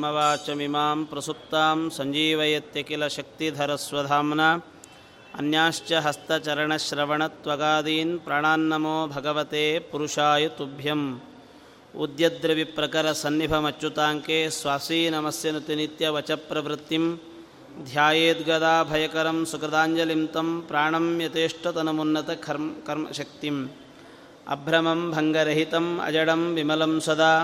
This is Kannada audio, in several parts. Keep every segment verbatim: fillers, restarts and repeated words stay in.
ಸಮವಾಚಮಿಮಾಂ ಪ್ರಸುಪ್ತಾಂ ಸಂಜೀವಯತ್ಯ ಕಿಲ ಶಕ್ತಿಧರಸ್ವಧಾಮ್ನ ಅನ್ಯಾಶ್ಚ ಹಸ್ತಚರಣಶ್ರವಣತ್ವಗಾದೀನ್ ಪ್ರಾಣಾನ್ನಮೋ ಭಗವತೆ ಪುರುಷಾಯ ತುಭ್ಯಂ ಉದ್ಯದ್ರವಿಪ್ರಕರಸನ್ನಿಭಮಚ್ಯುತಾಂಕೆ ಸ್ವಾಸೀನಮಸ್ಯ ನುತಿನಿತ್ಯವಚಪ್ರವೃತ್ತಿಂ ಧ್ಯಾಯೇದ್ಗದಾಭಯಕರಂ ಸುಕೃತಾಂಜಲಿಂ ತಂ ಪ್ರಾಣಂ ಯಥೇಷ್ಟತನಮುನ್ನತ ಕರ್ಮ ಕರ್ಮಶಕ್ತಿಂ ಅಭ್ರಮಂ ಭಂಗರಹಿತಂ ಅಜಡಂ ವಿಮಲಂ ಸದಾ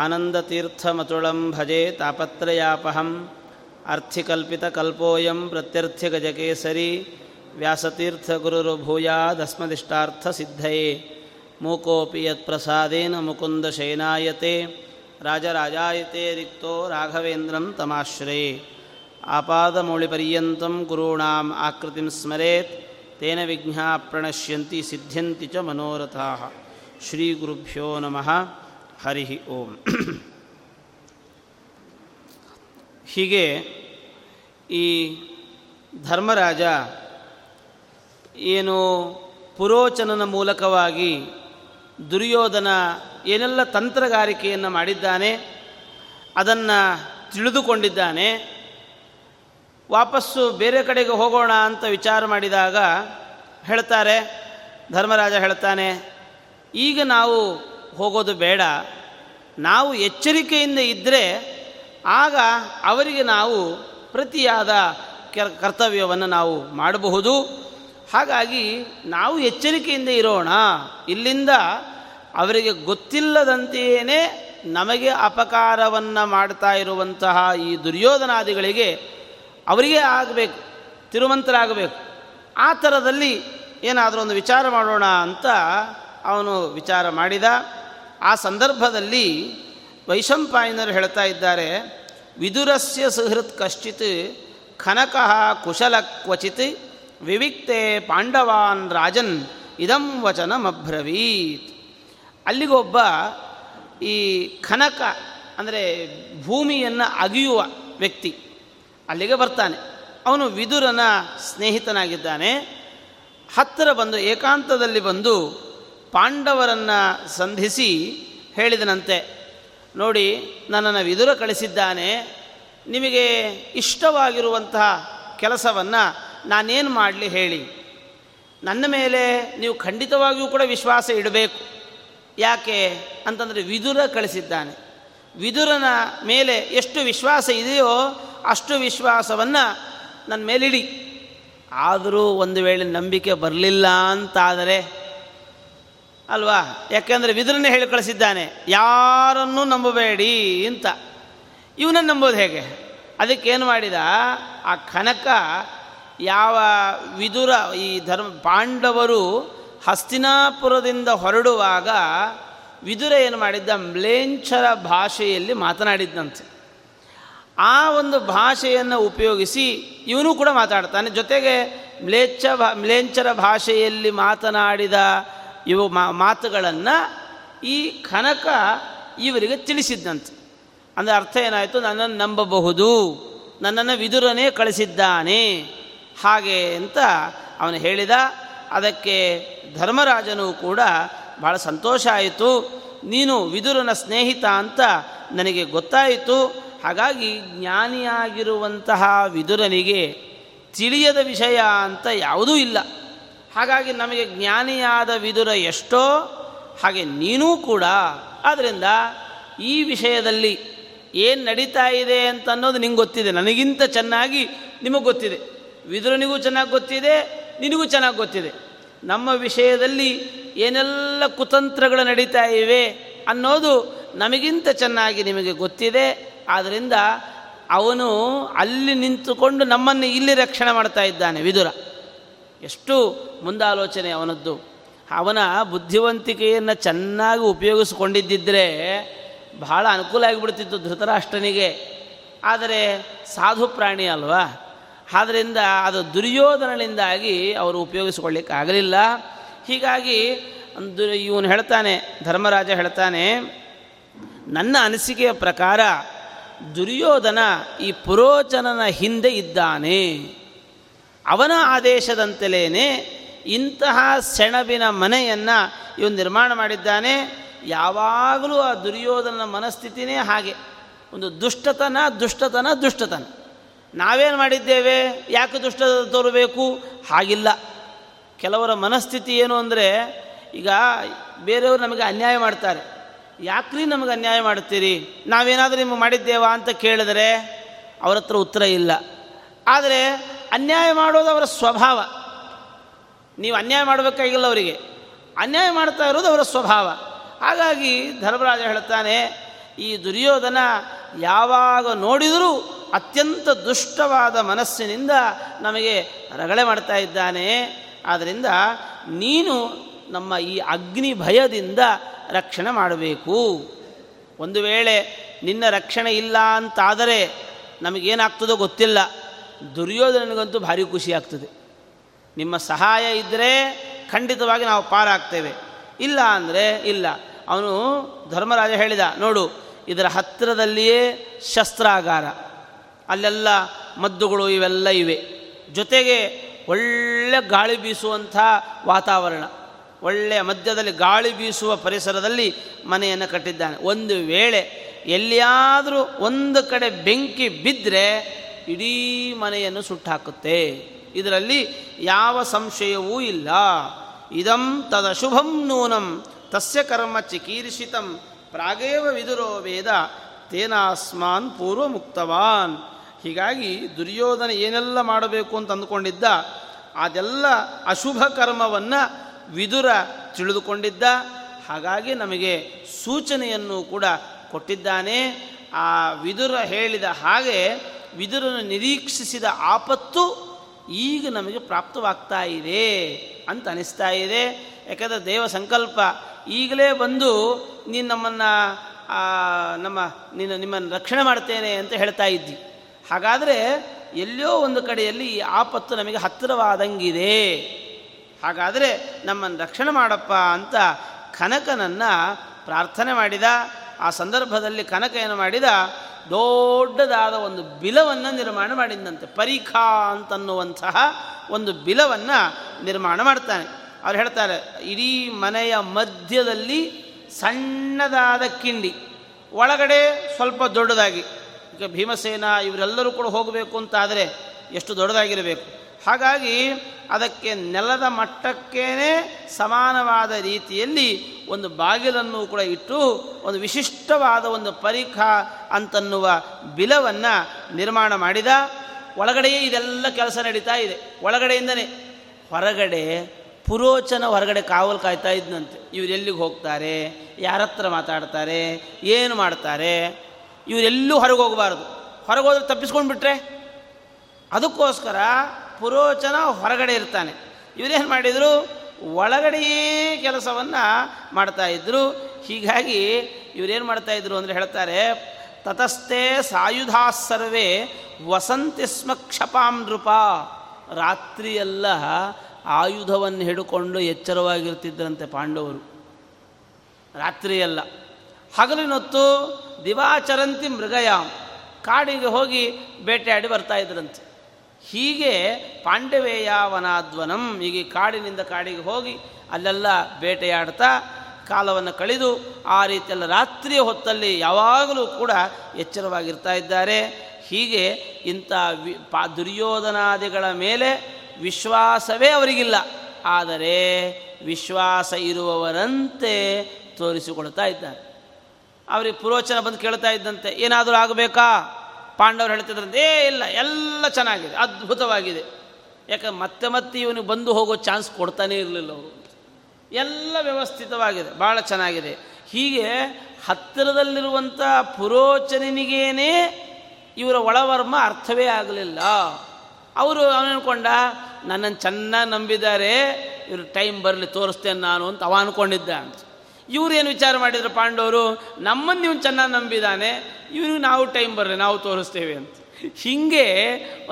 ಆನಂದತೀರ್ಥಮತುಳಂ ಭಜೆ ತಾಪತ್ರಯಾಪಹಂ ಅರ್ಥಿಕಲ್ಪಿತಕಲ್ಪೋಯಂ ಪ್ರತ್ಯರ್ಥ್ಯಗಜಕೇಸರಿ ವ್ಯಾಸತೀರ್ಥಗುರುರ್ಭೂಯಾದಸ್ಮದಿಷ್ಟಾರ್ಥಸಿದ್ಧಯೇ ಮೂಕೋಪಿ ಯತ್ಪ್ರಸಾದೇನ ಮುಕುಂದಶಯನಾಯತೆ ರಾಜರಾಜಾಯತೆ ರಿಕ್ತೋ ರಾಘವೇಂದ್ರಂ ತಮಾಶ್ರಯೇ ಆಪಾದಮೌಳಿಪರ್ಯಂತಂ ಗುರುಣಾಂ ಆಕೃತಿಂ ಸ್ಮರೇತ್ ತೇನ ವಿಘ್ನಾ ಪ್ರಣಶ್ಯಂತಿ ಸಿದ್ಧ್ಯಂತಿ ಚ ಮನೋರಥಾಃ. ಶ್ರೀ ಗುರುಭ್ಯೋ ನಮಃ. ಹರಿ ಓಂ. ಹೀಗೆ ಈ ಧರ್ಮರಾಜ ಏನು ಪುರೋಚನನ ಮೂಲಕವಾಗಿ ದುರ್ಯೋಧನ ಏನೆಲ್ಲ ತಂತ್ರಗಾರಿಕೆಯನ್ನು ಮಾಡಿದ್ದಾನೆ ಅದನ್ನು ತಿಳಿದುಕೊಂಡಿದ್ದಾನೆ. ವಾಪಸ್ಸು ಬೇರೆ ಕಡೆಗೆ ಹೋಗೋಣ ಅಂತ ವಿಚಾರ ಮಾಡಿದಾಗ ಹೇಳ್ತಾರೆ, ಧರ್ಮರಾಜ ಹೇಳ್ತಾನೆ, ಈಗ ನಾವು ಹೋಗೋದು ಬೇಡ, ನಾವು ಎಚ್ಚರಿಕೆಯಿಂದ ಇದ್ದರೆ ಆಗ ಅವರಿಗೆ ನಾವು ಪ್ರತಿಯಾದ ಕರ್ತವ್ಯವನ್ನು ನಾವು ಮಾಡಬಹುದು. ಹಾಗಾಗಿ ನಾವು ಎಚ್ಚರಿಕೆಯಿಂದ ಇರೋಣ, ಇಲ್ಲಿಂದ ಅವರಿಗೆ ಗೊತ್ತಿಲ್ಲದಂತೆಯೇ ನಮಗೆ ಅಪಕಾರವನ್ನು ಮಾಡ್ತಾ ಇರುವಂತಹ ಈ ದುರ್ಯೋಧನಾದಿಗಳಿಗೆ ಅವರಿಗೆ ಆಗಬೇಕು, ತಿರುವಂತರಾಗಬೇಕು. ಆ ಥರದಲ್ಲಿ ಏನಾದರೂ ಒಂದು ವಿಚಾರ ಮಾಡೋಣ ಅಂತ ಅವನು ವಿಚಾರ ಮಾಡಿದ. ಆ ಸಂದರ್ಭದಲ್ಲಿ ವೈಶಂಪಾಯನರು ಹೇಳ್ತಾ ಇದ್ದಾರೆ, ವಿದುರಸ್ಯ ಸುಹೃತ್ ಕಶ್ಚಿತ್ ಖನಕಃ ಕುಶಲ ಕ್ವಚಿತ್ ವಿವಿಕ್ತೆ ಪಾಂಡವಾನ್ ರಾಜನ್ ಇದಂ ವಚನಮಬ್ರವೀತ್. ಅಲ್ಲಿಗೊಬ್ಬ ಈ ಖನಕ ಅಂದರೆ ಭೂಮಿಯನ್ನು ಅಗೆಯುವ ವ್ಯಕ್ತಿ ಅಲ್ಲಿಗೆ ಬರ್ತಾನೆ. ಅವನು ವಿದುರನ ಸ್ನೇಹಿತನಾಗಿದ್ದಾನೆ. ಹತ್ತಿರ ಬಂದು ಏಕಾಂತದಲ್ಲಿ ಬಂದು ಪಾಂಡವರನ್ನು ಸಂಧಿಸಿ ಹೇಳಿದನಂತೆ, ನೋಡಿ ನನ್ನನ್ನು ವಿದುರ ಕಳಿಸಿದ್ದಾನೆ, ನಿಮಗೆ ಇಷ್ಟವಾಗಿರುವಂತಹ ಕೆಲಸವನ್ನು ನಾನೇನು ಮಾಡಲಿ ಹೇಳಿ, ನನ್ನ ಮೇಲೆ ನೀವು ಖಂಡಿತವಾಗಿಯೂ ಕೂಡ ವಿಶ್ವಾಸ ಇಡಬೇಕು. ಯಾಕೆ ಅಂತಂದರೆ ವಿದುರ ಕಳಿಸಿದ್ದಾನೆ, ವಿದುರನ ಮೇಲೆ ಎಷ್ಟು ವಿಶ್ವಾಸ ಇದೆಯೋ ಅಷ್ಟು ವಿಶ್ವಾಸವನ್ನು ನನ್ನ ಮೇಲಿಡಿ. ಆದರೂ ಒಂದು ವೇಳೆ ನಂಬಿಕೆ ಬರಲಿಲ್ಲ ಅಂತಾದರೆ ಅಲ್ವಾ, ಯಾಕೆಂದರೆ ವಿದುರನ್ನೇ ಹೇಳಿ ಕಳಿಸಿದ್ದಾನೆ, ಯಾರನ್ನೂ ನಂಬಬೇಡಿ ಅಂತ. ಇವನನ್ನು ನಂಬೋದು ಹೇಗೆ? ಅದಕ್ಕೇನು ಮಾಡಿದ ಆ ಕನಕ, ಯಾವ ವಿದುರ ಈ ಧರ್ಮ ಪಾಂಡವರು ಹಸ್ತಿನಾಪುರದಿಂದ ಹೊರಡುವಾಗ ವಿದುರ ಏನು ಮಾಡಿದ್ದ, ಮ್ಲೇಂಛರ ಭಾಷೆಯಲ್ಲಿ ಮಾತನಾಡಿದ್ದಂತೆ. ಆ ಒಂದು ಭಾಷೆಯನ್ನು ಉಪಯೋಗಿಸಿ ಇವನು ಕೂಡ ಮಾತಾಡ್ತಾನೆ. ಜೊತೆಗೆ ಮ್ಲೇಚ್ಛ ಭಾ ಮ್ಲೇಂಚರ ಭಾಷೆಯಲ್ಲಿ ಮಾತನಾಡಿದ ಇವು ಮಾತುಗಳನ್ನು ಈ ಕನಕ ಇವರಿಗೆ ತಿಳಿಸಿದ್ದಂತೆ. ಅಂದರೆ ಅರ್ಥ ಏನಾಯಿತು, ನನ್ನನ್ನು ನಂಬಬಹುದು, ನನ್ನನ್ನು ವಿದುರನೇ ಕಳಿಸಿದ್ದಾನೆ ಹಾಗೆ ಅಂತ ಅವನು ಹೇಳಿದ. ಅದಕ್ಕೆ ಧರ್ಮರಾಜನೂ ಕೂಡ ಭಾಳ ಸಂತೋಷ ಆಯಿತು. ನೀನು ವಿದುರನ ಸ್ನೇಹಿತ ಅಂತ ನನಗೆ ಗೊತ್ತಾಯಿತು. ಹಾಗಾಗಿ ಜ್ಞಾನಿಯಾಗಿರುವಂತಹ ವಿದುರನಿಗೆ ತಿಳಿಯದ ವಿಷಯ ಅಂತ ಯಾವುದೂ ಇಲ್ಲ. ಹಾಗಾಗಿ ನಮಗೆ ಜ್ಞಾನಿಯಾದ ವಿದುರ ಎಷ್ಟೋ ಹಾಗೆ ನೀನೂ ಕೂಡ. ಆದ್ದರಿಂದ ಈ ವಿಷಯದಲ್ಲಿ ಏನು ನಡೀತಾ ಇದೆ ಅಂತ ಅನ್ನೋದು ನಿಂಗೆ ಗೊತ್ತಿದೆ, ನನಗಿಂತ ಚೆನ್ನಾಗಿ ನಿಮಗೆ ಗೊತ್ತಿದೆ, ವಿದುರನಿಗೂ ಚೆನ್ನಾಗಿ ಗೊತ್ತಿದೆ, ನಿನಗೂ ಚೆನ್ನಾಗಿ ಗೊತ್ತಿದೆ. ನಮ್ಮ ವಿಷಯದಲ್ಲಿ ಏನೆಲ್ಲ ಕುತಂತ್ರಗಳು ನಡೀತಾ ಇವೆ ಅನ್ನೋದು ನಮಗಿಂತ ಚೆನ್ನಾಗಿ ನಿಮಗೆ ಗೊತ್ತಿದೆ. ಆದ್ದರಿಂದ ಅವನು ಅಲ್ಲಿ ನಿಂತುಕೊಂಡು ನಮ್ಮನ್ನು ಇಲ್ಲಿ ರಕ್ಷಣೆ ಮಾಡ್ತಾ ಇದ್ದಾನೆ. ವಿದುರ ಎಷ್ಟು ಮುಂದಾಲೋಚನೆ ಅವನದ್ದು! ಅವನ ಬುದ್ಧಿವಂತಿಕೆಯನ್ನು ಚೆನ್ನಾಗಿ ಉಪಯೋಗಿಸಿಕೊಂಡಿದ್ದರೆ ಬಹಳ ಅನುಕೂಲ ಆಗಿಬಿಡ್ತಿತ್ತು ಧೃತರಾಷ್ಟ್ರನಿಗೆ. ಆದರೆ ಸಾಧು ಪ್ರಾಣಿ ಅಲ್ವಾ, ಆದ್ದರಿಂದ ಅದು ದುರ್ಯೋಧನನಿಂದಾಗಿ ಅವರು ಉಪಯೋಗಿಸಿಕೊಳ್ಳಿಕ್ಕಾಗಲಿಲ್ಲ. ಹೀಗಾಗಿ ಇವನು ಹೇಳ್ತಾನೆ, ಧರ್ಮರಾಜ ಹೇಳ್ತಾನೆ, ನನ್ನ ಅನಿಸಿಕೆಯ ಪ್ರಕಾರ ದುರ್ಯೋಧನ ಈ ಪುರೋಚನನ ಹಿಂದೆ ಇದ್ದಾನೆ. ಅವನ ಆದೇಶದಂತೆಯೇ ಇಂತಹ ಸೆಣಬಿನ ಮನೆಯನ್ನು ಇವನು ನಿರ್ಮಾಣ ಮಾಡಿದ್ದಾನೆ. ಯಾವಾಗಲೂ ಆ ದುರ್ಯೋಧನನ ಮನಸ್ಥಿತಿಯೇ ಹಾಗೆ, ಒಂದು ದುಷ್ಟತನ ದುಷ್ಟತನ ದುಷ್ಟತನ. ನಾವೇನು ಮಾಡಿದ್ದೇವೆ? ಯಾಕೆ ದುಷ್ಟ ತೋರಬೇಕು? ಹಾಗಿಲ್ಲ. ಕೆಲವರ ಮನಸ್ಥಿತಿ ಏನು ಅಂದರೆ, ಈಗ ಬೇರೆಯವರು ನಮಗೆ ಅನ್ಯಾಯ ಮಾಡ್ತಾರೆ, ಯಾಕ್ರೀ ನಮಗೆ ಅನ್ಯಾಯ ಮಾಡ್ತೀರಿ, ನಾವೇನಾದರೂ ನಿಮಗೆ ಮಾಡಿದ್ದೇವಾ ಅಂತ ಕೇಳಿದರೆ ಅವರ ಹತ್ರ ಉತ್ತರ ಇಲ್ಲ. ಆದರೆ ಅನ್ಯಾಯ ಮಾಡೋದು ಅವರ ಸ್ವಭಾವ. ನೀವು ಅನ್ಯಾಯ ಮಾಡಬೇಕಾಗಿಲ್ಲ ಅವರಿಗೆ, ಅನ್ಯಾಯ ಮಾಡ್ತಾ ಇರೋದು ಅವರ ಸ್ವಭಾವ. ಹಾಗಾಗಿ ಧರ್ಮರಾಜ ಹೇಳ್ತಾನೆ, ಈ ದುರ್ಯೋಧನ ಯಾವಾಗ ನೋಡಿದರೂ ಅತ್ಯಂತ ದುಷ್ಟವಾದ ಮನಸ್ಸಿನಿಂದ ನಮಗೆ ರಗಳೆ ಮಾಡ್ತಾ ಇದ್ದಾನೆ. ಆದ್ದರಿಂದ ನೀನು ನಮ್ಮ ಈ ಅಗ್ನಿ ಭಯದಿಂದ ರಕ್ಷಣೆ ಮಾಡಬೇಕು. ಒಂದು ವೇಳೆ ನಿನ್ನ ರಕ್ಷಣೆ ಇಲ್ಲ ಅಂತಾದರೆ ನಮಗೇನಾಗ್ತದೋ ಗೊತ್ತಿಲ್ಲ, ದುರ್ಯೋಧನನಿಗಂತೂ ಭಾರಿ ಖುಷಿಯಾಗ್ತದೆ. ನಿಮ್ಮ ಸಹಾಯ ಇದ್ದರೆ ಖಂಡಿತವಾಗಿ ನಾವು ಪಾರಾಗ್ತೇವೆ, ಇಲ್ಲ ಅಂದರೆ ಇಲ್ಲ. ಅವನು ಧರ್ಮರಾಜ ಹೇಳಿದ, ನೋಡು ಇದರ ಹತ್ತಿರದಲ್ಲಿಯೇ ಶಸ್ತ್ರಾಗಾರ, ಅಲ್ಲೆಲ್ಲ ಮದ್ದುಗಳು ಇವೆಲ್ಲ ಇವೆ, ಜೊತೆಗೆ ಒಳ್ಳೆ ಗಾಳಿ ಬೀಸುವಂಥ ವಾತಾವರಣ, ಒಳ್ಳೆಯ ಮಧ್ಯದಲ್ಲಿ ಗಾಳಿ ಬೀಸುವ ಪರಿಸರದಲ್ಲಿ ಮನೆಯನ್ನು ಕಟ್ಟಿದ್ದಾನೆ. ಒಂದು ವೇಳೆ ಎಲ್ಲಿಯಾದರೂ ಒಂದು ಕಡೆ ಬೆಂಕಿ ಬಿದ್ದರೆ ಇಡೀ ಮನೆಯನ್ನು ಸುಟ್ಟಾಕುತ್ತೆ, ಇದರಲ್ಲಿ ಯಾವ ಸಂಶಯವೂ ಇಲ್ಲ. ಇದಂ ತದಶುಭಂ ನೂನಂ ತಸ್ಯ ಕರ್ಮ ಚಿಕೀರ್ಷಿತಂ ಪ್ರಾಗೇವ ವಿದುರೋ ವೇದ ತೇನಾಸ್ಮಾನ್ ಪೂರ್ವ ಮುಕ್ತವಾನ್. ಹೀಗಾಗಿ ದುರ್ಯೋಧನ ಏನೆಲ್ಲ ಮಾಡಬೇಕು ಅಂತ ಅಂದುಕೊಂಡಿದ್ದ ಅದೆಲ್ಲ ಅಶುಭ ಕರ್ಮವನ್ನು ವಿದುರ ತಿಳಿದುಕೊಂಡಿದ್ದ. ಹಾಗಾಗಿ ನಮಗೆ ಸೂಚನೆಯನ್ನು ಕೂಡ ಕೊಟ್ಟಿದ್ದಾನೆ. ಆ ವಿದುರ ಹೇಳಿದ ಹಾಗೆ, ವಿದುರನ್ನು ನಿರೀಕ್ಷಿಸಿದ ಆಪತ್ತು ಈಗ ನಮಗೆ ಪ್ರಾಪ್ತವಾಗ್ತಾ ಇದೆ ಅಂತ ಅನಿಸ್ತಾ ಇದೆ. ಯಾಕೆಂದರೆ ದೇವ ಸಂಕಲ್ಪ ಈಗಲೇ ಬಂದು ನೀನು ನಮ್ಮನ್ನು ನಮ್ಮ ನಿನ್ನ ನಿಮ್ಮನ್ನು ರಕ್ಷಣೆ ಮಾಡ್ತೇನೆ ಅಂತ ಹೇಳ್ತಾ ಇದ್ದಿ. ಹಾಗಾದರೆ ಎಲ್ಲೋ ಒಂದು ಕಡೆಯಲ್ಲಿ ಈ ಆಪತ್ತು ನಮಗೆ ಹತ್ತಿರವಾದಂಗಿದೆ, ಹಾಗಾದರೆ ನಮ್ಮನ್ನು ರಕ್ಷಣೆ ಮಾಡಪ್ಪ ಅಂತ ಕನಕನನ್ನು ಪ್ರಾರ್ಥನೆ ಮಾಡಿದ. ಆ ಸಂದರ್ಭದಲ್ಲಿ ಕನಕ ಏನು ಮಾಡಿದ, ದೊಡ್ಡದಾದ ಒಂದು ಬಿಲವನ್ನು ನಿರ್ಮಾಣ ಮಾಡಿದಂತೆ, ಪರೀಕ್ಷಾ ಅಂತನ್ನುವಂತಹ ಒಂದು ಬಿಲವನ್ನು ನಿರ್ಮಾಣ ಮಾಡ್ತಾನೆ. ಅವ್ರು ಹೇಳ್ತಾರೆ, ಇಡೀ ಮನೆಯ ಮಧ್ಯದಲ್ಲಿ ಸಣ್ಣದಾದ ಕಿಂಡಿ, ಒಳಗಡೆ ಸ್ವಲ್ಪ ದೊಡ್ಡದಾಗಿ, ಈಗ ಭೀಮಸೇನ ಇವರೆಲ್ಲರೂ ಕೂಡ ಹೋಗಬೇಕು ಅಂತಾದರೆ ಎಷ್ಟು ದೊಡ್ಡದಾಗಿರಬೇಕು, ಹಾಗಾಗಿ ಅದಕ್ಕೆ ನೆಲದ ಮಟ್ಟಕ್ಕೇ ಸಮಾನವಾದ ರೀತಿಯಲ್ಲಿ ಒಂದು ಬಾಗಿಲನ್ನು ಕೂಡ ಇಟ್ಟು ಒಂದು ವಿಶಿಷ್ಟವಾದ ಒಂದು ಪರೀಕ್ಷಾ ಅಂತನ್ನುವ ಬಿಲವನ್ನು ನಿರ್ಮಾಣ ಮಾಡಿದ. ಒಳಗಡೆಯೇ ಇದೆಲ್ಲ ಕೆಲಸ ನಡೀತಾ ಇದೆ, ಒಳಗಡೆಯಿಂದನೇ. ಹೊರಗಡೆ ಪುರೋಚನ ಹೊರಗಡೆ ಕಾವಲು ಕಾಯ್ತಾ ಇದ್ದಂತೆ, ಇವರೆಲ್ಲಿಗೆ ಹೋಗ್ತಾರೆ, ಯಾರ ಹತ್ರ ಮಾತಾಡ್ತಾರೆ, ಏನು ಮಾಡ್ತಾರೆ, ಇವರೆಲ್ಲೂ ಹೊರಗೆ ಹೋಗಬಾರ್ದು, ಹೊರಗೆ ಹೋದ್ರೆ ತಪ್ಪಿಸ್ಕೊಂಡು ಬಿಟ್ರೆ. ಅದಕ್ಕೋಸ್ಕರ ಪುರೋಚನ ಹೊರಗಡೆ ಇರ್ತಾನೆ. ಇವರೇನು ಮಾಡಿದರು, ಒಳಗಡೆಯೇ ಕೆಲಸವನ್ನು ಮಾಡ್ತಾಯಿದ್ರು. ಹೀಗಾಗಿ ಇವರೇನು ಮಾಡ್ತಾಯಿದ್ರು ಅಂದರೆ ಹೇಳ್ತಾರೆ, ತತಸ್ಥೆ ಸಾಯುಧಾ ಸರ್ವೇ ವಸಂತಿ ಸ್ಮ ಕ್ಷಪಾಂ ನೃಪ. ರಾತ್ರಿಯೆಲ್ಲ ಆಯುಧವನ್ನು ಹಿಡ್ಕೊಂಡು ಎಚ್ಚರವಾಗಿರ್ತಿದ್ರಂತೆ ಪಾಂಡವರು. ರಾತ್ರಿಯೆಲ್ಲ, ಹಗಲಿನೊತ್ತು ದಿವಾಚರಂತಿ ಮೃಗಯಾಂ, ಕಾಡಿಗೆ ಹೋಗಿ ಬೇಟೆಯಾಡಿ ಬರ್ತಾಯಿದ್ರಂತೆ. ಹೀಗೆ ಪಾಂಡವೇಯ ವನಾದ್ವನಂ, ಹೀಗೆ ಕಾಡಿನಿಂದ ಕಾಡಿಗೆ ಹೋಗಿ ಅಲ್ಲೆಲ್ಲ ಬೇಟೆಯಾಡ್ತಾ ಕಾಲವನ್ನು ಕಳೆದು ಆ ರೀತಿಯೆಲ್ಲ ರಾತ್ರಿಯ ಹೊತ್ತಲ್ಲಿ ಯಾವಾಗಲೂ ಕೂಡ ಎಚ್ಚರವಾಗಿರ್ತಾ ಇದ್ದಾರೆ. ಹೀಗೆ ಇಂಥ ವಿ ಪಾ ದುರ್ಯೋಧನಾದಿಗಳ ಮೇಲೆ ವಿಶ್ವಾಸವೇ ಅವರಿಗಿಲ್ಲ, ಆದರೆ ವಿಶ್ವಾಸ ಇರುವವರಂತೆ ತೋರಿಸಿಕೊಳ್ತಾ ಇದ್ದಾರೆ. ಅವರಿಗೆ ಪುರೋಚನ ಬಂದು ಕೇಳ್ತಾ ಇದ್ದಂತೆ, ಏನಾದರೂ ಆಗಬೇಕಾ? ಪಾಂಡವರು ಹೇಳ್ತಿದ್ರಂತೆ, ಏ ಇಲ್ಲ, ಎಲ್ಲ ಚೆನ್ನಾಗಿದೆ, ಅದ್ಭುತವಾಗಿದೆ. ಯಾಕೆ ಮತ್ತೆ ಮತ್ತೆ ಇವನು ಬಂದು ಹೋಗೋ ಚಾನ್ಸ್ ಕೊಡ್ತಾನೇ ಇರಲಿಲ್ಲ ಅವರು, ಎಲ್ಲ ವ್ಯವಸ್ಥಿತವಾಗಿದೆ, ಭಾಳ ಚೆನ್ನಾಗಿದೆ. ಹೀಗೆ ಹತ್ತಿರದಲ್ಲಿರುವಂಥ ಪುರೋಚನಿಗೇನೆ ಇವರ ಒಳವರ್ಮ ಅರ್ಥವೇ ಆಗಲಿಲ್ಲ. ಅವರು ಅವನಕೊಂಡ, ನನ್ನನ್ನು ಚೆನ್ನಾಗಿ ನಂಬಿದ್ದಾರೆ, ಇವರು ಟೈಮ್ ಬರಲಿ ತೋರಿಸ್ತೇನೆ ನಾನು ಅಂತ ಅವ ಅಂದ್ಕೊಂಡಿದ್ದ ಅಂತ. ಇವರೇನು ವಿಚಾರ ಮಾಡಿದ್ರು ಪಾಂಡವರು, ನಮ್ಮನ್ನು ಇವನು ಚೆನ್ನಾಗಿ ನಂಬಿದ್ದಾನೆ, ಇವನಿಗೆ ನಾವು ಟೈಮ್ ಬರಲಿ ನಾವು ತೋರಿಸ್ತೇವೆ ಅಂತ. ಹೀಗೆ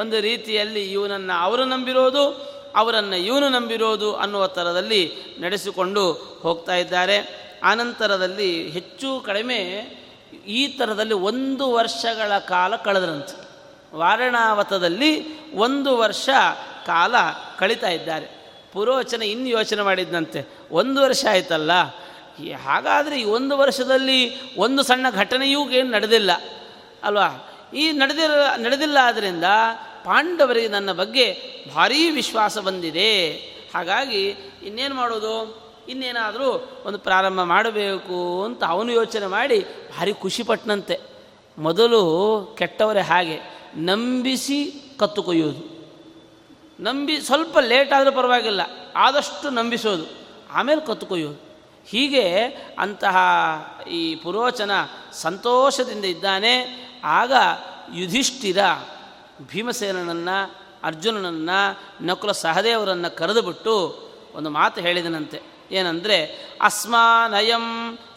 ಒಂದು ರೀತಿಯಲ್ಲಿ ಇವನನ್ನು ಅವರು ನಂಬಿರೋದು, ಅವರನ್ನು ಇವನು ನಂಬಿರೋದು ಅನ್ನುವ ಥರದಲ್ಲಿ ನಡೆಸಿಕೊಂಡು ಹೋಗ್ತಾ ಇದ್ದಾರೆ. ಆನಂತರದಲ್ಲಿ ಹೆಚ್ಚು ಕಡಿಮೆ ಈ ಥರದಲ್ಲಿ ಒಂದು ವರ್ಷಗಳ ಕಾಲ ಕಳೆದ್ರಂತೆ. ವಾರಣಾವತದಲ್ಲಿ ಒಂದು ವರ್ಷ ಕಾಲ ಕಳೀತಾ ಇದ್ದಾರೆ. ಪುರೋಚನೆ ಇನ್ನು ಯೋಚನೆ ಮಾಡಿದ್ದಂತೆ, ಒಂದು ವರ್ಷ ಆಯ್ತಲ್ಲ, ಹಾಗಾದರೆ ಈ ಒಂದು ವರ್ಷದಲ್ಲಿ ಒಂದು ಸಣ್ಣ ಘಟನೆಯೂ ಏನು ನಡೆದಿಲ್ಲ, ಅಲ್ವಾ? ಈ ನಡೆದಿರ ನಡೆದಿಲ್ಲ ಆದ್ದರಿಂದ ಪಾಂಡವರಿಗೆ ನನ್ನ ಬಗ್ಗೆ ಭಾರೀ ವಿಶ್ವಾಸ ಬಂದಿದೆ. ಹಾಗಾಗಿ ಇನ್ನೇನು ಮಾಡೋದು, ಇನ್ನೇನಾದರೂ ಒಂದು ಪ್ರಾರಂಭ ಮಾಡಬೇಕು ಅಂತ ಅವನು ಯೋಚನೆ ಮಾಡಿ ಭಾರಿ ಖುಷಿಪಟ್ಟನಂತೆ. ಮೊದಲು ಕೆಟ್ಟವರೇ ಹಾಗೆ ನಂಬಿಸಿ ಕತ್ತುಕೊಯ್ಯೋದು, ನಂಬಿ ಸ್ವಲ್ಪ ಲೇಟ್ ಆದರೂ ಪರವಾಗಿಲ್ಲ, ಆದಷ್ಟು ನಂಬಿಸೋದು, ಆಮೇಲೆ ಕತ್ತುಕೊಯ್ಯೋದು. ಹೀಗೆ ಅಂತಹ ಈ ಪುರೋಚನ ಸಂತೋಷದಿಂದ ಇದ್ದಾನೆ. ಆಗ ಯುಧಿಷ್ಠಿರ ಭೀಮಸೇನನನ್ನು, ಅರ್ಜುನನನ್ನು, ನಕುಲ ಸಹದೇವರನ್ನು ಕರೆದುಬಿಟ್ಟು ಒಂದು ಮಾತು ಹೇಳಿದನಂತೆ. ಏನಂದರೆ, ಅಸ್ಮಾನಯಂ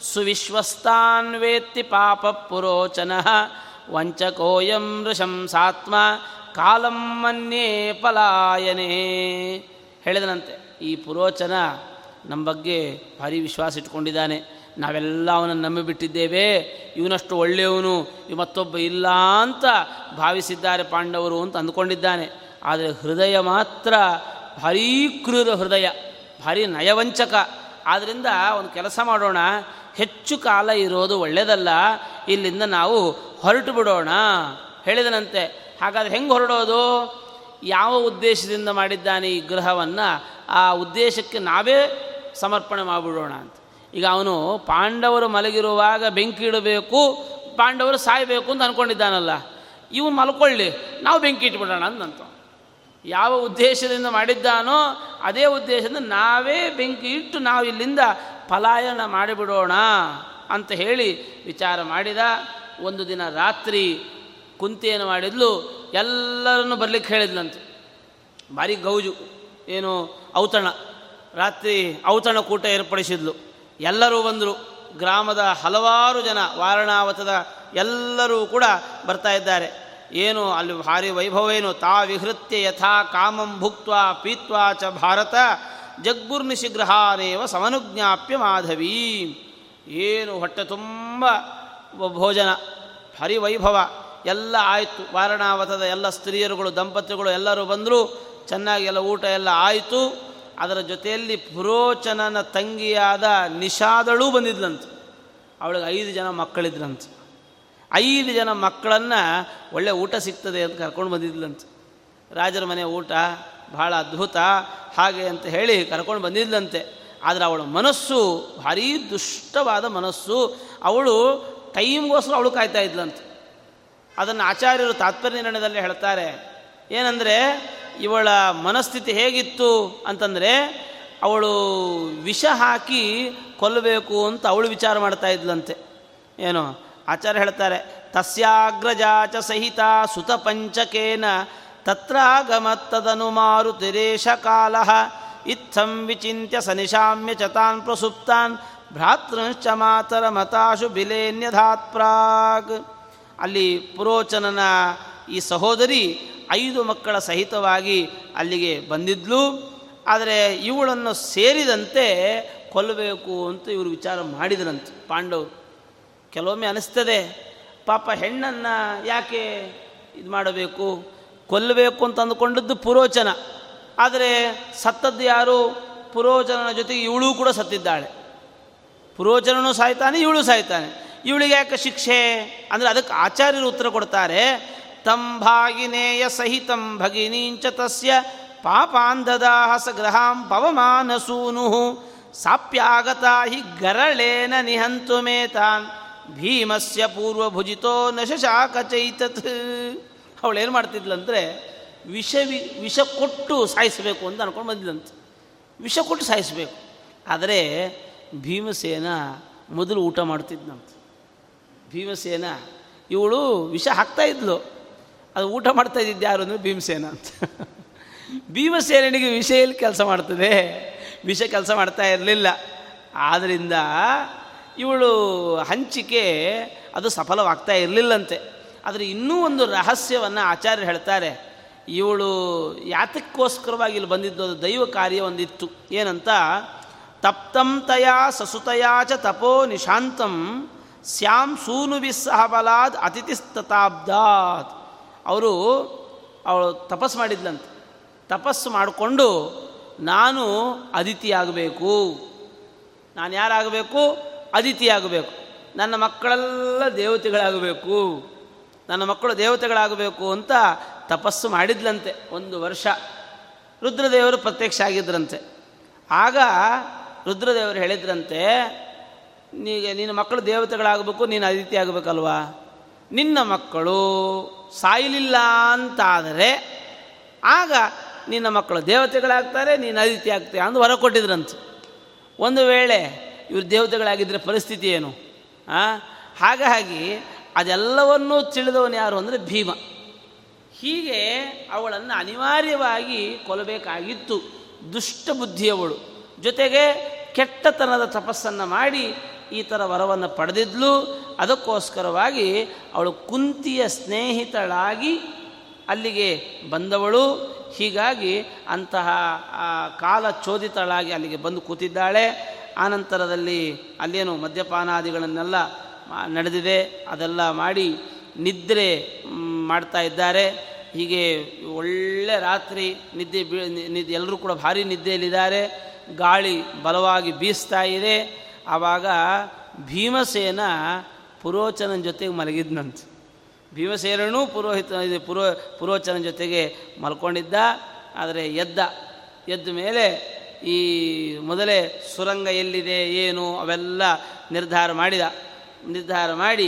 ಸುವಿಶ್ವಸ್ತಾನ್ ವೇತ್ತಿ ಪಾಪ ಪುರೋಚನಃ ವಂಚಕೋಯಂ ಋಶಂಸಾತ್ಮ ಕಾಲಂ ಮನ್ಯೇ ಪಲಾಯನೇ. ಹೇಳಿದನಂತೆ, ಈ ಪುರೋಚನ ನಮ್ಮ ಬಗ್ಗೆ ಭಾರಿ ವಿಶ್ವಾಸ ಇಟ್ಕೊಂಡಿದ್ದಾನೆ, ನಾವೆಲ್ಲ ಅವನನ್ನು ನಂಬಿಬಿಟ್ಟಿದ್ದೇವೆ, ಇವನಷ್ಟು ಒಳ್ಳೆಯವನು ಇವ ಮತ್ತೊಬ್ಬ ಇಲ್ಲ ಅಂತ ಭಾವಿಸಿದ್ದಾರೆ ಪಾಂಡವರು ಅಂತ ಅಂದುಕೊಂಡಿದ್ದಾನೆ. ಆದರೆ ಹೃದಯ ಮಾತ್ರ ಭಾರೀ ಕ್ರೂರ ಹೃದಯ, ಭಾರೀ ನಯವಂಚಕ. ಆದ್ದರಿಂದ ಅವನು ಕೆಲಸ ಮಾಡೋಣ, ಹೆಚ್ಚು ಕಾಲ ಇರೋದು ಒಳ್ಳೆಯದಲ್ಲ, ಇಲ್ಲಿಂದ ನಾವು ಹೊರಟು ಬಿಡೋಣ ಹೇಳಿದನಂತೆ. ಹಾಗಾದರೆ ಹೆಂಗೆ ಹೊರಡೋದು, ಯಾವ ಉದ್ದೇಶದಿಂದ ಮಾಡಿದ್ದಾನೆ ಈ ಗೃಹವನ್ನು, ಆ ಉದ್ದೇಶಕ್ಕೆ ನಾವೇ ಸಮರ್ಪಣೆ ಮಾಡಿಬಿಡೋಣ ಅಂತ. ಈಗ ಅವನು ಪಾಂಡವರು ಮಲಗಿರುವಾಗ ಬೆಂಕಿ ಇಡಬೇಕು, ಪಾಂಡವರು ಸಾಯಬೇಕು ಅಂತ ಅಂದ್ಕೊಂಡಿದ್ದಾನಲ್ಲ, ಇವು ಮಲ್ಕೊಳ್ಳಿ ನಾವು ಬೆಂಕಿ ಇಟ್ಬಿಡೋಣ ಅಂತಂತ. ಯಾವ ಉದ್ದೇಶದಿಂದ ಮಾಡಿದ್ದಾನೋ ಅದೇ ಉದ್ದೇಶದಿಂದ ನಾವೇ ಬೆಂಕಿ ಇಟ್ಟು ನಾವು ಇಲ್ಲಿಂದ ಪಲಾಯನ ಮಾಡಿಬಿಡೋಣ ಅಂತ ಹೇಳಿ ವಿಚಾರ ಮಾಡಿದ. ಒಂದು ದಿನ ರಾತ್ರಿ ಕುಂತಿಯನ್ನು ಮಾಡಿದ್ಲು, ಎಲ್ಲರನ್ನು ಬರ್ಲಿಕ್ಕೆ ಹೇಳಿದ್ಲಂತೆ. ಭಾರಿ ಗೌಜು, ಏನು ಔತಣ, ರಾತ್ರಿ ಔತಣ ಕೂಟ ಏರ್ಪಡಿಸಿದ್ಲು. ಎಲ್ಲರೂ ಬಂದರು, ಗ್ರಾಮದ ಹಲವಾರು ಜನ, ವಾರಣಾವತದ ಎಲ್ಲರೂ ಕೂಡ ಬರ್ತಾ ಇದ್ದಾರೆ. ಏನು ಅಲ್ಲಿ ಭಾರಿ ವೈಭವ, ಏನು ತಾ ವಿಹೃತ್ಯ ಯಥಾ ಕಾಮಂ ಭುಕ್ತ್ವಾ ಪೀತ್ವಾ ಚ ಭಾರತ ಜಗ್ಗುರ್ನಿಶಿ ಗೃಹಾನೇವ ಸಮನುಜ್ಞಾಪ್ಯ ಮಾಧವೀ. ಏನು ಹೊಟ್ಟೆ ತುಂಬ ಭೋಜನ, ಭಾರಿ ವೈಭವ ಎಲ್ಲ ಆಯಿತು. ವಾರಣಾವತದ ಎಲ್ಲ ಸ್ತ್ರೀಯರುಗಳು, ದಂಪತಿಗಳು ಎಲ್ಲರೂ ಬಂದರು. ಚೆನ್ನಾಗಿ ಎಲ್ಲ ಊಟ ಎಲ್ಲ ಆಯಿತು. ಅದರ ಜೊತೆಯಲ್ಲಿ ಪುರೋಚನನ ತಂಗಿಯಾದ ನಿಷಾದಳೂ ಬಂದಿದ್ಲಂತೆ. ಅವಳಿಗೆ ಐದು ಜನ ಮಕ್ಕಳಿದ್ರಂತೆ. ಐದು ಜನ ಮಕ್ಕಳನ್ನು ಒಳ್ಳೆ ಊಟ ಸಿಗ್ತದೆ ಅಂತ ಕರ್ಕೊಂಡು ಬಂದಿದ್ಲಂತೆ. ರಾಜರ ಮನೆ ಊಟ ಭಾಳ ಅದ್ಭುತ ಹಾಗೆ ಅಂತ ಹೇಳಿ ಕರ್ಕೊಂಡು ಬಂದಿದ್ಲಂತೆ. ಆದರೆ ಅವಳ ಮನಸ್ಸು ಭಾರೀ ದುಷ್ಟವಾದ ಮನಸ್ಸು. ಅವಳು ಟೈಮ್ಗೋಸ್ಕರ ಅವಳು ಕಾಯ್ತಾ ಇದ್ಲಂತೆ. ಅದನ್ನು ಆಚಾರ್ಯರು ತಾತ್ಪರ್ಯ ನಿರ್ಣಯದಲ್ಲಿ ಹೇಳ್ತಾರೆ. ಏನಂದರೆ, ಇವಳ ಮನಸ್ಥಿತಿ ಹೇಗಿತ್ತು ಅಂತಂದರೆ, ಅವಳು ವಿಷ ಹಾಕಿ ಕೊಲ್ಲಬೇಕು ಅಂತ ಅವಳು ವಿಚಾರ ಮಾಡ್ತಾ ಇದ್ಲಂತೆ. ಏನು ಆಚಾರ್ಯ ಹೇಳ್ತಾರೆ, ತಸ್ಯಾಗ್ರಜಾಚ ಸಹಿತ ಸುತ ಪಂಚಕೇನ ತತ್ರಾಗಮತ್ತದನು ಮಾರುತಿರೇಶ ಕಾಲ ಇತ್ಥಂ ವಿಚಿಂತ್ಯ ಸನಿಶಾಮ್ಯ ಚತಾನ್ ಪ್ರಸುಪ್ತಾನ್ ಭ್ರಾತೃಶ್ಚ ಮಾತರ ಮತಾಶು ಬಿಲೇನ್ಯಧಾತ್ ಪ್ರಾಗ್. ಅಲ್ಲಿ ಪುರೋಚನನ ಈ ಸಹೋದರಿ ಐದು ಮಕ್ಕಳ ಸಹಿತವಾಗಿ ಅಲ್ಲಿಗೆ ಬಂದಿದ್ಲು. ಆದರೆ ಇವುಗಳನ್ನು ಸೇರಿದಂತೆ ಕೊಲ್ಲಬೇಕು ಅಂತ ಇವರು ವಿಚಾರ ಮಾಡಿದರಂತೆ ಪಾಂಡವರು. ಕೆಲವೊಮ್ಮೆ ಅನಿಸ್ತದೆ, ಪಾಪ ಹೆಣ್ಣನ್ನು ಯಾಕೆ ಇದು ಮಾಡಬೇಕು, ಕೊಲ್ಲಬೇಕು ಅಂತ ಅಂದುಕೊಂಡಿದ್ದು ಪುರೋಚನ. ಆದರೆ ಸತ್ತದ್ದು ಯಾರು? ಪುರೋಚನನ ಜೊತೆಗೆ ಇವಳು ಕೂಡ ಸತ್ತಿದ್ದಾಳೆ. ಪುರೋಚನೂ ಸಾಯ್ತಾನೆ, ಇವಳು ಸಾಯ್ತಾನೆ. ಇವಳಿಗೆ ಯಾಕೆ ಶಿಕ್ಷೆ ಅಂದರೆ, ಅದಕ್ಕೆ ಆಚಾರ್ಯರು ಉತ್ತರ ಕೊಡ್ತಾರೆ. ತಂ ಭಾಗಿನೇಯ ಸಹಿತಂ ಭಗಿನೀಂಚ ತಸ್ಯ ಪಾಪಾಂಧದಾಹ ಸ ಗೃಹಾಂ ಪವಮಾನಸೂನುಃ ಸಾಪ್ಯಾಗತಾ ಹಿ ಗರಳೇನ ನಿಹಂತು ಮೇತಾನ್ ಭೀಮಸ್ಯ ಪೂರ್ವಭುಜಿತೋ ನಶಶಾಕಚೈತತ್. ಅವಳೇನು ಮಾಡ್ತಿದ್ಲಂದರೆ, ವಿಷ ವಿಷ ಕೊಟ್ಟು ಸಾಯಿಸಬೇಕು ಅಂತ ಅಂದ್ಕೊಂಡು ಬಂದಿದ್ಲಂತೆ. ವಿಷ ಕೊಟ್ಟು ಸಾಯಿಸಬೇಕು. ಆದರೆ ಭೀಮಸೇನ ಮೊದಲು ಊಟ ಮಾಡ್ತಿದ್ನಂತೆ. ಭೀಮಸೇನ, ಇವಳು ವಿಷ ಹಾಕ್ತಾ ಇದ್ಲು, ಅದು ಊಟ ಮಾಡ್ತಾ ಇದ್ದಿದ್ದು ಯಾರು ಅಂದರೆ ಭೀಮಸೇನ ಅಂತ. ಭೀಮಸೇನಿಗೆ ವಿಷ ಎಲ್ಲಿ ಕೆಲಸ ಮಾಡ್ತದೆ, ವಿಷ ಕೆಲಸ ಮಾಡ್ತಾ ಇರಲಿಲ್ಲ. ಆದ್ದರಿಂದ ಇವಳು ಹಂಚಿಕೆ ಅದು ಸಫಲವಾಗ್ತಾ ಇರಲಿಲ್ಲಂತೆ. ಆದರೆ ಇನ್ನೂ ಒಂದು ರಹಸ್ಯವನ್ನು ಆಚಾರ್ಯರು ಹೇಳ್ತಾರೆ. ಇವಳು ಯಾತಕ್ಕೋಸ್ಕರವಾಗಿ ಇಲ್ಲಿ ಬಂದಿದ್ದು, ಅದು ದೈವ ಕಾರ್ಯ ಒಂದಿತ್ತು. ಏನಂತ, ತಪ್ತಂ ತಯಾ ಸಸುತಯಾ ಚ ತಪೋ ನಿಶಾಂತಂ ಸ್ಯಾಂ ಸೂನುಭಿ ಸಹಬಲಾದ್ ಅತಿಥಿಸ್ತಾಬ್ದಾತ್. ಅವರು ಅವಳು ತಪಸ್ಸು ಮಾಡಿದ್ಲಂತೆ. ತಪಸ್ಸು ಮಾಡಿಕೊಂಡು ನಾನು ಅದಿತಿಯಾಗಬೇಕು, ನಾನು ಯಾರಾಗಬೇಕು, ಅದಿತಿಯಾಗಬೇಕು, ನನ್ನ ಮಕ್ಕಳೆಲ್ಲ ದೇವತೆಗಳಾಗಬೇಕು ನನ್ನ ಮಕ್ಕಳು ದೇವತೆಗಳಾಗಬೇಕು ಅಂತ ತಪಸ್ಸು ಮಾಡಿದ್ಲಂತೆ. ಒಂದು ವರ್ಷ ರುದ್ರದೇವರು ಪ್ರತ್ಯಕ್ಷ ಆಗಿದ್ದರಂತೆ. ಆಗ ರುದ್ರದೇವರು ಹೇಳಿದ್ರಂತೆ, ನೀಗೆ ನಿನ್ನ ಮಕ್ಕಳು ದೇವತೆಗಳಾಗಬೇಕು, ನೀನು ಅದಿತಿ ಆಗಬೇಕಲ್ವಾ, ನಿನ್ನ ಮಕ್ಕಳು ಸಾಯಲಿಲ್ಲ ಅಂತಾದರೆ ಆಗ ನಿನ್ನ ಮಕ್ಕಳು ದೇವತೆಗಳಾಗ್ತಾರೆ, ನೀನು ಅದಿತಿ ಆಗ್ತೀಯ ಅಂದು ವರ ಕೊಟ್ಟಿದ್ರಂತೆ. ಒಂದು ವೇಳೆ ಇವರು ದೇವತೆಗಳಾಗಿದ್ದರೆ ಪರಿಸ್ಥಿತಿ ಏನು? ಹಾಗಾಗಿ ಅದೆಲ್ಲವನ್ನೂ ತಿಳಿದವನು ಯಾರು ಅಂದರೆ ಭೀಮ. ಹೀಗೆ ಅವಳನ್ನು ಅನಿವಾರ್ಯವಾಗಿ ಕೊಲ್ಲಬೇಕಾಗಿತ್ತು. ದುಷ್ಟಬುದ್ಧಿಯವಳು, ಜೊತೆಗೆ ಕೆಟ್ಟತನದ ತಪಸ್ಸನ್ನು ಮಾಡಿ ಈ ಥರ ವರವನ್ನು ಪಡೆದಿದ್ಲು. ಅದಕ್ಕೋಸ್ಕರವಾಗಿ ಅವಳು ಕುಂತಿಯ ಸ್ನೇಹಿತಳಾಗಿ ಅಲ್ಲಿಗೆ ಬಂದವಳು. ಹೀಗಾಗಿ ಅಂತಹ ಕಾಲಚೋದಿತಳಾಗಿ ಅಲ್ಲಿಗೆ ಬಂದು ಕೂತಿದ್ದಾಳೆ. ಆನಂತರದಲ್ಲಿ ಅಲ್ಲೇನು ಮದ್ಯಪಾನಾದಿಗಳನ್ನೆಲ್ಲ ನಡೆದಿದೆ, ಅದೆಲ್ಲ ಮಾಡಿ ನಿದ್ರೆ ಮಾಡ್ತಾ ಇದ್ದಾರೆ. ಹೀಗೆ ಒಳ್ಳೆ ರಾತ್ರಿ ನಿದ್ದೆ ಬೀ ನಿದ್ದೆ ಎಲ್ಲರೂ ಕೂಡ ಭಾರಿ ನಿದ್ದೆಯಲ್ಲಿದ್ದಾರೆ. ಗಾಳಿ ಬಲವಾಗಿ ಬೀಸ್ತಾ ಇದೆ. ಆವಾಗ ಭೀಮಸೇನ ಪುರೋಚನನ ಜೊತೆಗೆ ಮಲಗಿದ್ನಂತೆ. ಭೀಮಸೇನೂ ಪುರೋಹಿತ ಪುರೋ ಪುರೋಚನ ಜೊತೆಗೆ ಮಲ್ಕೊಂಡಿದ್ದ. ಆದರೆ ಎದ್ದ ಎದ್ದ ಮೇಲೆ ಈ ಮೊದಲೇ ಸುರಂಗ ಎಲ್ಲಿದೆ ಏನು ಅವೆಲ್ಲ ನಿರ್ಧಾರ ಮಾಡಿದ. ನಿರ್ಧಾರ ಮಾಡಿ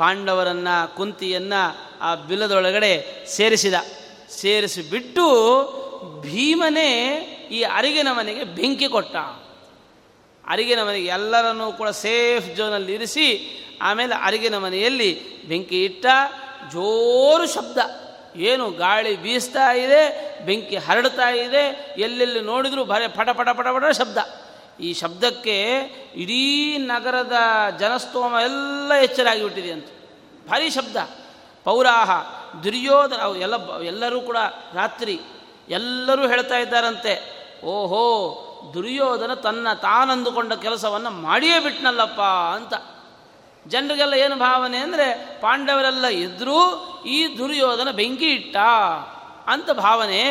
ಪಾಂಡವರನ್ನು ಕುಂತಿಯನ್ನು ಆ ಬಿಲ್ಲದೊಳಗಡೆ ಸೇರಿಸಿದ. ಸೇರಿಸಿಬಿಟ್ಟು ಭೀಮನೇ ಈ ಅರಿಗಿನ ಮನೆಗೆ ಬೆಂಕಿ ಕೊಟ್ಟ. ಅರಿಗಿನ ಮನೆಗೆ ಎಲ್ಲರನ್ನೂ ಕೂಡ ಸೇಫ್ ಝೋನಲ್ಲಿ ಇರಿಸಿ ಆಮೇಲೆ ಅರಿಗಿನ ಮನೆಯಲ್ಲಿ ಬೆಂಕಿ ಇಟ್ಟ. ಜೋರು ಶಬ್ದ, ಏನು ಗಾಳಿ ಬೀಸ್ತಾ ಇದೆ, ಬೆಂಕಿ ಹರಡ್ತಾ ಇದೆ, ಎಲ್ಲೆಲ್ಲಿ ನೋಡಿದರೂ ಭಾರಿ ಪಟ ಪಟ ಪಟ ಪಟ ಶಬ್ದ. ಈ ಶಬ್ದಕ್ಕೆ ಇಡೀ ನಗರದ ಜನಸ್ತೋಮ ಎಲ್ಲ ಎಚ್ಚರಾಗಿಬಿಟ್ಟಿದೆ ಅಂತ. ಭಾರಿ ಶಬ್ದ. ಪೌರಾಹ ದುರ್ಯೋಧನ ಅವು ಎಲ್ಲ ಎಲ್ಲರೂ ಕೂಡ ರಾತ್ರಿ ಎಲ್ಲರೂ ಹೇಳ್ತಾ ಇದ್ದಾರಂತೆ, ಓಹೋ ದುರ್ಯೋಧನ ತನ್ನ ತಾನಂದುಕೊಂಡ ಕೆಲಸವನ್ನು ಮಾಡಿಯೇ ಬಿಟ್ನಲ್ಲಪ್ಪ ಅಂತ. ಜನರಿಗೆಲ್ಲ ಏನು ಭಾವನೆ ಅಂದರೆ, ಪಾಂಡವರೆಲ್ಲ ಇದ್ದರೂ ಈ ದುರ್ಯೋಧನ ಬೆಂಕಿ ಇಟ್ಟ ಅಂತ ಭಾವನೆ.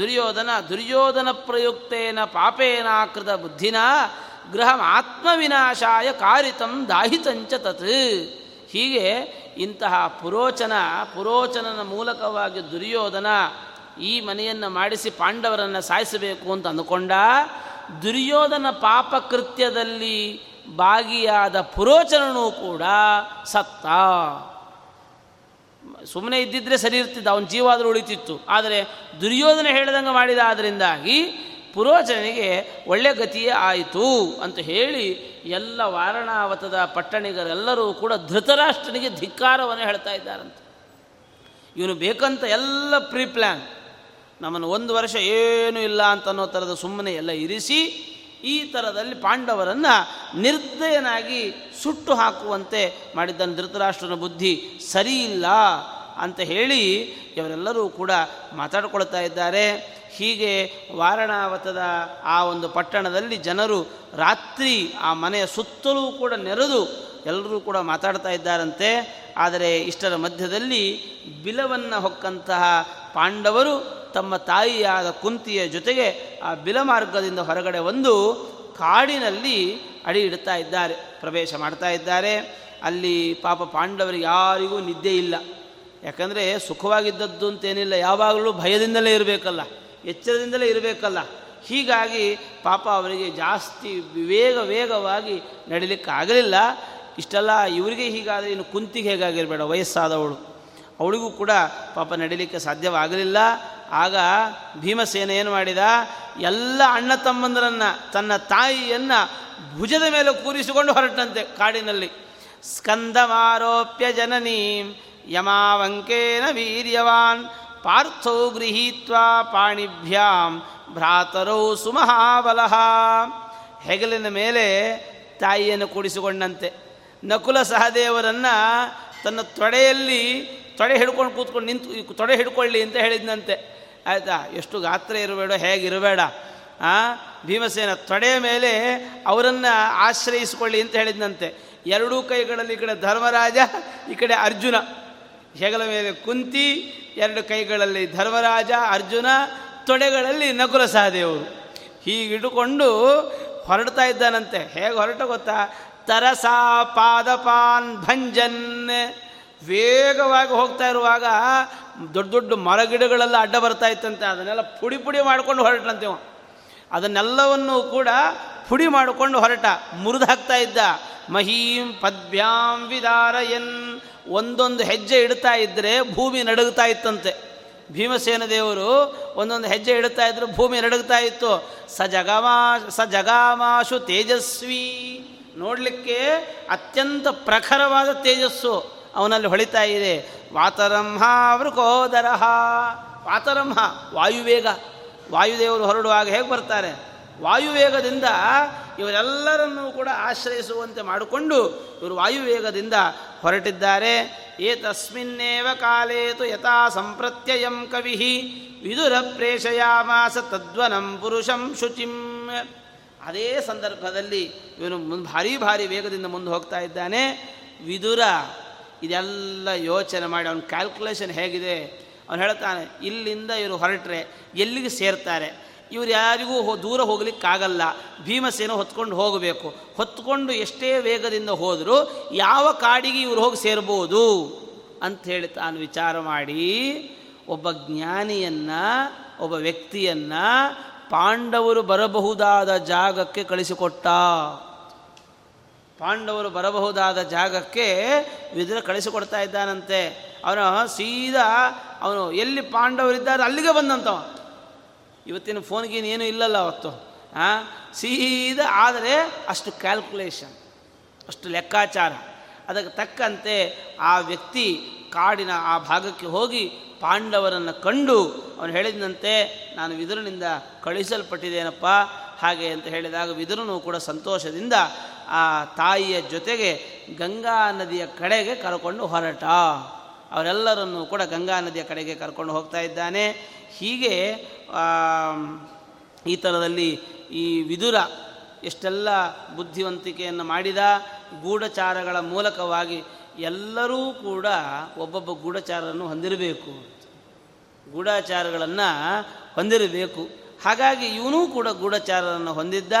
ದುರ್ಯೋಧನ ದುರ್ಯೋಧನ ಪ್ರಯುಕ್ತೇನ ಪಾಪೇನಾಕೃತ ಬುದ್ಧಿನ ಗೃಹಂ ಆತ್ಮವಿನಾಶಾಯ ಕಾರಿತಂ ದಾಹಿತಂಚ ತತ್. ಹೀಗೆ ಇಂತಹ ಪುರೋಚನ ಪುರೋಚನನ ಮೂಲಕವಾಗಿ ದುರ್ಯೋಧನ ಈ ಮನೆಯನ್ನು ಮಾಡಿಸಿ ಪಾಂಡವರನ್ನು ಸಾಯಿಸಬೇಕು ಅಂತ ಅಂದುಕೊಂಡ. ದುರ್ಯೋಧನ ಪಾಪಕೃತ್ಯದಲ್ಲಿ ಭಾಗಿಯಾದ ಪುರೋಚನನೂ ಕೂಡ ಸತ್ತ. ಸುಮ್ಮನೆ ಇದ್ದಿದ್ರೆ ಸರಿ ಇರ್ತಿದ್ದ, ಅವನ ಜೀವ ಆದರೂ ಉಳಿತಿತ್ತು. ಆದರೆ ದುರ್ಯೋಧನ ಹೇಳ್ದಂಗೆ ಮಾಡಿದ. ಆದ್ದರಿಂದಾಗಿ ಪುರೋಚನಿಗೆ ಒಳ್ಳೆ ಗತಿಯೇ ಆಯಿತು ಅಂತ ಹೇಳಿ ಎಲ್ಲ ವಾರಣಾವತದ ಪಟ್ಟಣಿಗರೆಲ್ಲರೂ ಕೂಡ ಧೃತರಾಷ್ಟ್ರನಿಗೆ ಧಿಕ್ಕಾರವನ್ನು ಹೇಳ್ತಾ ಇದ್ದಾರಂತೆ. ಇವನು ಬೇಕಂತ ಎಲ್ಲ ಪ್ರೀ ಪ್ಲ್ಯಾನ್, ನಮ್ಮನ್ನು ಒಂದು ವರ್ಷ ಏನೂ ಇಲ್ಲ ಅಂತ ಅನ್ನೋ ಥರದ ಸುಮ್ಮನೆ ಎಲ್ಲ ಇರಿಸಿ ಈ ಥರದಲ್ಲಿ ಪಾಂಡವರನ್ನು ನಿರ್ದಯನಾಗಿ ಸುಟ್ಟು ಹಾಕುವಂತೆ ಮಾಡಿದ್ದನ್ನು ಧೃತರಾಷ್ಟ್ರನ ಬುದ್ಧಿ ಸರಿಯಿಲ್ಲ ಅಂತ ಹೇಳಿ ಇವರೆಲ್ಲರೂ ಕೂಡ ಮಾತಾಡ್ಕೊಳ್ತಾ ಇದ್ದಾರೆ. ಹೀಗೆ ವಾರಣಾವತದ ಆ ಒಂದು ಪಟ್ಟಣದಲ್ಲಿ ಜನರು ರಾತ್ರಿ ಆ ಮನೆಯ ಸುತ್ತಲೂ ಕೂಡ ನೆರೆದು ಎಲ್ಲರೂ ಕೂಡ ಮಾತಾಡ್ತಾ ಇದ್ದಾರಂತೆ. ಆದರೆ ಇಷ್ಟರ ಮಧ್ಯದಲ್ಲಿ ಬಿಲವನ್ನು ಹೊಕ್ಕಂತಹ ಪಾಂಡವರು ತಮ್ಮ ತಾಯಿಯಾದ ಕುಂತಿಯ ಜೊತೆಗೆ ಆ ಬಿಲ ಮಾರ್ಗದಿಂದ ಹೊರಗಡೆ ಒಂದು ಕಾಡಿನಲ್ಲಿ ಅಡಿ ಇಡ್ತಾ ಇದ್ದಾರೆ, ಪ್ರವೇಶ ಮಾಡ್ತಾ ಇದ್ದಾರೆ. ಅಲ್ಲಿ ಪಾಪ ಪಾಂಡವರಿಗೆ ಯಾರಿಗೂ ನಿದ್ದೆ ಇಲ್ಲ. ಯಾಕಂದರೆ ಸುಖವಾಗಿದ್ದದ್ದು ಅಂತೇನಿಲ್ಲ, ಯಾವಾಗಲೂ ಭಯದಿಂದಲೇ ಇರಬೇಕಲ್ಲ, ಎಚ್ಚರದಿಂದಲೇ ಇರಬೇಕಲ್ಲ. ಹೀಗಾಗಿ ಪಾಪ ಅವರಿಗೆ ಜಾಸ್ತಿ ವೇಗ ವೇಗವಾಗಿ ನಡಿಲಿಕ್ಕೆ ಆಗಲಿಲ್ಲ. ಇಷ್ಟೆಲ್ಲ ಇವರಿಗೆ ಹೀಗಾದರೆ ಇನ್ನು ಕುಂತಿಗೆ ಹೇಗಾಗಿರಬೇಡ, ವಯಸ್ಸಾದವಳು, ಅವಳಿಗೂ ಕೂಡ ಪಾಪ ನಡಿಲಿಕ್ಕೆ ಸಾಧ್ಯವಾಗಲಿಲ್ಲ. ಆಗ ಭೀಮಸೇನ ಏನು ಮಾಡಿದ, ಎಲ್ಲ ಅಣ್ಣ ತಮ್ಮಂದರನ್ನು ತನ್ನ ತಾಯಿಯನ್ನು ಭುಜದ ಮೇಲೆ ಕೂರಿಸಿಕೊಂಡು ಹೊರಟಂತೆ ಕಾಡಿನಲ್ಲಿ. ಸ್ಕಂದಮಾರೋಪ್ಯ ಜನನೀಂ ಯಮಾವಂಕೇನ ವೀರ್ಯವಾನ್ ಪಾರ್ಥೋ ಗೃಹೀತ್ವಾ ಪಾಣಿಭ್ಯಾಂ ಭ್ರಾತರೌ ಸುಮಹಾಬಲಃ. ಹೆಗಲಿನ ಮೇಲೆ ತಾಯಿಯನ್ನು ಕೂಡಿಸಿಕೊಂಡಂತೆ ನಕುಲ ಸಹದೇವರನ್ನು ತನ್ನ ತೊಡೆಯಲ್ಲಿ ತೊಡೆ ಹಿಡ್ಕೊಂಡು ಕೂತ್ಕೊಂಡು ನಿಂತು ತೊಡೆ ಹಿಡ್ಕೊಳ್ಳಿ ಅಂತ ಹೇಳಿದ್ನಂತೆ. ಆಯಿತಾ, ಎಷ್ಟು ಗಾತ್ರ ಇರಬೇಡ, ಹೇಗಿರಬೇಡ, ಭೀಮಸೇನ ತೊಡೆಯ ಮೇಲೆ ಅವರನ್ನು ಆಶ್ರಯಿಸಿಕೊಳ್ಳಿ ಅಂತ ಹೇಳಿದ್ನಂತೆ. ಎರಡೂ ಕೈಗಳಲ್ಲಿ ಈ ಕಡೆ ಧರ್ಮರಾಜ, ಈ ಕಡೆ ಅರ್ಜುನ. ಹೆಗಲ ಮೇಲೆ ಕುಂತಿ, ಎರಡು ಕೈಗಳಲ್ಲಿ ಧರ್ಮರಾಜ ಅರ್ಜುನ, ತೊಡೆಗಳಲ್ಲಿ ನಕುಲ ಸಹದೇವರು. ಹೀಗಿಟ್ಟುಕೊಂಡು ಹೊರಡ್ತಾ ಇದ್ದಾನಂತೆ. ಹೇಗೆ ಹೊರಟ ಗೊತ್ತಾ, ತರಸಾ ಪಾದಪಾನ್ ಭಂಜನ್ ವೇಗವಾಗಿ ಹೋಗ್ತಾ ಇರುವಾಗ ದೊಡ್ಡ ದೊಡ್ಡ ಮರಗಿಡಗಳೆಲ್ಲ ಅಡ್ಡ ಬರ್ತಾ ಇತ್ತಂತೆ. ಅದನ್ನೆಲ್ಲ ಪುಡಿ ಪುಡಿ ಮಾಡಿಕೊಂಡು ಹೊರಟಂತೇವ. ಅದನ್ನೆಲ್ಲವನ್ನು ಕೂಡ ಪುಡಿ ಮಾಡಿಕೊಂಡು ಹೊರಟ, ಮುರಿದು ಹಾಕ್ತಾ ಇದ್ದ. ಮಹೀಂ ಪದ್ಭ್ಯಾಂ ವಿದಾರಯನ್, ಒಂದೊಂದು ಹೆಜ್ಜೆ ಇಡ್ತಾ ಇದ್ದರೆ ಭೂಮಿ ನಡುಗ್ತಾ ಇತ್ತಂತೆ. ಭೀಮಸೇನ ದೇವರು ಒಂದೊಂದು ಹೆಜ್ಜೆ ಇಡ್ತಾ ಇದ್ರು ಭೂಮಿ ನಡುಗ್ತಾ ಇತ್ತು. ಸ ಜಗಾಮಾ ಸ ಜಗಾಮಾಶು ತೇಜಸ್ವಿ, ನೋಡಲಿಕ್ಕೆ ಅತ್ಯಂತ ಪ್ರಖರವಾದ ತೇಜಸ್ಸು ಅವನಲ್ಲಿ ಹೊಳಿತಾ ಇದೆ. ವಾತರಂಹ ವೃಕೋದರಹ, ವಾತರಂಹ ವಾಯುವೇಗ, ವಾಯುದೇವರು ಹೊರಡುವಾಗ ಹೇಗೆ ಬರ್ತಾರೆ, ವಾಯುವೇಗದಿಂದ ಇವರೆಲ್ಲರನ್ನೂ ಕೂಡ ಆಶ್ರಯಿಸುವಂತೆ ಮಾಡಿಕೊಂಡು ಇವರು ವಾಯುವೇಗದಿಂದ ಹೊರಟಿದ್ದಾರೆ. ಏತಸ್ಮಿನ್ನೇವ ಕಾಲೇತು ಯಥಾ ಸಂಪ್ರತ್ಯಯಂ ಕವಿಃ ವಿದುರ ಪ್ರೇಷಯಾಮಾಸ ತದ್ವನಂ ಪುರುಷಂ ಶುಚಿಂ. ಅದೇ ಸಂದರ್ಭದಲ್ಲಿ ಇವನು ಮುಂದೆ ಭಾರಿ ಭಾರಿ ವೇಗದಿಂದ ಮುಂದೆ ಹೋಗ್ತಾ ಇದ್ದಾನೆ. ವಿದುರ ಇದೆಲ್ಲ ಯೋಚನೆ ಮಾಡಿ ಅವನ ಕ್ಯಾಲ್ಕುಲೇಷನ್ ಹೇಗಿದೆ. ಅವನು ಹೇಳ್ತಾನೆ, ಇಲ್ಲಿಂದ ಇವರು ಹೊರಟ್ರೆ ಎಲ್ಲಿಗೆ ಸೇರ್ತಾರೆ, ಇವರು ಯಾರಿಗೂ ದೂರ ಹೋಗಲಿಕ್ಕಾಗಲ್ಲ, ಭೀಮಸೇನ ಹೊತ್ಕೊಂಡು ಹೋಗಬೇಕು, ಹೊತ್ಕೊಂಡು ಎಷ್ಟೇ ವೇಗದಿಂದ ಹೋದರೂ ಯಾವ ಕಾಡಿಗೆ ಇವರು ಹೋಗಿ ಸೇರ್ಬೋದು ಅಂಥೇಳಿ ತಾನು ವಿಚಾರ ಮಾಡಿ ಒಬ್ಬ ಜ್ಞಾನಿಯನ್ನು, ಒಬ್ಬ ವ್ಯಕ್ತಿಯನ್ನು ಪಾಂಡವರು ಬರಬಹುದಾದ ಜಾಗಕ್ಕೆ ಕಳಿಸಿಕೊಟ್ಟ. ಪಾಂಡವರು ಬರಬಹುದಾದ ಜಾಗಕ್ಕೆ ವಿದುರ ಕಳಿಸಿಕೊಡ್ತಾ ಇದ್ದಾನಂತೆ. ಅವನು ಸೀದಾ ಅವನು ಎಲ್ಲಿ ಪಾಂಡವರಿದ್ದಾರೆ ಅಲ್ಲಿಗೆ ಬಂದಂತವ. ಇವತ್ತಿನ ಫೋನ್ಗೇನು ಏನೂ ಇಲ್ಲಲ್ಲ ಅವತ್ತು. ಹಾಂ, ಸೀದಾ. ಆದರೆ ಅಷ್ಟು ಕ್ಯಾಲ್ಕುಲೇಷನ್, ಅಷ್ಟು ಲೆಕ್ಕಾಚಾರ, ಅದಕ್ಕೆ ತಕ್ಕಂತೆ ಆ ವ್ಯಕ್ತಿ ಕಾಡಿನ ಆ ಭಾಗಕ್ಕೆ ಹೋಗಿ ಪಾಂಡವರನ್ನು ಕಂಡು ಅವನು ಹೇಳಿದಂತೆ ನಾನು ವಿದುರನಿಂದ ಕಳುಹಿಸಲ್ಪಟ್ಟಿದ್ದೇನಪ್ಪ ಹಾಗೆ ಅಂತ ಹೇಳಿದಾಗ ವಿದುರನು ಕೂಡ ಸಂತೋಷದಿಂದ ಆ ತಾಯಿಯ ಜೊತೆಗೆ ಗಂಗಾ ನದಿಯ ಕಡೆಗೆ ಕರ್ಕೊಂಡು ಹೊರಟ. ಅವರೆಲ್ಲರನ್ನೂ ಕೂಡ ಗಂಗಾ ನದಿಯ ಕಡೆಗೆ ಕರ್ಕೊಂಡು ಹೋಗ್ತಾ ಇದ್ದಾನೆ. ಹೀಗೆ ಈ ಥರದಲ್ಲಿ ಈ ವಿದುರ ಎಷ್ಟೆಲ್ಲ ಬುದ್ಧಿವಂತಿಕೆಯನ್ನು ಮಾಡಿದ. ಗೂಢಚಾರಗಳ ಮೂಲಕವಾಗಿ ಎಲ್ಲರೂ ಕೂಡ ಒಬ್ಬೊಬ್ಬ ಗೂಢಚಾರರನ್ನು ಹೊಂದಿರಬೇಕು, ಗೂಢಚಾರಗಳನ್ನು ಹೊಂದಿರಬೇಕು. ಹಾಗಾಗಿ ಇವನೂ ಕೂಡ ಗೂಢಚಾರರನ್ನು ಹೊಂದಿದ್ದ.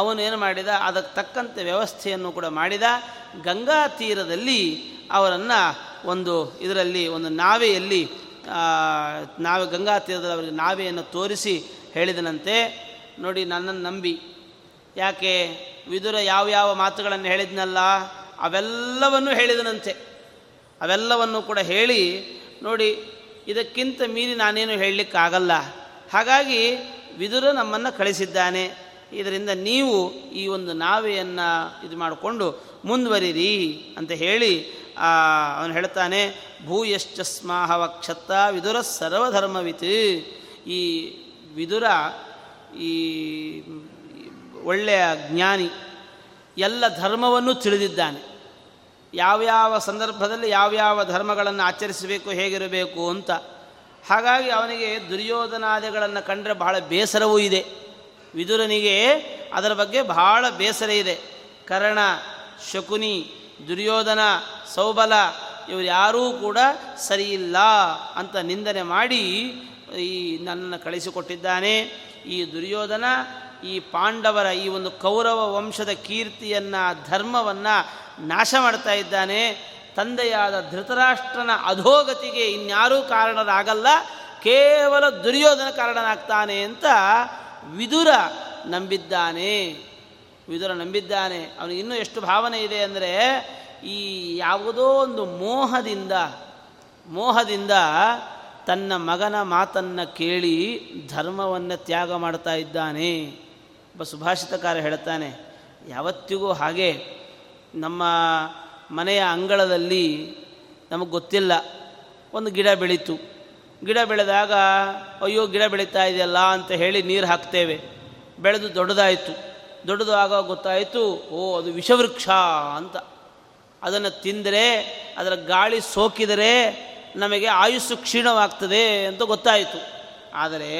ಅವನು ಏನು ಮಾಡಿದ, ಅದಕ್ಕೆ ತಕ್ಕಂತೆ ವ್ಯವಸ್ಥೆಯನ್ನು ಕೂಡ ಮಾಡಿದ. ಗಂಗಾ ತೀರದಲ್ಲಿ ಅವರನ್ನು ಒಂದು ಇದರಲ್ಲಿ ಒಂದು ನಾವೆಯಲ್ಲಿ ನಾವೆ ಗಂಗಾ ತೀರದಲ್ಲಿ ಅವರಿಗೆ ನಾವೆಯನ್ನು ತೋರಿಸಿ ಹೇಳಿದನಂತೆ, ನೋಡಿ ನನ್ನನ್ನು ನಂಬಿ. ಯಾಕೆ ವಿದುರ ಯಾವ ಯಾವ ಮಾತುಗಳನ್ನು ಹೇಳಿದ್ನಲ್ಲ ಅವೆಲ್ಲವನ್ನೂ ಹೇಳಿದನಂತೆ. ಅವೆಲ್ಲವನ್ನು ಕೂಡ ಹೇಳಿ, ನೋಡಿ ಇದಕ್ಕಿಂತ ಮೀರಿ ನಾನೇನು ಹೇಳಲಿಕ್ಕಾಗಲ್ಲ, ಹಾಗಾಗಿ ವಿದುರ ನಮ್ಮನ್ನು ಕಳಿಸಿದ್ದಾನೆ, ಇದರಿಂದ ನೀವು ಈ ಒಂದು ನಾವೆಯನ್ನು ಇದು ಮಾಡಿಕೊಂಡು ಮುಂದುವರಿರಿ ಅಂತ ಹೇಳಿ ಅವನು ಹೇಳ್ತಾನೆ. ಭೂಯಶ್ಚ ಸ್ಮಾಹ ವಕ್ಷತ್ತ ವಿದುರ ಸರ್ವಧರ್ಮವಿತ್. ಈ ವಿದುರ ಈ ಒಳ್ಳೆಯ ಜ್ಞಾನಿ, ಎಲ್ಲ ಧರ್ಮವನ್ನು ತಿಳಿದಿದ್ದಾನೆ. ಯಾವ್ಯಾವ ಸಂದರ್ಭದಲ್ಲಿ ಯಾವ್ಯಾವ ಧರ್ಮಗಳನ್ನು ಆಚರಿಸಬೇಕು, ಹೇಗಿರಬೇಕು ಅಂತ. ಹಾಗಾಗಿ ಅವನಿಗೆ ದುರ್ಯೋಧನಾದಿಗಳನ್ನು ಕಂಡರೆ ಬಹಳ ಬೇಸರವೂ ಇದೆ. ವಿದುರನಿಗೆ ಅದರ ಬಗ್ಗೆ ಬಹಳ ಬೇಸರ ಇದೆ. ಕರ್ಣ, ಶಕುನಿ, ದುರ್ಯೋಧನ, ಸೌಬಲ ಇವರು ಯಾರೂ ಕೂಡ ಸರಿಯಿಲ್ಲ ಅಂತ ನಿಂದನೆ ಮಾಡಿ ಈ ನನ್ನನ್ನು ಕಳಿಸಿಕೊಟ್ಟಿದ್ದಾನೆ. ಈ ದುರ್ಯೋಧನ ಈ ಪಾಂಡವರ ಈ ಒಂದು ಕೌರವ ವಂಶದ ಕೀರ್ತಿಯನ್ನು, ಧರ್ಮವನ್ನು ನಾಶ ಮಾಡ್ತಾ ಇದ್ದಾನೆ. ತಂದೆಯಾದ ಧೃತರಾಷ್ಟ್ರನ ಅಧೋಗತಿಗೆ ಇನ್ಯಾರೂ ಕಾರಣರಾಗಲ್ಲ, ಕೇವಲ ದುರ್ಯೋಧನ ಕಾರಣನಾಗ್ತಾನೆ ಅಂತ ವಿದುರ ನಂಬಿದ್ದಾನೆ. ವಿದುರ ನಂಬಿದ್ದಾನೆ. ಅವನಿಗೆ ಇನ್ನೂ ಎಷ್ಟು ಭಾವನೆ ಇದೆ ಅಂದರೆ, ಈ ಯಾವುದೋ ಒಂದು ಮೋಹದಿಂದ ಮೋಹದಿಂದ ತನ್ನ ಮಗನ ಮಾತನ್ನು ಕೇಳಿ ಧರ್ಮವನ್ನು ತ್ಯಾಗ ಮಾಡ್ತಾ ಇದ್ದಾನೆ. ಒಬ್ಬ ಸುಭಾಷಿತಕಾರ ಹೇಳ್ತಾನೆ, ಯಾವತ್ತಿಗೂ ಹಾಗೆ ನಮ್ಮ ಮನೆಯ ಅಂಗಳದಲ್ಲಿ ನಮಗೆ ಗೊತ್ತಿಲ್ಲ ಒಂದು ಗಿಡ ಬೆಳೀತು. ಗಿಡ ಬೆಳೆದಾಗ ಅಯ್ಯೋ ಗಿಡ ಬೆಳೀತಾ ಇದೆಯಲ್ಲ ಅಂತ ಹೇಳಿ ನೀರು ಹಾಕ್ತೇವೆ. ಬೆಳೆದು ದೊಡ್ಡದಾಯಿತು. ದೊಡ್ಡದಾಗ ಗೊತ್ತಾಯಿತು, ಓ ಅದು ವಿಷವೃಕ್ಷ ಅಂತ. ಅದನ್ನು ತಿಂದರೆ, ಅದರ ಗಾಳಿ ಸೋಕಿದರೆ ನಮಗೆ ಆಯುಸ್ಸು ಕ್ಷೀಣವಾಗ್ತದೆ ಅಂತ ಗೊತ್ತಾಯಿತು. ಆದರೆ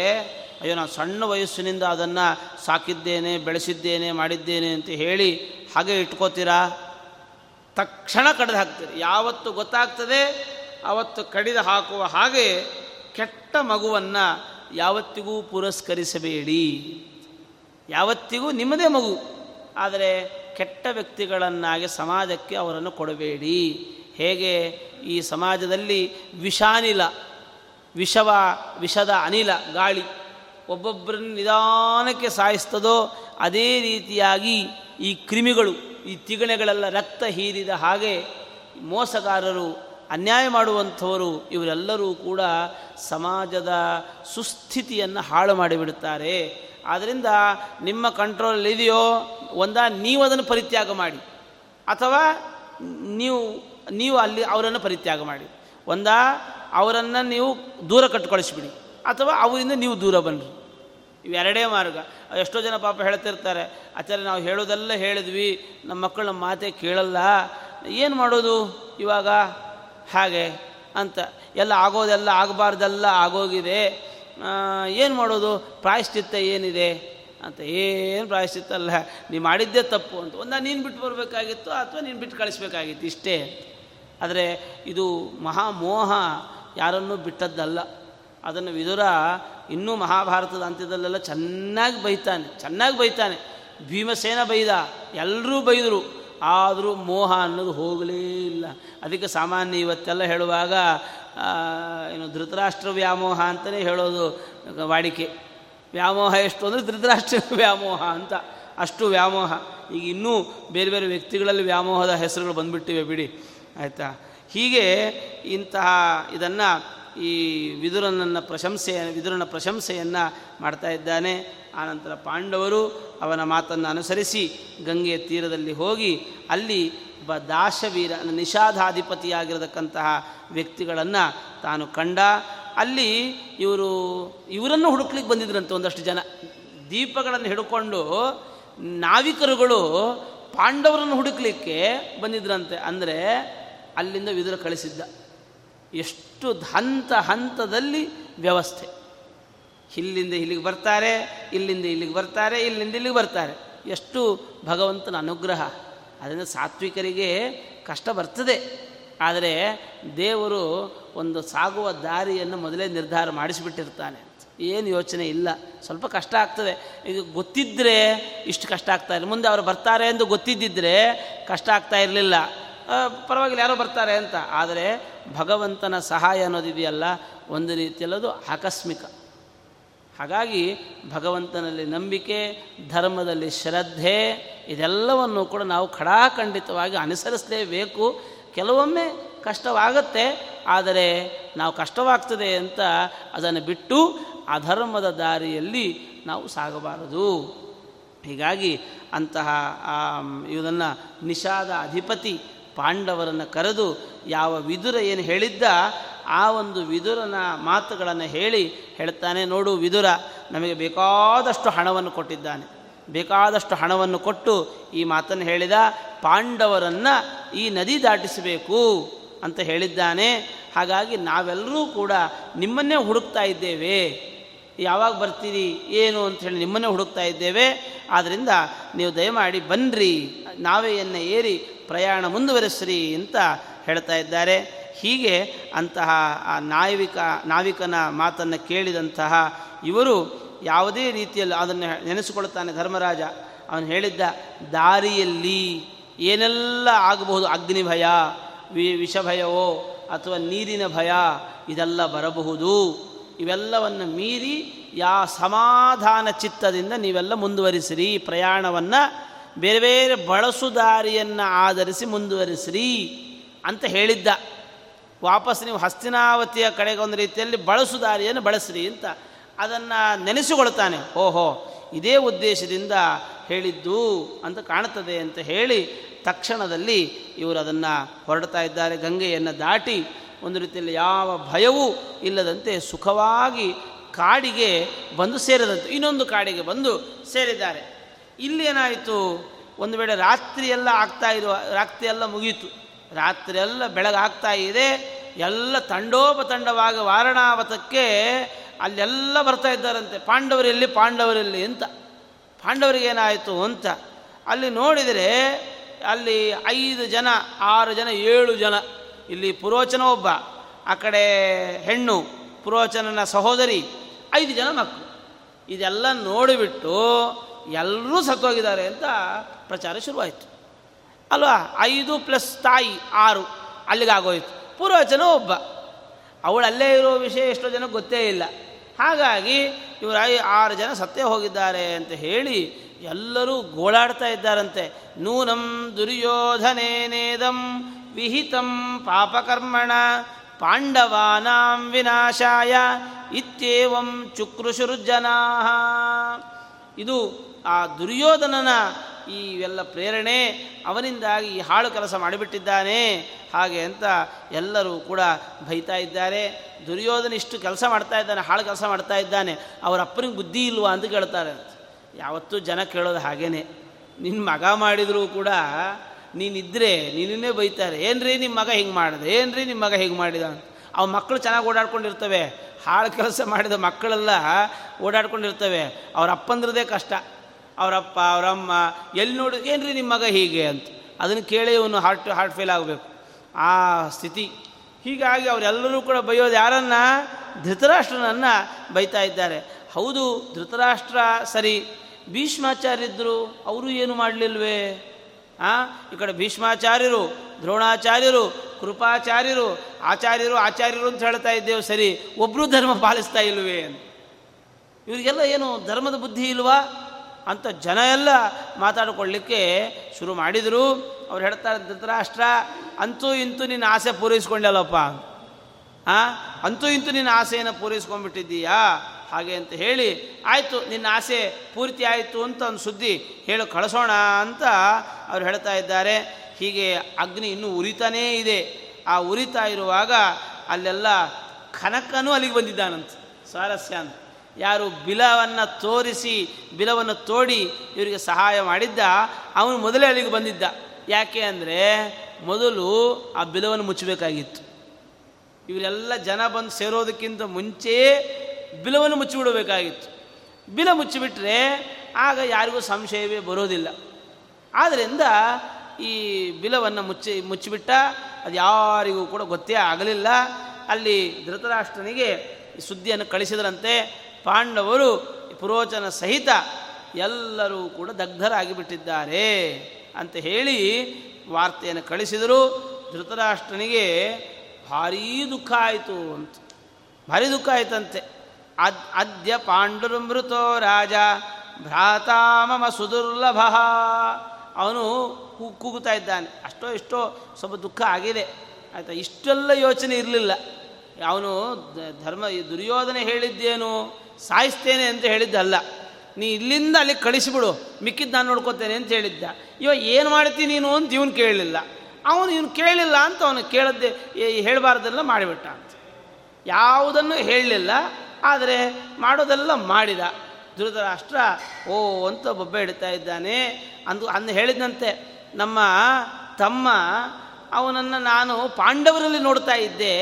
ಅಯ್ಯೋ ನಾನು ಸಣ್ಣ ವಯಸ್ಸಿನಿಂದ ಅದನ್ನು ಸಾಕಿದ್ದೇನೆ, ಬೆಳೆಸಿದ್ದೇನೆ, ಮಾಡಿದ್ದೇನೆ ಅಂತ ಹೇಳಿ ಹಾಗೆ ಇಟ್ಕೋತೀರಾ? ತಕ್ಷಣ ಕಡಿದು ಹಾಕ್ತೀರಿ. ಯಾವತ್ತು ಗೊತ್ತಾಗ್ತದೆ ಅವತ್ತು ಕಡಿದು ಹಾಕುವ ಹಾಗೆ ಕೆಟ್ಟ ಮಗುವನ್ನು ಯಾವತ್ತಿಗೂ ಪುರಸ್ಕರಿಸಬೇಡಿ. ಯಾವತ್ತಿಗೂ ನಿಮ್ಮದೇ ಮಗು, ಆದರೆ ಕೆಟ್ಟ ವ್ಯಕ್ತಿಗಳನ್ನಾಗಿ ಸಮಾಜಕ್ಕೆ ಅವರನ್ನು ಕೊಡಬೇಡಿ. ಹೇಗೆ ಈ ಈ ಸಮಾಜದಲ್ಲಿ ವಿಷಾನಿಲ, ವಿಷವ ವಿಷದ ಅನಿಲ ಗಾಳಿ ಒಬ್ಬೊಬ್ಬರನ್ನು ನಿಧಾನಕ್ಕೆ ಸಾಯಿಸ್ತದೋ ಅದೇ ರೀತಿಯಾಗಿ ಈ ಕ್ರಿಮಿಗಳು, ಈ ತಿಗಣೆಗಳೆಲ್ಲ ರಕ್ತ ಹೀರಿದ ಹಾಗೆ ಮೋಸಗಾರರು, ಅನ್ಯಾಯ ಮಾಡುವಂಥವರು ಇವರೆಲ್ಲರೂ ಕೂಡ ಸಮಾಜದ ಸುಸ್ಥಿತಿಯನ್ನು ಹಾಳು ಮಾಡಿಬಿಡುತ್ತಾರೆ. ಆದ್ದರಿಂದ ನಿಮ್ಮ ಕಂಟ್ರೋಲ್ ಇದೆಯೋ ಒಂದ ನೀವು ಅದನ್ನು ಪರಿತ್ಯಾಗ ಮಾಡಿ, ಅಥವಾ ನೀವು ನೀವು ಅಲ್ಲಿ ಅವರನ್ನು ಪರಿತ್ಯಾಗ ಮಾಡಿ. ಒಂದ ಅವರನ್ನು ನೀವು ದೂರ ಕಟ್ಕೊಳಿಸ್ಬಿಡಿ, ಅಥವಾ ಅವರಿಂದ ನೀವು ದೂರ ಬನ್ನಿರಿ. ಇವೆರಡೇ ಮಾರ್ಗ. ಎಷ್ಟೋ ಜನ ಪಾಪ ಹೇಳ್ತಿರ್ತಾರೆ, ಆಚಾರ್ಯ ನಾವು ಹೇಳೋದೆಲ್ಲ ಹೇಳಿದ್ವಿ, ನಮ್ಮ ಮಕ್ಕಳು ನಮ್ಮ ಮಾತೇ ಕೇಳಲ್ಲ, ಏನು ಮಾಡೋದು ಇವಾಗ ಹಾಗೆ ಅಂತ. ಎಲ್ಲ ಆಗೋದೆಲ್ಲ ಆಗಬಾರ್ದೆಲ್ಲ ಆಗೋಗಿದೆ, ಏನು ಮಾಡೋದು, ಪ್ರಾಯಶ್ಚಿತ್ತ ಏನಿದೆ ಅಂತ. ಏನು ಪ್ರಾಯಶ್ಚಿತ್ತ ಅಲ್ಲ, ನೀವು ಮಾಡಿದ್ದೇ ತಪ್ಪು ಅಂತ. ಒಂದ ನೀನು ಬಿಟ್ಟು ಬರಬೇಕಾಗಿತ್ತು, ಅಥವಾ ನೀನು ಬಿಟ್ಟು ಕಳಿಸ್ಬೇಕಾಗಿತ್ತು, ಇಷ್ಟೇ. ಆದರೆ ಇದು ಮಹಾಮೋಹ ಯಾರನ್ನೂ ಬಿಟ್ಟದ್ದಲ್ಲ. ಅದನ್ನು ವಿದುರ ಇನ್ನೂ ಮಹಾಭಾರತದ ಅಂತ್ಯದಲ್ಲೆಲ್ಲ ಚೆನ್ನಾಗಿ ಬೈತಾನೆ, ಚೆನ್ನಾಗಿ ಬೈತಾನೆ. ಭೀಮಸೇನ ಬೈದ, ಎಲ್ಲರೂ ಬೈದರು, ಆದರೂ ಮೋಹ ಅನ್ನೋದು ಹೋಗಲೇ ಇಲ್ಲ. ಅದಕ್ಕೆ ಸಾಮಾನ್ಯ ಇವತ್ತೆಲ್ಲ ಹೇಳುವಾಗ ಏನು ಧೃತರಾಷ್ಟ್ರ ವ್ಯಾಮೋಹ ಅಂತಲೇ ಹೇಳೋದು ವಾಡಿಕೆ. ವ್ಯಾಮೋಹ ಎಷ್ಟು ಅಂದರೆ ಧೃತರಾಷ್ಟ್ರ ವ್ಯಾಮೋಹ ಅಂತ, ಅಷ್ಟು ವ್ಯಾಮೋಹ. ಈಗ ಇನ್ನೂ ಬೇರೆ ಬೇರೆ ವ್ಯಕ್ತಿಗಳಲ್ಲಿ ವ್ಯಾಮೋಹದ ಹೆಸರುಗಳು ಬಂದುಬಿಟ್ಟಿವೆ ಬಿಡಿ, ಆಯಿತಾ. ಹೀಗೆ ಇಂತಹ ಇದನ್ನು ಈ ವಿದುರನನ್ನು ಪ್ರಶಂಸೆ ವಿದುರನ ಪ್ರಶಂಸೆಯನ್ನು ಮಾಡ್ತಾ ಇದ್ದಾನೆ. ಆನಂತರ ಪಾಂಡವರು ಅವನ ಮಾತನ್ನು ಅನುಸರಿಸಿ ಗಂಗೆಯ ತೀರದಲ್ಲಿ ಹೋಗಿ ಅಲ್ಲಿ ಒಬ್ಬ ದಾಶವೀರ ನಿಷಾಧಾಧಿಪತಿಯಾಗಿರತಕ್ಕಂತಹ ವ್ಯಕ್ತಿಗಳನ್ನು ತಾನು ಕಂಡ. ಅಲ್ಲಿ ಇವರು ಇವರನ್ನು ಹುಡುಕ್ಲಿಕ್ಕೆ ಬಂದಿದ್ರಂತೆ ಒಂದಷ್ಟು ಜನ. ದೀಪಗಳನ್ನು ಹಿಡ್ಕೊಂಡು ನಾವಿಕರುಗಳು ಪಾಂಡವರನ್ನು ಹುಡುಕ್ಲಿಕ್ಕೆ ಬಂದಿದ್ರಂತೆ. ಅಂದರೆ ಅಲ್ಲಿಂದ ವಿದುರ ಕಳಿಸಿದ್ದ. ಎಷ್ಟು ಹಂತ ಹಂತದಲ್ಲಿ ವ್ಯವಸ್ಥೆ. ಇಲ್ಲಿಂದ ಇಲ್ಲಿಗೆ ಬರ್ತಾರೆ, ಇಲ್ಲಿಂದ ಇಲ್ಲಿಗೆ ಬರ್ತಾರೆ, ಇಲ್ಲಿಂದ ಇಲ್ಲಿಗೆ ಬರ್ತಾರೆ. ಎಷ್ಟು ಭಗವಂತನ ಅನುಗ್ರಹ. ಅದರಿಂದ ಸಾತ್ವಿಕರಿಗೆ ಕಷ್ಟ ಬರ್ತದೆ, ಆದರೆ ದೇವರು ಒಂದು ಸಾಗುವ ದಾರಿಯನ್ನು ಮೊದಲೇ ನಿರ್ಧಾರ ಮಾಡಿಸಿಬಿಟ್ಟಿರ್ತಾನೆ. ಏನು ಯೋಚನೆ ಇಲ್ಲ. ಸ್ವಲ್ಪ ಕಷ್ಟ ಆಗ್ತದೆ, ಈಗ ಗೊತ್ತಿದ್ದರೆ ಇಷ್ಟು ಕಷ್ಟ ಆಗ್ತಾ ಇರಲಿಲ್ಲ. ಮುಂದೆ ಅವರು ಬರ್ತಾರೆ ಎಂದು ಗೊತ್ತಿದ್ದಿದ್ರೆ ಕಷ್ಟ ಆಗ್ತಾ ಇರಲಿಲ್ಲ, ಪರವಾಗಿಲ್ಲ, ಯಾರೋ ಬರ್ತಾರೆ ಅಂತ. ಆದರೆ ಭಗವಂತನ ಸಹಾಯ ಅನ್ನೋದಿದೆಯಲ್ಲ, ಒಂದು ರೀತಿಯಲ್ಲದು ಆಕಸ್ಮಿಕ. ಹಾಗಾಗಿ ಭಗವಂತನಲ್ಲಿ ನಂಬಿಕೆ, ಧರ್ಮದಲ್ಲಿ ಶ್ರದ್ಧೆ, ಇದೆಲ್ಲವನ್ನು ಕೂಡ ನಾವು ಖಡಾಖಂಡಿತವಾಗಿ ಅನುಸರಿಸಲೇಬೇಕು. ಕೆಲವೊಮ್ಮೆ ಕಷ್ಟವಾಗತ್ತೆ, ಆದರೆ ನಾವು ಕಷ್ಟವಾಗ್ತದೆ ಅಂತ ಅದನ್ನು ಬಿಟ್ಟು ಅಧರ್ಮದ ದಾರಿಯಲ್ಲಿ ನಾವು ಸಾಗಬಾರದು. ಹೀಗಾಗಿ ಅಂತಹ ಇದನ್ನು ನಿಷಾದ ಅಧಿಪತಿ ಪಾಂಡವರನ್ನು ಕರೆದು ಯಾವ ವಿದುರ ಏನು ಹೇಳಿದ್ದ ಆ ಒಂದು ವಿದುರನ ಮಾತುಗಳನ್ನು ಹೇಳಿ ಹೇಳ್ತಾನೆ, ನೋಡು ವಿದುರ, ನಮಗೆ ಬೇಕಾದಷ್ಟು ಹಣವನ್ನು ಕೊಟ್ಟಿದ್ದಾನೆ. ಬೇಕಾದಷ್ಟು ಹಣವನ್ನು ಕೊಟ್ಟು ಈ ಮಾತನ್ನು ಹೇಳಿದ, ಪಾಂಡವರನ್ನು ಈ ನದಿ ದಾಟಿಸಬೇಕು ಅಂತ ಹೇಳಿದ್ದಾನೆ. ಹಾಗಾಗಿ ನಾವೆಲ್ಲರೂ ಕೂಡ ನಿಮ್ಮನ್ನೇ ಹುಡುಕ್ತಾ ಇದ್ದೇವೆ, ಯಾವಾಗ ಬರ್ತೀರಿ ಏನು ಅಂಥೇಳಿ ನಿಮ್ಮನ್ನೇ ಹುಡುಕ್ತಾ ಇದ್ದೇವೆ. ಆದ್ದರಿಂದ ನೀವು ದಯಮಾಡಿ ಬನ್ನಿರಿ, ನಾವೆಯನ್ನು ಏರಿ ಪ್ರಯಾಣ ಮುಂದುವರೆಸ್ರಿ ಅಂತ ಹೇಳ್ತಾ ಇದ್ದಾರೆ. ಹೀಗೆ ಅಂತಹ ಆ ನಾವಿಕ ನಾವಿಕನ ಮಾತನ್ನು ಕೇಳಿದಂತಹ ಇವರು ಯಾವುದೇ ರೀತಿಯಲ್ಲಿ ಅದನ್ನು ನೆನೆಸಿಕೊಳ್ಳುತ್ತಾನೆ ಧರ್ಮರಾಜ. ಅವನು ಹೇಳಿದ್ದ ದಾರಿಯಲ್ಲಿ ಏನೆಲ್ಲ ಆಗಬಹುದು, ಅಗ್ನಿಭಯ, ವಿ ವಿಷಭಯವೋ ಅಥವಾ ನೀರಿನ ಭಯ, ಇದೆಲ್ಲ ಬರಬಹುದು. ಇವೆಲ್ಲವನ್ನು ಮೀರಿ ಯಾ ಸಮಾಧಾನ ಚಿತ್ತದಿಂದ ನೀವೆಲ್ಲ ಮುಂದುವರಿಸಿರಿ ಪ್ರಯಾಣವನ್ನು, ಬೇರೆ ಬೇರೆ ಬಳಸುದಾರಿಯನ್ನು ಆಧರಿಸಿ ಮುಂದುವರಿಸಿರಿ ಅಂತ ಹೇಳಿದ್ದ. ವಾಪಸ್ ನೀವು ಹಸ್ತಿನಾವತಿಯ ಕಡೆಗೆ ಒಂದು ರೀತಿಯಲ್ಲಿ ಬಳಸುದಾರಿಯನ್ನು ಬಳಸಿರಿ ಅಂತ ಅದನ್ನು ನೆನೆಸಿಕೊಳ್ತಾನೆ. ಓಹೋ, ಇದೇ ಉದ್ದೇಶದಿಂದ ಹೇಳಿದ್ದು ಅಂತ ಕಾಣುತ್ತದೆ ಅಂತ ಹೇಳಿ ತಕ್ಷಣದಲ್ಲಿ ಇವರು ಅದನ್ನು ಹೊರಡ್ತಾ ಇದ್ದಾರೆ. ಗಂಗೆಯನ್ನು ದಾಟಿ ಒಂದು ರೀತಿಯಲ್ಲಿ ಯಾವ ಭಯವೂ ಇಲ್ಲದಂತೆ ಸುಖವಾಗಿ ಕಾಡಿಗೆ ಬಂದು ಸೇರಿದಂತೆ ಇನ್ನೊಂದು ಕಾಡಿಗೆ ಬಂದು ಸೇರಿದ್ದಾರೆ. ಇಲ್ಲೇನಾಯಿತು, ಒಂದು ವೇಳೆ ರಾತ್ರಿಯೆಲ್ಲ ಆಗ್ತಾ ಇರುವ ರಾತ್ರಿಯೆಲ್ಲ ಮುಗೀತು, ರಾತ್ರಿಯೆಲ್ಲ ಬೆಳಗಾಗ್ತಾ ಇದೆ. ಎಲ್ಲ ತಂಡೋಪತಂಡವಾಗಿ ವಾರಣಾವತಕ್ಕೆ ಅಲ್ಲೆಲ್ಲ ಬರ್ತಾ ಇದ್ದಾರಂತೆ, ಪಾಂಡವರಲ್ಲಿ ಪಾಂಡವರಲ್ಲಿ ಅಂತ. ಪಾಂಡವರಿಗೇನಾಯಿತು ಅಂತ ಅಲ್ಲಿ ನೋಡಿದರೆ ಅಲ್ಲಿ ಐದು ಜನ, ಆರು ಜನ, ಏಳು ಜನ. ಇಲ್ಲಿ ಪುರೋಚನ ಒಬ್ಬ, ಆ ಕಡೆ ಹೆಣ್ಣು ಪುರೋಚನನ ಸಹೋದರಿ, ಐದು ಜನ ಮಕ್ಕಳು. ಇದೆಲ್ಲ ನೋಡಿಬಿಟ್ಟು ಎಲ್ಲರೂ ಸತ್ತೋಗಿದ್ದಾರೆ ಅಂತ ಪ್ರಚಾರ ಶುರುವಾಯಿತು ಅಲ್ವಾ. ಐದು ಪ್ಲಸ್ ತಾಯಿ ಆರು, ಅಲ್ಲಿಗಾಗೋಯಿತು. ಪೂರ್ವಜನ ಒಬ್ಬ, ಅವಳಲ್ಲೇ ಇರೋ ವಿಷಯ ಎಷ್ಟೋ ಜನಕ್ಕೆ ಗೊತ್ತೇ ಇಲ್ಲ. ಹಾಗಾಗಿ ಇವರ ಆರು ಜನ ಸತ್ತೇ ಹೋಗಿದ್ದಾರೆ ಅಂತ ಹೇಳಿ ಎಲ್ಲರೂ ಗೋಳಾಡ್ತಾ ಇದ್ದಾರಂತೆ. ನೂನಂ ದುರ್ಯೋಧನೇನೇದಂ ವಿಹಿತಂ ಪಾಪಕರ್ಮಣ ಪಾಂಡವಾನಾಂ ವಿನಾಶಾಯ ಇತ್ಯೇವಂ ಚುಕ್ರುಷುರು ಜನಾಃ. ಇದು ಆ ದುರ್ಯೋಧನನ ಈ ಎಲ್ಲ ಪ್ರೇರಣೆ, ಅವನಿಂದಾಗಿ ಈ ಹಾಳು ಕೆಲಸ ಮಾಡಿಬಿಟ್ಟಿದ್ದಾನೆ ಹಾಗೆ ಅಂತ ಎಲ್ಲರೂ ಕೂಡ ಬೈತಾ ಇದ್ದಾರೆ. ದುರ್ಯೋಧನ ಇಷ್ಟು ಕೆಲಸ ಮಾಡ್ತಾ ಇದ್ದಾನೆ, ಹಾಳು ಕೆಲಸ ಮಾಡ್ತಾ ಇದ್ದಾನೆ, ಅವ್ರ ಅಪ್ಪನಿಗೆ ಬುದ್ಧಿ ಇಲ್ವಾ ಅಂತ ಕೇಳ್ತಾರೆ. ಯಾವತ್ತೂ ಜನ ಕೇಳೋದು ಹಾಗೇನೆ. ನಿನ್ನ ಮಗ ಮಾಡಿದರೂ ಕೂಡ ನೀನಿದ್ದರೆ ನೀನನ್ನೇ ಬೈತಾರೆ, ಏನು ರೀ ನಿಮ್ಮ ಮಗ ಹಿಂಗೆ ಮಾಡಿದೆ, ಏನು ರೀ ನಿಮ್ಮ ಮಗ ಹೀಗೆ ಮಾಡಿದ ಅಂತ. ಅವ ಮಕ್ಕಳು ಚೆನ್ನಾಗಿ ಓಡಾಡ್ಕೊಂಡಿರ್ತವೆ, ಹಾಳು ಕೆಲಸ ಮಾಡಿದ ಮಕ್ಕಳೆಲ್ಲ ಓಡಾಡ್ಕೊಂಡಿರ್ತವೆ. ಅವ್ರ ಅಪ್ಪಂದ್ರದೇ ಕಷ್ಟ, ಅವರಪ್ಪ ಅವರಮ್ಮ ಎಲ್ಲಿ ನೋಡಿದ್ರು ಏನು ರೀ ನಿಮ್ಮ ಮಗ ಹೀಗೆ ಅಂತ. ಅದನ್ನು ಕೇಳಿ ಇವನು ಹಾರ್ಟ್ ಟು ಹಾರ್ಟ್ ಫೇಲ್ ಆಗಬೇಕು ಆ ಸ್ಥಿತಿ. ಹೀಗಾಗಿ ಅವರೆಲ್ಲರೂ ಕೂಡ ಬೈಯೋದು ಯಾರನ್ನು? ಧೃತರಾಷ್ಟ್ರನನ್ನು ಬೈತಾ ಇದ್ದಾರೆ. ಹೌದು, ಧೃತರಾಷ್ಟ್ರ ಸರಿ, ಭೀಷ್ಮಾಚಾರ್ಯರು ಅವರು ಏನು ಮಾಡಲಿಲ್ವೇ? ಆ ಈ ಕಡೆ ಭೀಷ್ಮಾಚಾರ್ಯರು, ದ್ರೋಣಾಚಾರ್ಯರು, ಕೃಪಾಚಾರ್ಯರು, ಆಚಾರ್ಯರು ಆಚಾರ್ಯರು ಅಂತ ಹೇಳ್ತಾ ಇದ್ದೇವೆ ಸರಿ, ಒಬ್ಬರೂ ಧರ್ಮ ಪಾಲಿಸ್ತಾ ಇಲ್ವೇ ಅಂತ. ಇವರಿಗೆಲ್ಲ ಏನು ಧರ್ಮದ ಬುದ್ಧಿ ಇಲ್ವಾ ಅಂತ ಜನ ಎಲ್ಲ ಮಾತಾಡಿಕೊಳ್ಳಲಿಕ್ಕೆ ಶುರು ಮಾಡಿದರು. ಅವ್ರು ಹೇಳ್ತಾರೆ, ಧೃತರಾಷ್ಟ್ರ, ಅಂತೂ ಇಂತೂ ನಿನ್ನ ಆಸೆ ಪೂರೈಸ್ಕೊಂಡಲ್ಲಪ್ಪ, ಹಾಂ ಅಂತೂ ಇಂತೂ ನಿನ್ನ ಆಸೆಯನ್ನು ಪೂರೈಸ್ಕೊಂಡ್ಬಿಟ್ಟಿದ್ದೀಯಾ ಹಾಗೆ ಅಂತ ಹೇಳಿ, ಆಯಿತು ನಿನ್ನ ಆಸೆ ಪೂರ್ತಿ ಆಯಿತು ಅಂತ ಒಂದು ಸುದ್ದಿ ಹೇಳಿ ಕಳಿಸೋಣ ಅಂತ ಅವ್ರು ಹೇಳ್ತಾ ಇದ್ದಾರೆ. ಹೀಗೆ ಅಗ್ನಿ ಇನ್ನೂ ಉರಿತಾನೇ ಇದೆ. ಆ ಉರಿತಾ ಇರುವಾಗ ಅಲ್ಲೆಲ್ಲ ಕನಕನೂ ಅಲ್ಲಿಗೆ ಬಂದಿದ್ದಾನಂತ. ಸ್ವಾರಸ್ಯ ಅಂತ ಯಾರು ಬಿಲವನ್ನು ತೋರಿಸಿ ಬಿಲವನ್ನು ತೋಡಿ ಇವರಿಗೆ ಸಹಾಯ ಮಾಡಿದ್ದ ಅವನು ಮೊದಲೇ ಅಲ್ಲಿಗೆ ಬಂದಿದ್ದ. ಯಾಕೆ ಅಂದರೆ ಮೊದಲು ಆ ಬಿಲವನ್ನು ಮುಚ್ಚಬೇಕಾಗಿತ್ತು. ಇವರೆಲ್ಲ ಜನ ಬಂದು ಸೇರೋದಕ್ಕಿಂತ ಮುಂಚೆಯೇ ಬಿಲವನ್ನು ಮುಚ್ಚಿಬಿಡಬೇಕಾಗಿತ್ತು. ಬಿಲ ಮುಚ್ಚಿಬಿಟ್ರೆ ಆಗ ಯಾರಿಗೂ ಸಂಶಯವೇ ಬರೋದಿಲ್ಲ. ಆದ್ದರಿಂದ ಈ ಬಿಲವನ್ನು ಮುಚ್ಚಿ ಮುಚ್ಚಿಬಿಟ್ಟ, ಅದು ಯಾರಿಗೂ ಕೂಡ ಗೊತ್ತೇ ಆಗಲಿಲ್ಲ. ಅಲ್ಲಿ ಧೃತರಾಷ್ಟ್ರನಿಗೆ ಸುದ್ದಿಯನ್ನು ಕಳಿಸಿದ್ರಂತೆ. ಪಾಂಡವರು ಪುರೋಚನ ಸಹಿತ ಎಲ್ಲರೂ ಕೂಡ ದಗ್ಧರಾಗಿಬಿಟ್ಟಿದ್ದಾರೆ ಅಂತ ಹೇಳಿ ವಾರ್ತೆಯನ್ನು ಕಳಿಸಿದರು. ಧೃತರಾಷ್ಟ್ರನಿಗೆ ಭಾರೀ ದುಃಖ ಆಯಿತು ಅಂತ, ಭಾರೀ ದುಃಖ ಆಯಿತಂತೆ. ಅದ್ ಅದ್ಯ ಪಾಂಡುರು ಮೃತೋ ರಾಜ ಭ್ರಾತಾ ಮಮ ಸುದುರ್ಲಭ. ಅವನು ಕೂಗುತ್ತಾ ಇದ್ದಾನೆ, ಅಷ್ಟೋ ಇಷ್ಟೋ ಸ್ವಲ್ಪ ದುಃಖ ಆಗಿದೆ ಆಯಿತಾ. ಇಷ್ಟೆಲ್ಲ ಯೋಚನೆ ಇರಲಿಲ್ಲ. ಅವನು ಧರ್ಮ ದುರ್ಯೋಧನೆ ಹೇಳಿದ್ದೇನು, ಸಾಯಿಸ್ತೇನೆ ಅಂತ ಹೇಳಿದ್ದಲ್ಲ, ನೀ ಇಲ್ಲಿಂದ ಅಲ್ಲಿಗೆ ಕಳಿಸಿಬಿಡು, ಮಿಕ್ಕಿದ್ದು ನಾನು ನೋಡ್ಕೋತೇನೆ ಅಂತ ಹೇಳಿದ್ದ. ಇವ ಏನು ಮಾಡ್ತೀನಿ ನೀನು ಅಂತ ಇವನು ಕೇಳಲಿಲ್ಲ. ಅವನು ಇವನು ಕೇಳಲಿಲ್ಲ ಅಂತ ಅವನು ಕೇಳದ್ದೆ ಹೇಳಬಾರ್ದೆಲ್ಲ ಮಾಡಿಬಿಟ್ಟ ಅಂತ. ಯಾವುದನ್ನು ಹೇಳಲಿಲ್ಲ, ಆದರೆ ಮಾಡೋದೆಲ್ಲ ಮಾಡಿದ. ಧೃತರಾಷ್ಟ್ರ ಓ ಅಂತ ಬೊಬ್ಬೆ ಹಿಡಿತಾ ಇದ್ದಾನೆ. ಅಂದು ಅಂದು ಹೇಳಿದಂತೆ, ನಮ್ಮ ತಮ್ಮ ಅವನನ್ನು ನಾನು ಪಾಂಡವರಲ್ಲಿ ನೋಡ್ತಾ ಇದ್ದೆ,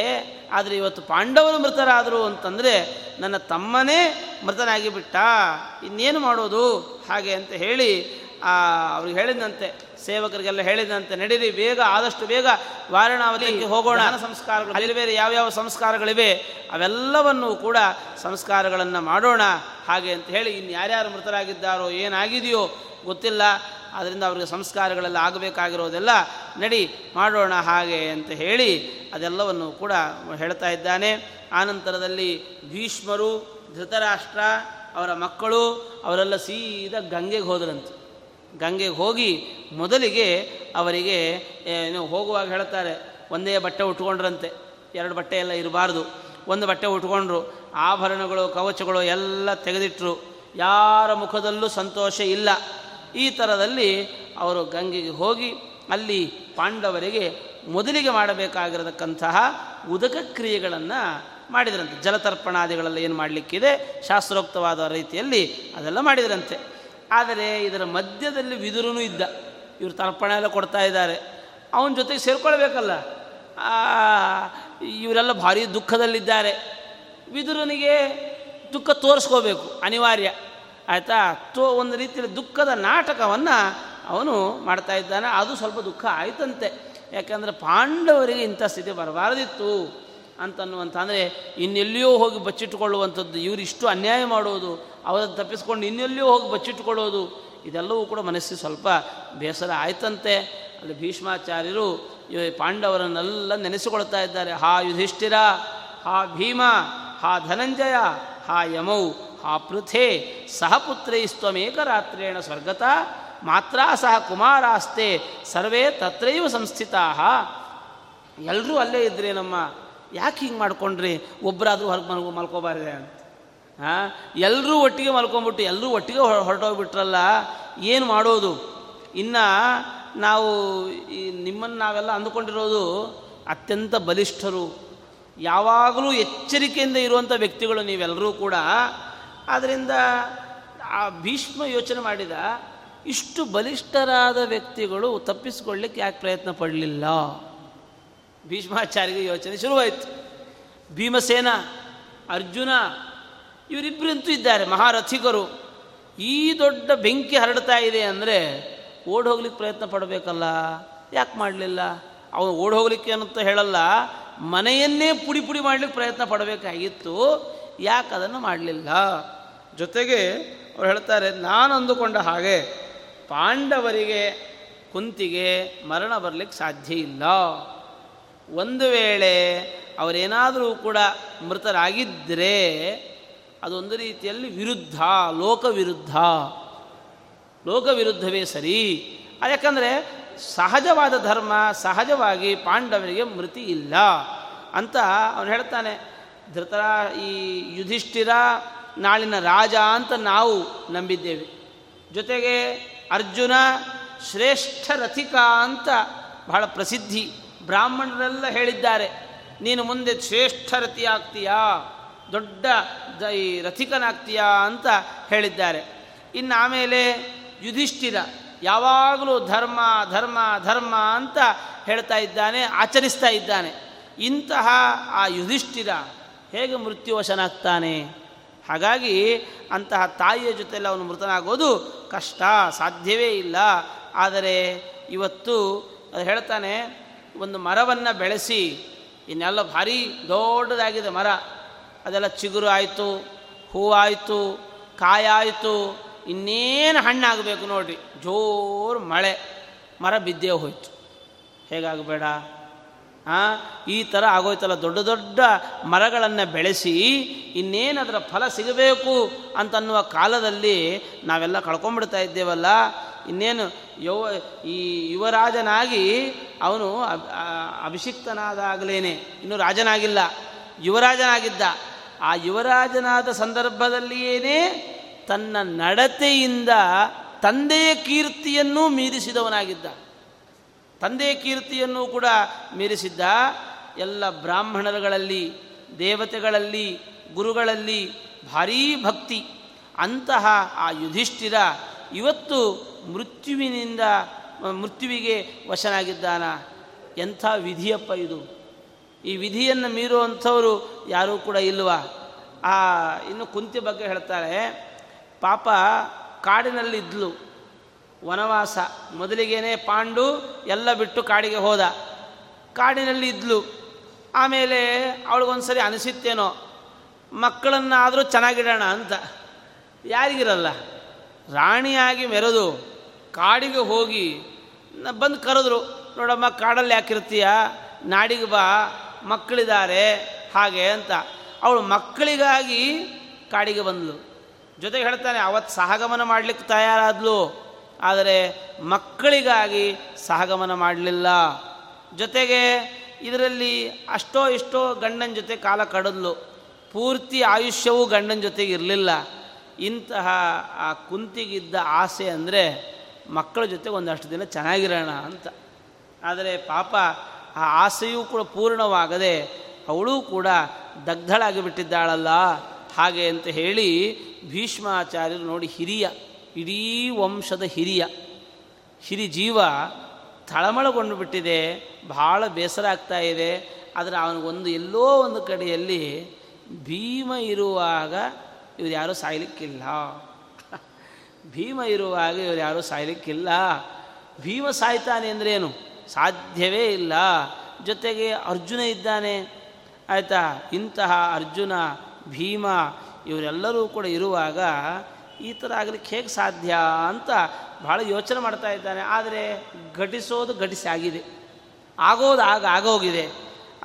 ಆದರೆ ಇವತ್ತು ಪಾಂಡವರು ಮೃತರಾದರು ಅಂತಂದರೆ ನನ್ನ ತಮ್ಮನೇ ಮೃತನಾಗಿ ಬಿಟ್ಟ, ಇನ್ನೇನು ಮಾಡೋದು ಹಾಗೆ ಅಂತ ಹೇಳಿ ಅವ್ರಿಗೆ ಹೇಳಿದಂತೆ, ಸೇವಕರಿಗೆಲ್ಲ ಹೇಳಿದಂತೆ, ನಡೀರಿ ಬೇಗ, ಆದಷ್ಟು ಬೇಗ ವಾರಣಾವತಿಗೆ ಹೋಗೋಣ. ಸಂಸ್ಕಾರಗಳು ಬೇರೆ ಬೇರೆ ಯಾವ್ಯಾವ ಸಂಸ್ಕಾರಗಳಿವೆ ಅವೆಲ್ಲವನ್ನೂ ಕೂಡ ಸಂಸ್ಕಾರಗಳನ್ನು ಮಾಡೋಣ ಹಾಗೆ ಅಂತ ಹೇಳಿ. ಇನ್ನು ಯಾರ್ಯಾರು ಮೃತರಾಗಿದ್ದಾರೋ ಏನಾಗಿದೆಯೋ ಗೊತ್ತಿಲ್ಲ, ಆದ್ದರಿಂದ ಅವರಿಗೆ ಸಂಸ್ಕಾರಗಳೆಲ್ಲ ಆಗಬೇಕಾಗಿರೋದೆಲ್ಲ ನಡಿ ಮಾಡೋಣ ಹಾಗೆ ಅಂತ ಹೇಳಿ ಅದೆಲ್ಲವನ್ನು ಕೂಡ ಹೇಳ್ತಾ ಇದ್ದಾನೆ. ಆನಂತರದಲ್ಲಿ ಭೀಷ್ಮರು, ಧೃತರಾಷ್ಟ್ರ, ಅವರ ಮಕ್ಕಳು ಅವರೆಲ್ಲ ಸೀದಾ ಗಂಗೆಗೆ ಹೋದರಂತೆ. ಗಂಗೆಗೆ ಹೋಗಿ ಮೊದಲಿಗೆ ಅವರಿಗೆ ಏನು ಹೋಗುವಾಗ ಹೇಳ್ತಾರೆ, ಒಂದೇ ಬಟ್ಟೆ ಉಟ್ಕೊಂಡ್ರಂತೆ, ಎರಡು ಬಟ್ಟೆ ಎಲ್ಲ ಇರಬಾರ್ದು, ಒಂದು ಬಟ್ಟೆ ಉಟ್ಕೊಂಡ್ರು. ಆಭರಣಗಳು ಕವಚಗಳು ಎಲ್ಲ ತೆಗೆದಿಟ್ಟರು, ಯಾರ ಮುಖದಲ್ಲೂ ಸಂತೋಷ ಇಲ್ಲ. ಈ ಥರದಲ್ಲಿ ಅವರು ಗಂಗೆಗೆ ಹೋಗಿ ಅಲ್ಲಿ ಪಾಂಡವರಿಗೆ ಮೊದಲಿಗೆ ಮಾಡಬೇಕಾಗಿರತಕ್ಕಂತಹ ಉದಕ ಕ್ರಿಯೆಗಳನ್ನು ಮಾಡಿದರಂತೆ. ಜಲತರ್ಪಣಾದಿಗಳೆಲ್ಲ ಏನು ಮಾಡಲಿಕ್ಕಿದೆ ಶಾಸ್ತ್ರೋಕ್ತವಾದ ರೀತಿಯಲ್ಲಿ ಅದೆಲ್ಲ ಮಾಡಿದರಂತೆ. ಆದರೆ ಇದರ ಮಧ್ಯದಲ್ಲಿ ವಿದುರನೂ ಇದ್ದ. ಇವರು ತರ್ಪಣ ಎಲ್ಲ ಕೊಡ್ತಾ ಇದ್ದಾರೆ, ಅವನ ಜೊತೆಗೆ ಸೇರಿಕೊಳ್ಬೇಕಲ್ಲ. ಇವರೆಲ್ಲ ಭಾರಿ ದುಃಖದಲ್ಲಿದ್ದಾರೆ. ವಿದುರನಿಗೆ ದುಃಖ ತೋರಿಸ್ಕೋಬೇಕು ಅನಿವಾರ್ಯ ಆಯಿತಾ. ತೋ ಒಂದು ರೀತಿಯಲ್ಲಿ ದುಃಖದ ನಾಟಕವನ್ನು ಅವನು ಮಾಡ್ತಾ ಇದ್ದಾನೆ. ಅದು ಸ್ವಲ್ಪ ದುಃಖ ಆಯಿತಂತೆ. ಯಾಕೆಂದರೆ ಪಾಂಡವರಿಗೆ ಇಂಥ ಸ್ಥಿತಿ ಬರಬಾರದಿತ್ತು ಅಂತನ್ನುವಂಥ, ಅಂದರೆ ಇನ್ನೆಲ್ಲಿಯೋ ಹೋಗಿ ಬಚ್ಚಿಟ್ಟುಕೊಳ್ಳುವಂಥದ್ದು, ಇವರು ಇಷ್ಟು ಅನ್ಯಾಯ ಮಾಡೋದು, ಅವರನ್ನು ತಪ್ಪಿಸ್ಕೊಂಡು ಇನ್ನೆಲ್ಲಿಯೋ ಹೋಗಿ ಬಚ್ಚಿಟ್ಟುಕೊಳ್ಳೋದು, ಇದೆಲ್ಲವೂ ಕೂಡ ಮನಸ್ಸಿಗೆ ಸ್ವಲ್ಪ ಬೇಸರ ಆಯ್ತಂತೆ. ಅಲ್ಲಿ ಭೀಷ್ಮಾಚಾರ್ಯರು ಪಾಂಡವರನ್ನೆಲ್ಲ ನೆನೆಸಿಕೊಳ್ತಾ ಇದ್ದಾರೆ. ಹಾ ಯುಧಿಷ್ಠಿರ, ಹಾ ಭೀಮ, ಹಾ ಧನಂಜಯ, ಹಾ ಯಮೌ, ಹಾ ಪೃಥೆ ಸಹಪುತ್ರೈಸ್ತಮೇಕ ರಾತ್ರೇಣ ಸ್ವರ್ಗತ ಮಾತ್ರ ಸಹ ಕುಮಾರಾಸ್ತೆ ಸರ್ವೇ ತತ್ರೈವ ಸಂಸ್ಥಿತಾ. ಎಲ್ಲರೂ ಅಲ್ಲೇ ಇದ್ರಿ ನಮ್ಮ, ಯಾಕೆ ಹಿಂಗೆ ಮಾಡಿಕೊಂಡ್ರಿ, ಒಬ್ಬರಾದರೂ ಹೊರಗೆ ಮಲ್ಕೊ ಮಲ್ಕೋಬಾರ್ದೆ ಅಂತ. ಹಾಂ, ಎಲ್ಲರೂ ಒಟ್ಟಿಗೆ ಮಲ್ಕೊಂಬಿಟ್ಟು ಎಲ್ಲರೂ ಒಟ್ಟಿಗೆ ಹೊರಟೋಗ್ಬಿಟ್ರಲ್ಲ, ಏನು ಮಾಡೋದು. ಇನ್ನು ನಾವು ಈ ನಿಮ್ಮನ್ನು ನಾವೆಲ್ಲ ಅಂದುಕೊಂಡಿರೋದು ಅತ್ಯಂತ ಬಲಿಷ್ಠರು, ಯಾವಾಗಲೂ ಎಚ್ಚರಿಕೆಯಿಂದ ಇರುವಂಥ ವ್ಯಕ್ತಿಗಳು ನೀವೆಲ್ಲರೂ ಕೂಡ. ಆದ್ದರಿಂದ ಆ ಭೀಷ್ಮ ಯೋಚನೆ ಮಾಡಿದ, ಇಷ್ಟು ಬಲಿಷ್ಠರಾದ ವ್ಯಕ್ತಿಗಳು ತಪ್ಪಿಸಿಕೊಳ್ಳಿಕ್ಕೆ ಯಾಕೆ ಪ್ರಯತ್ನ ಪಡಲಿಲ್ಲ. ಭೀಷ್ಮಾಚಾರ್ಯಗೆ ಯೋಚನೆ ಶುರುವಾಯಿತು. ಭೀಮಸೇನ, ಅರ್ಜುನ ಇವರಿಬ್ಬರಂತೂ ಇದ್ದಾರೆ ಮಹಾರಥಿಕರು. ಈ ದೊಡ್ಡ ಬೆಂಕಿ ಹರಡ್ತಾ ಇದೆ ಅಂದರೆ ಓಡ್ ಹೋಗ್ಲಿಕ್ಕೆ ಪ್ರಯತ್ನ ಪಡಬೇಕಲ್ಲ, ಯಾಕೆ ಮಾಡಲಿಲ್ಲ. ಅವನು ಓಡ್ ಹೋಗ್ಲಿಕ್ಕೆ ಅಂತ ಹೇಳಲ್ಲ, ಮನೆಯನ್ನೇ ಪುಡಿ ಪುಡಿ ಮಾಡಲಿಕ್ಕೆ ಪ್ರಯತ್ನ ಪಡಬೇಕಾಗಿತ್ತು, ಯಾಕೆ ಅದನ್ನು ಮಾಡಲಿಲ್ಲ. ಜೊತೆಗೆ ಅವ್ರು ಹೇಳ್ತಾರೆ, ನಾನು ಅಂದುಕೊಂಡ ಹಾಗೆ ಪಾಂಡವರಿಗೆ ಕುಂತಿಗೆ ಮರಣ ಬರಲಿಕ್ಕೆ ಸಾಧ್ಯ ಇಲ್ಲ. ಒಂದು ವೇಳೆ ಅವರೇನಾದರೂ ಕೂಡ ಮೃತರಾಗಿದ್ದರೆ ಅದೊಂದು ರೀತಿಯಲ್ಲಿ ವಿರುದ್ಧ, ಲೋಕವಿರುದ್ಧ, ಲೋಕವಿರುದ್ಧವೇ ಸರಿ. ಯಾಕಂದರೆ ಸಹಜವಾದ ಧರ್ಮ, ಸಹಜವಾಗಿ ಪಾಂಡವರಿಗೆ ಮೃತಿ ಇಲ್ಲ ಅಂತ ಅವನು ಹೇಳ್ತಾನೆ. ಧೃತರ ಈ ಯುಧಿಷ್ಠಿರ ನಾಳಿನ ರಾಜ ಅಂತ ನಾವು ನಂಬಿದ್ದೇವೆ, ಜೊತೆಗೆ ಅರ್ಜುನ ಶ್ರೇಷ್ಠ ರಥಿಕ ಅಂತ ಬಹಳ ಪ್ರಸಿದ್ಧಿ, ಬ್ರಾಹ್ಮಣರೆಲ್ಲ ಹೇಳಿದ್ದಾರೆ ನೀನು ಮುಂದೆ ಶ್ರೇಷ್ಠ ರಥಿ ಆಗ್ತೀಯಾ, ದೊಡ್ಡ ಈ ರಥಿಕನಾಗ್ತೀಯಾ ಅಂತ ಹೇಳಿದ್ದಾರೆ. ಇನ್ನು ಆಮೇಲೆ ಯುಧಿಷ್ಠಿರ ಯಾವಾಗಲೂ ಧರ್ಮ ಧರ್ಮ ಧರ್ಮ ಅಂತ ಹೇಳ್ತಾ ಇದ್ದಾನೆ, ಆಚರಿಸ್ತಾ ಇದ್ದಾನೆ. ಇಂತಹ ಆ ಯುಧಿಷ್ಠಿರ ಹೇಗೆ ಮೃತ್ಯುವಶನಾಗ್ತಾನೆ. ಹಾಗಾಗಿ ಅಂತಹ ತಾಯಿಯ ಜೊತೆಯಲ್ಲಿ ಅವನು ಮೃತನಾಗೋದು ಕಷ್ಟ, ಸಾಧ್ಯವೇ ಇಲ್ಲ. ಆದರೆ ಇವತ್ತು ಅದು ಹೇಳ್ತಾನೆ, ಒಂದು ಮರವನ್ನು ಬೆಳೆಸಿ, ಇನ್ನೆಲ್ಲ ಭಾರಿ ದೊಡ್ಡದಾಗಿದೆ ಮರ, ಅದೆಲ್ಲ ಚಿಗುರು ಆಯಿತು, ಹೂವಾಯಿತು, ಕಾಯಾಯಿತು, ಇನ್ನೇನು ಹಣ್ಣಾಗಬೇಕು ನೋಡ್ರಿ, ಜೋರು ಮಳೆ, ಮರ ಬಿದ್ದೇ ಹೋಯಿತು. ಹೇಗಾಗಬೇಡ. ಹಾಂ, ಈ ಥರ ಆಗೋಯ್ತಲ್ಲ. ದೊಡ್ಡ ದೊಡ್ಡ ಮರಗಳನ್ನು ಬೆಳೆಸಿ ಇನ್ನೇನು ಅದರ ಫಲ ಸಿಗಬೇಕು ಅಂತನ್ನುವ ಕಾಲದಲ್ಲಿ ನಾವೆಲ್ಲ ಕಳ್ಕೊಂಡ್ಬಿಡ್ತಾ ಇದ್ದೇವಲ್ಲ. ಇನ್ನೇನು ಯೌ ಈ ಯುವರಾಜನಾಗಿ ಅವನು ಅಭಿಷಿಕ್ತನಾದಾಗಲೇನೆ, ಇನ್ನೂ ರಾಜನಾಗಿಲ್ಲ, ಯುವರಾಜನಾಗಿದ್ದ. ಆ ಯುವರಾಜನಾದ ಸಂದರ್ಭದಲ್ಲಿಯೇ ತನ್ನ ನಡತೆಯಿಂದ ತಂದೆಯ ಕೀರ್ತಿಯನ್ನು ಮೀರಿಸಿದವನಾಗಿದ್ದ, ತಂದೆಯ ಕೀರ್ತಿಯನ್ನು ಕೂಡ ಮೀರಿಸಿದ್ದ. ಎಲ್ಲ ಬ್ರಾಹ್ಮಣರುಗಳಲ್ಲಿ, ದೇವತೆಗಳಲ್ಲಿ, ಗುರುಗಳಲ್ಲಿ ಭಾರೀ ಭಕ್ತಿ. ಅಂತಹ ಆ ಯುಧಿಷ್ಠಿರ ಇವತ್ತು ಮೃತ್ಯುವಿನಿಂದ ಮೃತ್ಯುವಿಗೆ ವಶನಾಗಿದ್ದಾನ. ಎಂಥ ವಿಧಿಯಪ್ಪ ಇದು. ಈ ವಿಧಿಯನ್ನು ಮೀರುವಂಥವರು ಯಾರೂ ಕೂಡ ಇಲ್ವ. ಆ ಇನ್ನು ಕುಂತಿ ಬಗ್ಗೆ ಹೇಳ್ತಾರೆ, ಪಾಪ ಕಾಡಿನಲ್ಲಿದ್ದಲು, ವನವಾಸ. ಮೊದಲಿಗೇನೆ ಪಾಂಡು ಎಲ್ಲ ಬಿಟ್ಟು ಕಾಡಿಗೆ ಹೋದ, ಕಾಡಿನಲ್ಲಿ ಇದ್ದಲು. ಆಮೇಲೆ ಅವಳಿಗೊಂದು ಸರಿ ಅನಿಸುತ್ತೇನೋ ಮಕ್ಕಳನ್ನಾದರೂ ಚೆನ್ನಾಗಿಡೋಣ ಅಂತ. ಯಾರಿಗಿರಲ್ಲ, ರಾಣಿಯಾಗಿ ಮೆರೆದು ಕಾಡಿಗೆ ಹೋಗಿ ಬಂದು ಕರೆದ್ರು, ನೋಡಮ್ಮ ಕಾಡಲ್ಲಿ ಯಾಕಿರ್ತೀಯ, ನಾಡಿಗೆ ಬಾ, ಮಕ್ಕಳಿದ್ದಾರೆ ಹಾಗೆ ಅಂತ. ಅವಳು ಮಕ್ಕಳಿಗಾಗಿ ಕಾಡಿಗೆ ಬಂದಳು. ಜೊತೆಗೆ ಹೇಳ್ತಾನೆ ಅವತ್ತು ಸಹಗಮನ ಮಾಡಲಿಕ್ಕೆ ತಯಾರಾದ್ಲು, ಆದರೆ ಮಕ್ಕಳಿಗಾಗಿ ಸಹಗಮನ ಮಾಡಲಿಲ್ಲ. ಜೊತೆಗೆ ಇದರಲ್ಲಿ ಅಷ್ಟೋ ಇಷ್ಟೋ ಗಂಡನ ಜೊತೆ ಕಾಲ ಕಳೆದ್ಲು, ಪೂರ್ತಿ ಆಯುಷ್ಯವೂ ಗಂಡನ ಜೊತೆಗೆ ಇರಲಿಲ್ಲ. ಇಂತಹ ಆ ಕುಂತಿಗಿದ್ದ ಆಸೆ ಅಂದರೆ ಮಕ್ಕಳ ಜೊತೆ ಒಂದಷ್ಟು ದಿನ ಚೆನ್ನಾಗಿರೋಣ ಅಂತ. ಆದರೆ ಪಾಪ ಆ ಆಸೆಯೂ ಕೂಡ ಪೂರ್ಣವಾಗದೆ ಅವಳೂ ಕೂಡ ದಗ್ಧಳಾಗಿ ಬಿಟ್ಟಿದ್ದಾಳಲ್ಲ, ಹಾಗೆ ಅಂತ ಹೇಳಿ ಭೀಷ್ಮಾಚಾರ್ಯರು ನೋಡಿ, ಹಿರಿಯ, ಇಡೀ ವಂಶದ ಹಿರಿಯ, ಹಿರಿಜೀವ ತಳಮಳಗೊಂಡು ಬಿಟ್ಟಿದೆ, ಭಾಳ ಬೇಸರ ಆಗ್ತಾ ಇದೆ. ಆದರೆ ಅವನಿಗೊಂದು ಎಲ್ಲೋ ಒಂದು ಕಡೆಯಲ್ಲಿ ಭೀಮ ಇರುವಾಗ ಇವ್ರು ಯಾರೂ ಸಾಯ್ಲಿಕ್ಕಿಲ್ಲ, ಭೀಮ ಇರುವಾಗ ಇವ್ರು ಯಾರೂ ಸಾಯ್ಲಿಕ್ಕಿಲ್ಲ. ಭೀಮ ಸಾಯ್ತಾನೆ ಅಂದ್ರೇನು, ಸಾಧ್ಯವೇ ಇಲ್ಲ. ಜೊತೆಗೆ ಅರ್ಜುನ ಇದ್ದಾನೆ, ಆಯಿತಾ. ಇಂತಹ ಅರ್ಜುನ, ಭೀಮ ಇವರೆಲ್ಲರೂ ಕೂಡ ಇರುವಾಗ ಈ ಥರ ಆಗಲಿಕ್ಕೆ ಹೇಗೆ ಸಾಧ್ಯ ಅಂತ ಭಾಳ ಯೋಚನೆ ಮಾಡ್ತಾ ಇದ್ದಾನೆ. ಆದರೆ ಘಟಿಸೋದು ಘಟಿಸಿ ಆಗಿದೆ, ಆಗೋದು ಆಗ ಆಗೋಗಿದೆ.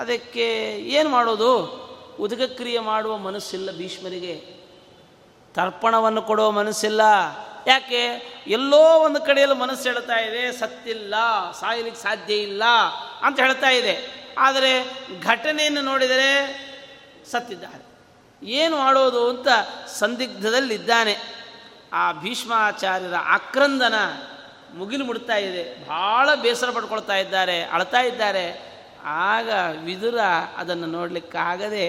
ಅದಕ್ಕೆ ಏನು ಮಾಡೋದು? ಉದಕಕ್ರಿಯೆ ಮಾಡುವ ಮನಸ್ಸಿಲ್ಲ ಭೀಷ್ಮರಿಗೆ, ತರ್ಪಣವನ್ನು ಕೊಡುವ ಮನಸ್ಸಿಲ್ಲ. ಯಾಕೆ? ಎಲ್ಲೋ ಒಂದು ಕಡೆಯಲ್ಲಿ ಮನಸ್ಸು ಹೇಳ್ತಾ ಇದೆ ಸತ್ತಿಲ್ಲ, ಸಾಯಲಿಕ್ಕೆ ಸಾಧ್ಯ ಇಲ್ಲ ಅಂತ ಹೇಳ್ತಾ ಇದೆ. ಆದರೆ ಘಟನೆಯನ್ನು ನೋಡಿದರೆ ಸತ್ತಿದ್ದಾರೆ. ಏನು ಮಾಡೋದು ಅಂತ ಸಂದಿಗ್ಧದಲ್ಲಿದ್ದಾನೆ. ಆ ಭೀಷ್ಮಾಚಾರ್ಯರ ಆಕ್ರಂದನ ಮುಗಿಲು ಮುಡ್ತಾ ಇದೆ. ಭಾಳ ಬೇಸರ ಪಡ್ಕೊಳ್ತಾ ಇದ್ದಾರೆ, ಅಳ್ತಾ ಇದ್ದಾರೆ. ಆಗ ವಿದುರ ಅದನ್ನು ನೋಡಲಿಕ್ಕಾಗದೆ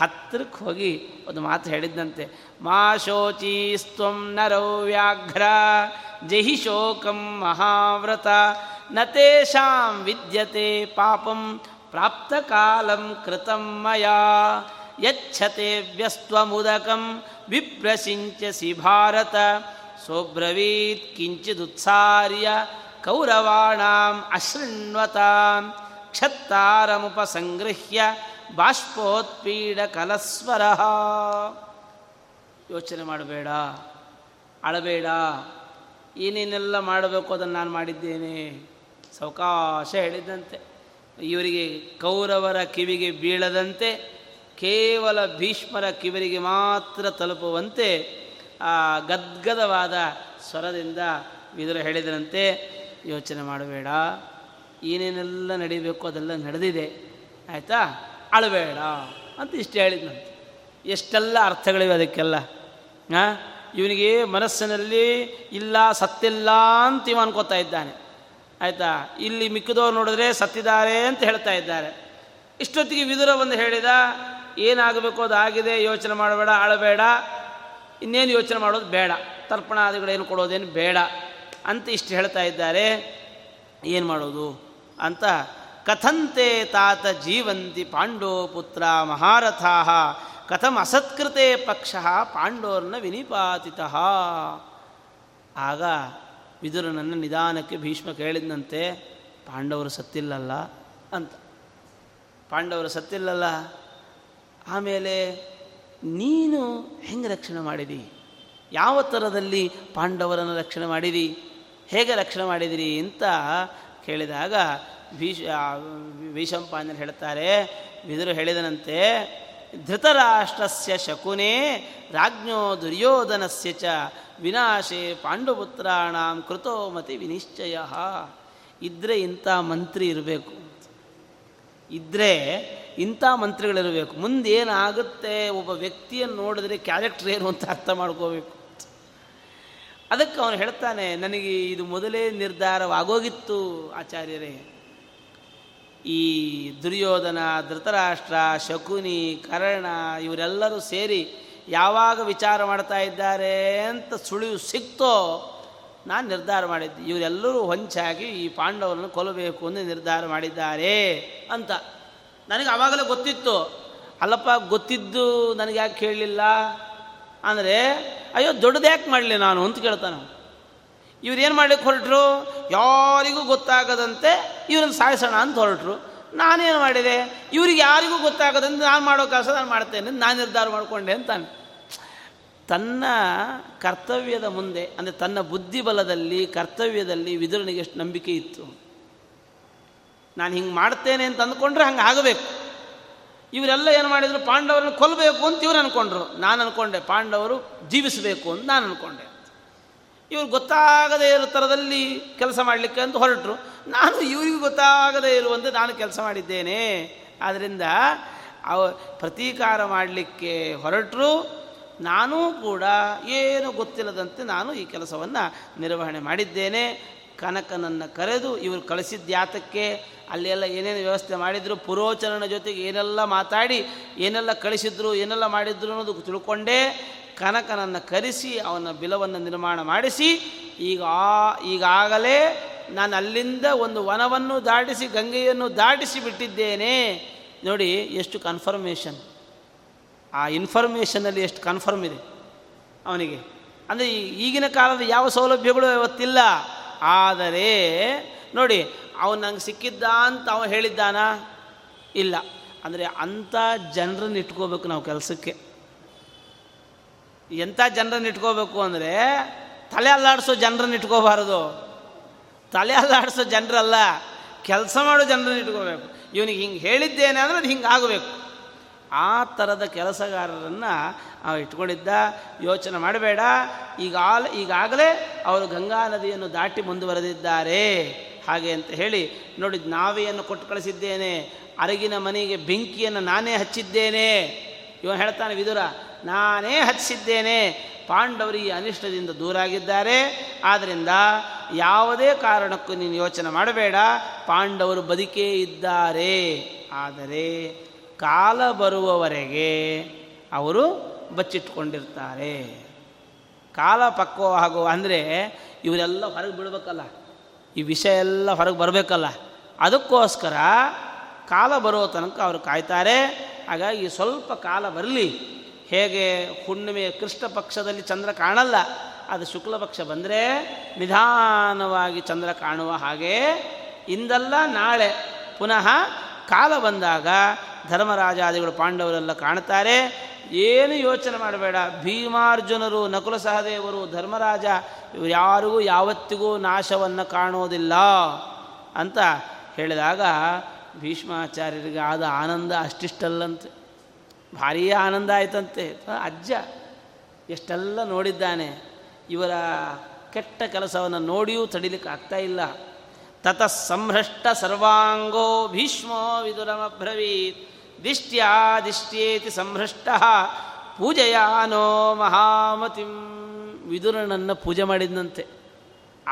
ಹತ್ತಿರಕ್ಕೆ ಹೋಗಿ ಒಂದು ಮಾತು ಹೇಳಿದ್ದಂತೆ, ಮಾ ಶೋಚೀಸ್ತ್ವಂ ನರೌ ವ್ಯಾಘ್ರ ಜಹಿ ಶೋಕಂ ಮಹಾವ್ರತ ನತೇಷಾಂ ವಿದ್ಯತೆ ಪಾಪಂ ಪ್ರಾಪ್ತ ಕಾಲಂ ಕೃತಂ ಮಯಾ ಯಚ್ಛತೆ ವ್ಯಸ್ತ್ವಮುದಕಂ ವಿಪ್ರಸಿಂಚಸಿ ಭಾರತ ಸೋಬ್ರವೀತ್ ಕಿಂಚಿದುತ್ಸಾರ್ಯ ಕೌರವಾಣಾಂ ಅಶೃಣ್ವತಾಂ ಕ್ಷತ್ತಾರಮುಪಸಂಗೃಹ್ಯ ಬಾಷ್ಪೋತ್ಪೀಡ ಕಲಸ್ವರಃ. ಯೋಚನೆ ಮಾಡಬೇಡ, ಅಳಬೇಡ, ಏನೇನೆಲ್ಲ ಮಾಡಬೇಕು ಅದನ್ನು ನಾನು ಮಾಡಿದ್ದೇನೆ ಸಾವಕಾಶ ಹೇಳಿದಂತೆ. ಇವರಿಗೆ ಕೌರವರ ಕಿವಿಗೆ ಬೀಳದಂತೆ, ಕೇವಲ ಭೀಷ್ಮರ ಕಿವಿಗೆ ಮಾತ್ರ ತಲುಪುವಂತೆ ಆ ಗದ್ಗದವಾದ ಸ್ವರದಿಂದ ವಿದುರ ಹೇಳಿದರಂತೆ, ಯೋಚನೆ ಮಾಡಬೇಡ, ಏನೇನೆಲ್ಲ ನಡಿಬೇಕು ಅದೆಲ್ಲ ನಡೆದಿದೆ, ಆಯಿತಾ, ಅಳಬೇಡ ಅಂತ ಇಷ್ಟು ಹೇಳಿದ್ನಂತೆ. ಎಷ್ಟೆಲ್ಲ ಅರ್ಥಗಳಿವೆ ಅದಕ್ಕೆಲ್ಲ. ಹಾಂ, ಇವನಿಗೆ ಮನಸ್ಸಿನಲ್ಲಿ ಇಲ್ಲ ಸತ್ತಿಲ್ಲ ಅಂತ ಇವ ಅನ್ಕೋತಾ ಇದ್ದಾನೆ, ಆಯಿತಾ. ಇಲ್ಲಿ ಮಿಕ್ಕದವ್ರು ನೋಡಿದ್ರೆ ಸತ್ತಿದ್ದಾರೆ ಅಂತ ಹೇಳ್ತಾ ಇದ್ದಾರೆ. ಇಷ್ಟೊತ್ತಿಗೆ ವಿದುರ ಒಂದು ಹೇಳಿದ, ಏನಾಗಬೇಕು ಅದು ಆಗಿದೆ, ಯೋಚನೆ ಮಾಡಬೇಡ, ಅಳಬೇಡ, ಇನ್ನೇನು ಯೋಚನೆ ಮಾಡೋದು ಬೇಡ, ತರ್ಪಣಾದಿಗಳೇನು ಕೊಡೋದೇನು ಬೇಡ ಅಂತ ಇಷ್ಟು ಹೇಳ್ತಾ ಇದ್ದಾರೆ. ಏನು ಮಾಡೋದು ಅಂತ ಕಥಂತೆ ತಾತ ಜೀವಂತಿ ಪಾಂಡೋ ಪುತ್ರ ಮಹಾರಥಾ ಕಥಂ ಅಸತ್ಕೃತೆ ಪಕ್ಷ ಪಾಂಡೋರ್ನ ವಿನಿಪಾತಿತಃ. ಆಗ ವಿದುರನನ್ನು ನಿಧಾನಕ್ಕೆ ಭೀಷ್ಮ ಕೇಳಿದಂತೆ, ಪಾಂಡವರು ಸತ್ತಿಲ್ಲಲ್ಲ ಅಂತ. ಪಾಂಡವರು ಸತ್ತಿಲ್ಲಲ್ಲ, ಆಮೇಲೆ ನೀನು ಹೆಂಗೆ ರಕ್ಷಣೆ ಮಾಡಿದಿ, ಯಾವ ಥರದಲ್ಲಿ ಪಾಂಡವರನ್ನು ರಕ್ಷಣೆ ಮಾಡಿದಿ, ಹೇಗೆ ರಕ್ಷಣೆ ಮಾಡಿದಿರಿ ಅಂತ ಕೇಳಿದಾಗ ಭೀಷ ಭೀಷಂಪಾಂಡವರು ಹೇಳ್ತಾರೆ, ವಿದುರು ಹೇಳಿದನಂತೆ, ಧೃತರಾಷ್ಟ್ರಸ್ಯ ಶಕುನೇ ರಾಜ್ಞೋ ದುರ್ಯೋಧನಸ್ಯ ಚ ವಿನಾಶೇ ಪಾಂಡುಪುತ್ರಾಣಾಂ ಕೃತೋ ಮತಿ ವಿನಿಶ್ಚಯಃ. ಇದ್ದರೆ ಇಂಥ ಮಂತ್ರಿ ಇರಬೇಕು, ಇದ್ದರೆ ಇಂಥ ಮಂತ್ರಿಗಳಿರಬೇಕು. ಮುಂದೇನಾಗುತ್ತೆ, ಒಬ್ಬ ವ್ಯಕ್ತಿಯನ್ನು ನೋಡಿದ್ರೆ ಕ್ಯಾರೆಕ್ಟರ್ ಏನು ಅಂತ ಅರ್ಥ ಮಾಡ್ಕೋಬೇಕು. ಅದಕ್ಕೆ ಅವನು ಹೇಳ್ತಾನೆ, ನನಗೆ ಇದು ಮೊದಲೇ ನಿರ್ಧಾರವಾಗೋಗಿತ್ತು ಆಚಾರ್ಯರೇ. ಈ ದುರ್ಯೋಧನ, ಧೃತರಾಷ್ಟ್ರ, ಶಕುನಿ, ಕರ್ಣ ಇವರೆಲ್ಲರೂ ಸೇರಿ ಯಾವಾಗ ವಿಚಾರ ಮಾಡ್ತಾ ಇದ್ದಾರೆ ಅಂತ ಸುಳಿವು ಸಿಕ್ತೋ ನಾನು ನಿರ್ಧಾರ ಮಾಡಿದ್ದೆ. ಇವರೆಲ್ಲರೂ ಹೊಂಚಾಗಿ ಈ ಪಾಂಡವರನ್ನು ಕೊಲ್ಲಬೇಕು ಎಂದು ನಿರ್ಧಾರ ಮಾಡಿದ್ದಾರೆ ಅಂತ ನನಗೆ ಆವಾಗಲೇ ಗೊತ್ತಿತ್ತು. ಅಲ್ಲಪ್ಪ, ಗೊತ್ತಿದ್ದು ನನಗೆ ಯಾಕೆ ಕೇಳಲಿಲ್ಲ ಅಂದರೆ, ಅಯ್ಯೋ ದೊಡ್ಡದು ಯಾಕೆ ಮಾಡಲಿ ನಾನು ಅಂತ ಕೇಳ್ತಾನೆ. ಇವ್ರೇನು ಮಾಡ್ಲಿಕ್ಕೆ ಹೊರಟರು, ಯಾರಿಗೂ ಗೊತ್ತಾಗದಂತೆ ಇವ್ರನ್ನ ಸಾಯಿಸೋಣ ಅಂತ ಹೊರಟರು. ನಾನೇನು ಮಾಡಿದೆ, ಇವ್ರಿಗೆ ಯಾರಿಗೂ ಗೊತ್ತಾಗದಂತೆ ನಾನು ಮಾಡೋ ಕೆಲಸ ನಾನು ಮಾಡ್ತೇನೆ, ನಾನು ನಿರ್ಧಾರ ಮಾಡಿಕೊಂಡೆ ಅಂತಾನೆ. ತನ್ನ ಕರ್ತವ್ಯದ ಮುಂದೆ, ಅಂದರೆ ತನ್ನ ಬುದ್ಧಿಬಲದಲ್ಲಿ, ಕರ್ತವ್ಯದಲ್ಲಿ ವಿದುರನಿಗೆ ಎಷ್ಟು ನಂಬಿಕೆ ಇತ್ತು. ನಾನು ಹಿಂಗೆ ಮಾಡ್ತೇನೆ ಅಂತ ಅಂದ್ಕೊಂಡ್ರೆ ಹಂಗೆ ಆಗಬೇಕು. ಇವರೆಲ್ಲ ಏನು ಮಾಡಿದರು, ಪಾಂಡವರನ್ನು ಕೊಲ್ಲಬೇಕು ಅಂತ ಇವ್ರು ಅಂದ್ಕೊಂಡ್ರು. ನಾನು ಅಂದ್ಕೊಂಡೆ ಪಾಂಡವರು ಜೀವಿಸಬೇಕು ಅಂತ ನಾನು ಅಂದ್ಕೊಂಡೆ. ಇವ್ರು ಗೊತ್ತಾಗದೇ ಇರೋ ಥರದಲ್ಲಿ ಕೆಲಸ ಮಾಡಲಿಕ್ಕೆ ಅಂತ ಹೊರಟರು. ನಾನು ಇವರಿಗೂ ಗೊತ್ತಾಗದೇ ಇರುವಂತೆ ನಾನು ಕೆಲಸ ಮಾಡಿದ್ದೇನೆ. ಆದ್ದರಿಂದ ಅವ ಪ್ರತೀಕಾರ ಮಾಡಲಿಕ್ಕೆ ಹೊರಟರು. ನಾನೂ ಕೂಡ ಏನೂ ಗೊತ್ತಿಲ್ಲದಂತೆ ನಾನು ಈ ಕೆಲಸವನ್ನು ನಿರ್ವಹಣೆ ಮಾಡಿದ್ದೇನೆ. ಕನಕನನ್ನು ಕರೆದು ಇವರು ಕಳಿಸಿದ್ಯಾತಕ್ಕೆ, ಅಲ್ಲೆಲ್ಲ ಏನೇನು ವ್ಯವಸ್ಥೆ ಮಾಡಿದ್ರು, ಪುರೋಚನನ ಜೊತೆಗೆ ಏನೆಲ್ಲ ಮಾತಾಡಿ ಏನೆಲ್ಲ ಕಳಿಸಿದ್ರು, ಏನೆಲ್ಲ ಮಾಡಿದ್ರು ಅನ್ನೋದು ತಿಳ್ಕೊಂಡೇ ಕನಕನನ್ನು ಕರೆಸಿ ಅವನ ಬಿಲವನ್ನು ನಿರ್ಮಾಣ ಮಾಡಿಸಿ, ಈಗ ಈಗಾಗಲೇ ನಾನು ಅಲ್ಲಿಂದ ಒಂದು ವನವನ್ನು ದಾಟಿಸಿ ಗಂಗೆಯನ್ನು ದಾಟಿಸಿ ಬಿಟ್ಟಿದ್ದೇನೆ. ನೋಡಿ ಎಷ್ಟು ಕನ್ಫರ್ಮೇಷನ್, ಆ ಇನ್ಫಾರ್ಮೇಷನಲ್ಲಿ ಎಷ್ಟು ಕನ್ಫರ್ಮ್ ಇದೆ ಅವನಿಗೆ. ಅಂದರೆ ಈಗಿನ ಕಾಲದ ಯಾವ ಸೌಲಭ್ಯಗಳು ಇವತ್ತಿಲ್ಲ. ಆದರೆ ನೋಡಿ, ಅವನು ನಂಗೆ ಸಿಕ್ಕಿದ್ದ ಅಂತ ಅವನು ಹೇಳಿದ್ದಾನ ಇಲ್ಲ. ಅಂದರೆ ಅಂಥ ಜನರನ್ನು ಇಟ್ಕೋಬೇಕು ನಾವು ಕೆಲಸಕ್ಕೆ. ಎಂಥ ಜನರನ್ನು ಇಟ್ಕೋಬೇಕು ಅಂದರೆ, ತಲೆ ಅಲ್ಲಾಡಿಸೋ ಜನರನ್ನು ಇಟ್ಕೋಬಾರದು. ತಲೆ ಅಲ್ಲಾಡಿಸೋ ಜನರಲ್ಲ, ಕೆಲಸ ಮಾಡೋ ಜನರನ್ನು ಇಟ್ಕೋಬೇಕು. ಇವನಿಗೆ ಹಿಂಗೆ ಹೇಳಿದ್ದೇನೆ ಅಂದರೆ ಅದು ಹಿಂಗೆ ಆಗಬೇಕು. ಆ ಥರದ ಕೆಲಸಗಾರರನ್ನು ನಾವು ಇಟ್ಕೊಂಡಿದ್ದ. ಯೋಚನೆ ಮಾಡಬೇಡ, ಈಗಾಲ ಈಗಾಗಲೇ ಅವರು ಗಂಗಾ ನದಿಯನ್ನು ದಾಟಿ ಮುಂದುವರೆದಿದ್ದಾರೆ ಹಾಗೆ ಅಂತ ಹೇಳಿ ನೋಡಿ, ನಾವೆಯನ್ನು ಕೊಟ್ಟು ಕಳಿಸಿದ್ದೇನೆ, ಅರಗಿನ ಮನೆಗೆ ಬೆಂಕಿಯನ್ನು ನಾನೇ ಹಚ್ಚಿದ್ದೇನೆ. ಇವನು ಹೇಳ್ತಾನೆ ವಿದುರ, ನಾನೇ ಹಚ್ಚಿದ್ದೇನೆ, ಪಾಂಡವರು ಈ ಅನಿಷ್ಟದಿಂದ ದೂರಾಗಿದ್ದಾರೆ, ಆದ್ದರಿಂದ ಯಾವುದೇ ಕಾರಣಕ್ಕೂ ನೀನು ಯೋಚನೆ ಮಾಡಬೇಡ, ಪಾಂಡವರು ಬದುಕೇ ಇದ್ದಾರೆ, ಆದರೆ ಕಾಲ ಬರುವವರೆಗೆ ಅವರು ಬಚ್ಚಿಟ್ಕೊಂಡಿರ್ತಾರೆ. ಕಾಲ ಪಕ್ವವಾಗುವ ಅಂದರೆ ಇವರೆಲ್ಲ ಹೊರಗೆ ಬಿಡಬೇಕಲ್ಲ, ಈ ವಿಷಯ ಎಲ್ಲ ಹೊರಗೆ ಬರಬೇಕಲ್ಲ, ಅದಕ್ಕೋಸ್ಕರ ಕಾಲ ಬರೋ ತನಕ ಅವರು ಕಾಯ್ತಾರೆ. ಹಾಗಾಗಿ ಸ್ವಲ್ಪ ಕಾಲ ಬರಲಿ. ಹೇಗೆ ಹುಣ್ಣಿಮೆ ಕೃಷ್ಣ ಪಕ್ಷದಲ್ಲಿ ಚಂದ್ರ ಕಾಣಲ್ಲ, ಅದು ಶುಕ್ಲ ಪಕ್ಷ ಬಂದರೆ ನಿಧಾನವಾಗಿ ಚಂದ್ರ ಕಾಣುವ ಹಾಗೆ ಇಂದಲ್ಲ ನಾಳೆ ಪುನಃ ಕಾಲ ಬಂದಾಗ ಧರ್ಮರಾಜಾದಿಗಳು ಪಾಂಡವರೆಲ್ಲ ಕಾಣ್ತಾರೆ. ಏನು ಯೋಚನೆ ಮಾಡಬೇಡ, ಭೀಮಾರ್ಜುನರು, ನಕುಲ ಸಹದೇವರು, ಧರ್ಮರಾಜ ಇವರು ಯಾರಿಗೂ ಯಾವತ್ತಿಗೂ ನಾಶವನ್ನು ಕಾಣೋದಿಲ್ಲ ಅಂತ ಹೇಳಿದಾಗ ಭೀಷ್ಮಾಚಾರ್ಯರಿಗೆ ಆದ ಆನಂದ ಅಷ್ಟಿಷ್ಟಲ್ಲಂತೆ, ಭಾರೀ ಆನಂದ ಆಯ್ತಂತೆ. ಅಜ್ಜ ಎಷ್ಟೆಲ್ಲ ನೋಡಿದ್ದಾನೆ, ಇವರ ಕೆಟ್ಟ ಕೆಲಸವನ್ನು ನೋಡಿಯೂ ತಡಿಲಿಕ್ಕೆ ಆಗ್ತಾ ಇಲ್ಲ. ತತಃ ಸಂಹೃಷ್ಟ ಸರ್ವಾಂಗೋ ಭೀಷ್ಮೋ ವಿದುರಮಬ್ರವೀತ್ ದಿಷ್ಟ್ಯಾ ದಿಷ್ಟ್ಯೇತಿ ಸಂಹೃಷ್ಟ ಪೂಜೆಯಾನೋ ಮಹಾಮತಿಂ. ವಿದುರನನ್ನು ಪೂಜೆ ಮಾಡಿದಂತೆ,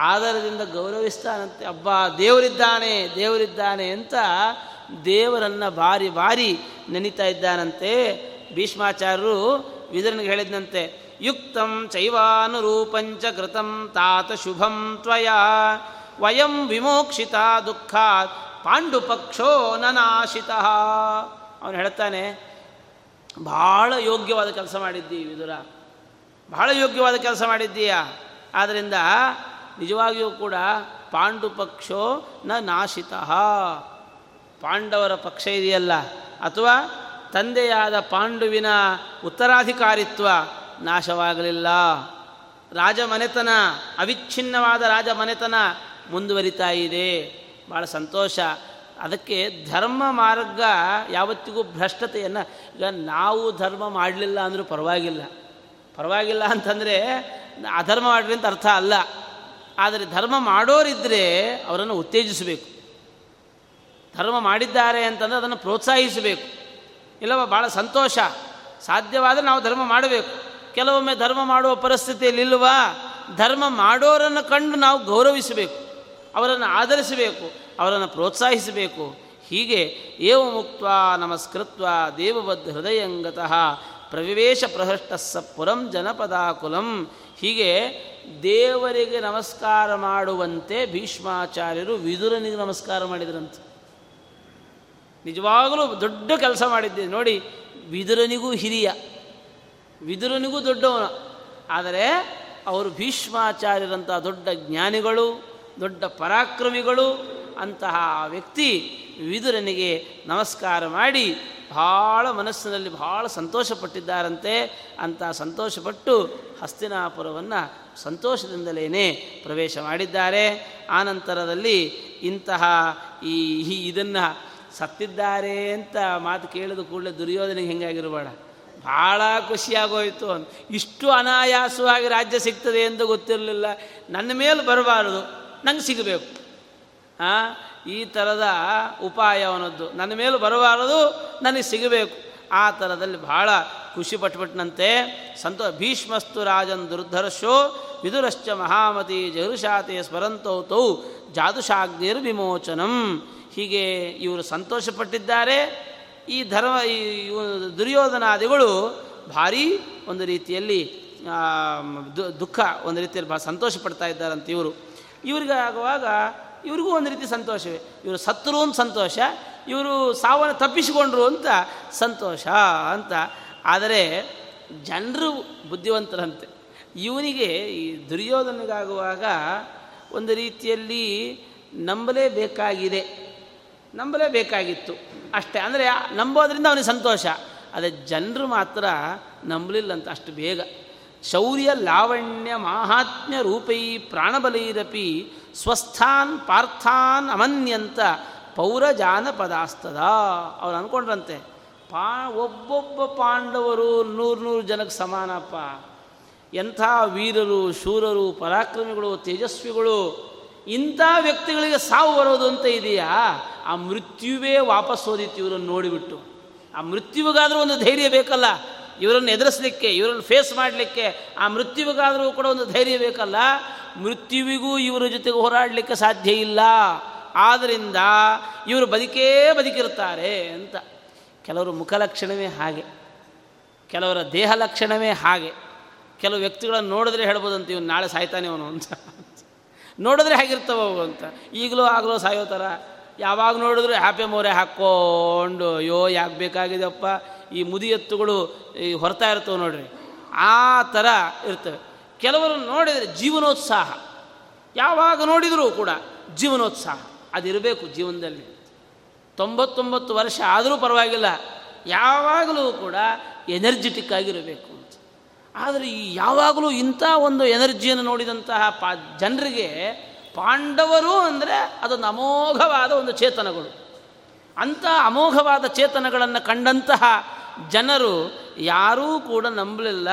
ಆದರದಿಂದ ಗೌರವಿಸ್ತಾನಂತೆ. ಅಬ್ಬಾ ದೇವರಿದ್ದಾನೆ ದೇವರಿದ್ದಾನೆ ಅಂತ ದೇವರನ್ನು ಬಾರಿ ಬಾರಿ ನೆನೀತಾ ಇದ್ದಾನಂತೆ. ಭೀಷ್ಮಾಚಾರ್ಯರು ವಿದುರನಿಗೆ ಹೇಳಿದಂತೆ, ಯುಕ್ತಂ ಚೈವಾನುರೂಪಂಚ ಕೃತಂ ತಾತ ಶುಭಂ ತ್ವಯಾ ವಯಂ ವಿಮೋಕ್ಷಿತಾ ದುಃಖಾತ್ ಪಾಂಡುಪಕ್ಷೋ ನನಾಶಿತಃ. ಅವನು ಹೇಳ್ತಾನೆ, ಬಹಳ ಯೋಗ್ಯವಾದ ಕೆಲಸ ಮಾಡಿದ್ದೀಯ ವಿದುರ, ಬಹಳ ಯೋಗ್ಯವಾದ ಕೆಲಸ ಮಾಡಿದ್ದೀಯ, ಆದ್ದರಿಂದ ನಿಜವಾಗಿಯೂ ಕೂಡ ಪಾಂಡುಪಕ್ಷೋ ನ ನಾಶಿತಃ, ಪಾಂಡವರ ಪಕ್ಷ ಇದೆಯಲ್ಲ ಅಥವಾ ತಂದೆಯಾದ ಪಾಂಡುವಿನ ಉತ್ತರಾಧಿಕಾರಿತ್ವ ನಾಶವಾಗಲಿಲ್ಲ. ರಾಜಮನೆತನ, ಅವಿಚ್ಛಿನ್ನವಾದ ರಾಜಮನೆತನ ಮುಂದುವರಿತಾ ಇದೆ. ಭಾಳ ಸಂತೋಷ. ಅದಕ್ಕೆ ಧರ್ಮ ಮಾರ್ಗ ಯಾವತ್ತಿಗೂ ಭ್ರಷ್ಟತೆಯನ್ನು, ಈಗ ನಾವು ಧರ್ಮ ಮಾಡಲಿಲ್ಲ ಅಂದರೂ ಪರವಾಗಿಲ್ಲ, ಪರವಾಗಿಲ್ಲ ಅಂತಂದರೆ ಅಧರ್ಮ ಮಾಡಿರಿ ಅಂತ ಅರ್ಥ ಅಲ್ಲ. ಆದರೆ ಧರ್ಮ ಮಾಡೋರಿದ್ದರೆ ಅವರನ್ನು ಉತ್ತೇಜಿಸಬೇಕು, ಧರ್ಮ ಮಾಡಿದ್ದಾರೆ ಅಂತಂದರೆ ಅದನ್ನು ಪ್ರೋತ್ಸಾಹಿಸಬೇಕು. ಇಲ್ಲವ ಭಾಳ ಸಂತೋಷ, ಸಾಧ್ಯವಾದರೆ ನಾವು ಧರ್ಮ ಮಾಡಬೇಕು. ಕೆಲವೊಮ್ಮೆ ಧರ್ಮ ಮಾಡುವ ಪರಿಸ್ಥಿತಿಯಲ್ಲಿ ಇಲ್ಲವಾ, ಧರ್ಮ ಮಾಡೋರನ್ನು ಕಂಡು ನಾವು ಗೌರವಿಸಬೇಕು, ಅವರನ್ನು ಆಧರಿಸಬೇಕು, ಅವರನ್ನು ಪ್ರೋತ್ಸಾಹಿಸಬೇಕು. ಹೀಗೆ ಏವ ಮುಕ್ತ್ವಾ ನಮಸ್ಕೃತ್ವ ದೇವಬದ್ಧ ಹೃದಯಂಗತಃ ಪ್ರವಿವೇಶ ಪ್ರಹೃಷ್ಟಸ್ಸ ಪುರಂ ಜನಪದಾಕುಲಂ. ಹೀಗೆ ದೇವರಿಗೆ ನಮಸ್ಕಾರ ಮಾಡುವಂತೆ ಭೀಷ್ಮಾಚಾರ್ಯರು ವಿದುರನಿಗೆ ನಮಸ್ಕಾರ ಮಾಡಿದರಂತೆ. ನಿಜವಾಗಲೂ ದೊಡ್ಡ ಕೆಲಸ ಮಾಡಿದ್ದೇನೆ ನೋಡಿ. ವಿದುರನಿಗೂ ಹಿರಿಯ, ವಿದುರನಿಗೂ ದೊಡ್ಡವನು, ಆದರೆ ಅವರು ಭೀಷ್ಮಾಚಾರ್ಯರಂಥ ದೊಡ್ಡ ಜ್ಞಾನಿಗಳು, ದೊಡ್ಡ ಪರಾಕ್ರಮಿಗಳು, ಅಂತಹ ವ್ಯಕ್ತಿ ವಿದುರನಿಗೆ ನಮಸ್ಕಾರ ಮಾಡಿ ಭಾಳ ಮನಸ್ಸಿನಲ್ಲಿ ಭಾಳ ಸಂತೋಷಪಟ್ಟಿದ್ದಾರಂತೆ. ಅಂತಹ ಸಂತೋಷಪಟ್ಟು ಹಸ್ತಿನಾಪುರವನ್ನು ಸಂತೋಷದಿಂದಲೇ ಪ್ರವೇಶ ಮಾಡಿದ್ದಾರೆ. ಆನಂತರದಲ್ಲಿ ಇಂತಹ ಈ ಇದನ್ನು ಸತ್ತಿದ್ದಾರೆ ಅಂತ ಮಾತು ಕೇಳಿದ ಕೂಡಲೇ ದುರ್ಯೋಧನಿಗೆ ಹೆಂಗಾಗಿರಬೇಡ, ಭಾಳ ಖುಷಿಯಾಗೋಯಿತು ಅಂತ. ಇಷ್ಟು ಅನಾಯಾಸವಾಗಿ ರಾಜ್ಯ ಸಿಗ್ತದೆ ಎಂದು ಗೊತ್ತಿರಲಿಲ್ಲ, ನನ್ನ ಮೇಲೆ ಬರಬಾರದು, ನಂಗೆ ಸಿಗಬೇಕು, ಈ ಥರದ ಉಪಾಯ ಅವನದ್ದು. ನನ್ನ ಮೇಲೆ ಬರಬಾರದು, ನನಗೆ ಸಿಗಬೇಕು, ಆ ಥರದಲ್ಲಿ ಭಾಳ ಖುಷಿ ಪಟ್ಬಿಟ್ಟನಂತೆ. ಸಂತೋ ಭೀಷ್ಮಸ್ತು ರಾಜನ್ ದುರ್ಧರ್ಷೋ ವಿದುರಶ್ಚ ಮಹಾಮತಿ ಜರುಷಾತೆಯ ಸ್ಮರಂತೌ ತೌ ಜಾದುಷಾಗ್ನಿರ್ ವಿಮೋಚನಂ. ಹೀಗೆ ಇವರು ಸಂತೋಷಪಟ್ಟಿದ್ದಾರೆ. ಈ ಧರ್ಮ ಈ ದುರ್ಯೋಧನಾದಿಗಳು ಭಾರೀ ಒಂದು ರೀತಿಯಲ್ಲಿ ದುಃಖ, ಒಂದು ರೀತಿಯಲ್ಲಿ ಭಾಳ ಸಂತೋಷ ಪಡ್ತಾ ಇದ್ದಾರಂತ ಇವರು. ಇವ್ರಿಗೆ ಆಗುವಾಗ ಇವ್ರಿಗೂ ಒಂದು ರೀತಿ ಸಂತೋಷವೇ. ಇವರು ಸತ್ತರು ಅಂತ ಸಂತೋಷ, ಇವರು ಸಾವನ್ನು ತಪ್ಪಿಸಿಕೊಂಡ್ರು ಅಂತ ಸಂತೋಷ ಅಂತ. ಆದರೆ ಜನರು ಬುದ್ಧಿವಂತರಂತೆ. ಇವನಿಗೆ ಈ ದುರ್ಯೋಧನಿಗಾಗುವಾಗ ಒಂದು ರೀತಿಯಲ್ಲಿ ನಂಬಲೇಬೇಕಾಗಿದೆ, ನಂಬಲೇಬೇಕಾಗಿತ್ತು ಅಷ್ಟೇ. ಅಂದರೆ ನಂಬೋದರಿಂದ ಅವನಿಗೆ ಸಂತೋಷ. ಅದೇ ಜನರು ಮಾತ್ರ ನಂಬಲಿಲ್ಲಂತ ಅಷ್ಟು ಬೇಗ. ಶೌರ್ಯ ಲಾವಣ್ಯ ಮಾಹಾತ್ಮ್ಯ ರೂಪೈ ಪ್ರಾಣಬಲೈರಪಿ ಸ್ವಸ್ಥಾನ್ ಪಾರ್ಥಾನ್ ಅಮನ್ಯಂತ ಪೌರಜಾನಪದಾಸ್ತದ. ಅವ್ರು ಅಂದ್ಕೊಂಡ್ರಂತೆ ಪಾ ಒಬ್ಬೊಬ್ಬ ಪಾಂಡವರು ನೂರು ನೂರು ಜನಕ್ಕೆ ಸಮಾನಪ್ಪ, ಎಂಥ ವೀರರು ಶೂರರು ಪರಾಕ್ರಮಿಗಳು ತೇಜಸ್ವಿಗಳು, ಇಂಥ ವ್ಯಕ್ತಿಗಳಿಗೆ ಸಾವು ಬರೋದು ಅಂತ ಇದೆಯಾ? ಆ ಮೃತ್ಯುವೇ ವಾಪಸ್ ಓದಿತ್ತು ಇವರನ್ನು ನೋಡಿಬಿಟ್ಟು. ಆ ಮೃತ್ಯುವಿಗಾದರೂ ಒಂದು ಧೈರ್ಯ ಬೇಕಲ್ಲ ಇವರನ್ನು ಎದುರಿಸಲಿಕ್ಕೆ, ಇವರನ್ನು ಫೇಸ್ ಮಾಡಲಿಕ್ಕೆ. ಆ ಮೃತ್ಯುವಿಗಾದರೂ ಕೂಡ ಒಂದು ಧೈರ್ಯ ಬೇಕಲ್ಲ, ಮೃತ್ಯುವಿಗೂ ಇವರ ಜೊತೆಗೆ ಹೋರಾಡಲಿಕ್ಕೆ ಸಾಧ್ಯ ಇಲ್ಲ, ಆದ್ದರಿಂದ ಇವರು ಬದುಕೇ ಬದುಕಿರ್ತಾರೆ ಅಂತ. ಕೆಲವರು ಮುಖಲಕ್ಷಣವೇ ಹಾಗೆ, ಕೆಲವರ ದೇಹ ಲಕ್ಷಣವೇ ಹಾಗೆ. ಕೆಲವು ವ್ಯಕ್ತಿಗಳನ್ನು ನೋಡಿದ್ರೆ ಹೇಳ್ಬೋದಂತ ಇವನು ನಾಳೆ ಸಾಯ್ತಾನೆ ಅವನು ಅಂತ, ನೋಡಿದ್ರೆ ಹೇಗಿರ್ತವ ಅವು ಅಂತ. ಈಗಲೂ ಆಗಲೋ ಸಾಯೋ ಥರ, ಯಾವಾಗ ನೋಡಿದ್ರು ಹ್ಯಾಪೆ ಮೋರೆ ಹಾಕ್ಕೊಂಡು ಅಯ್ಯೋ ಯಾಕೆ ಬೇಕಾಗಿದೆಯಪ್ಪ ಈ ಮುದಿಯತ್ತುಗಳು ಈ ಹೊರತಾ ಇರ್ತವೆ ನೋಡ್ರಿ, ಆ ಥರ ಇರ್ತವೆ. ಕೆಲವರು ನೋಡಿದರೆ ಜೀವನೋತ್ಸಾಹ, ಯಾವಾಗ ನೋಡಿದರೂ ಕೂಡ ಜೀವನೋತ್ಸಾಹ ಅದಿರಬೇಕು ಜೀವನದಲ್ಲಿ. ತೊಂಬತ್ತೊಂಬತ್ತು ವರ್ಷ ಆದರೂ ಪರವಾಗಿಲ್ಲ, ಯಾವಾಗಲೂ ಕೂಡ ಎನರ್ಜೆಟಿಕ್ ಆಗಿರಬೇಕು ಅಂತ. ಆದರೆ ಈ ಯಾವಾಗಲೂ ಇಂಥ ಒಂದು ಎನರ್ಜಿಯನ್ನು ನೋಡಿದಂತಹ ಪಾ ಜನರಿಗೆ ಪಾಂಡವರು ಅಂದರೆ ಅದೊಂದು ಅಮೋಘವಾದ ಒಂದು ಚೇತನಗಳು. ಅಂಥ ಅಮೋಘವಾದ ಚೇತನಗಳನ್ನು ಕಂಡಂತಹ ಜನರು ಯಾರೂ ಕೂಡ ನಂಬಲಿಲ್ಲ.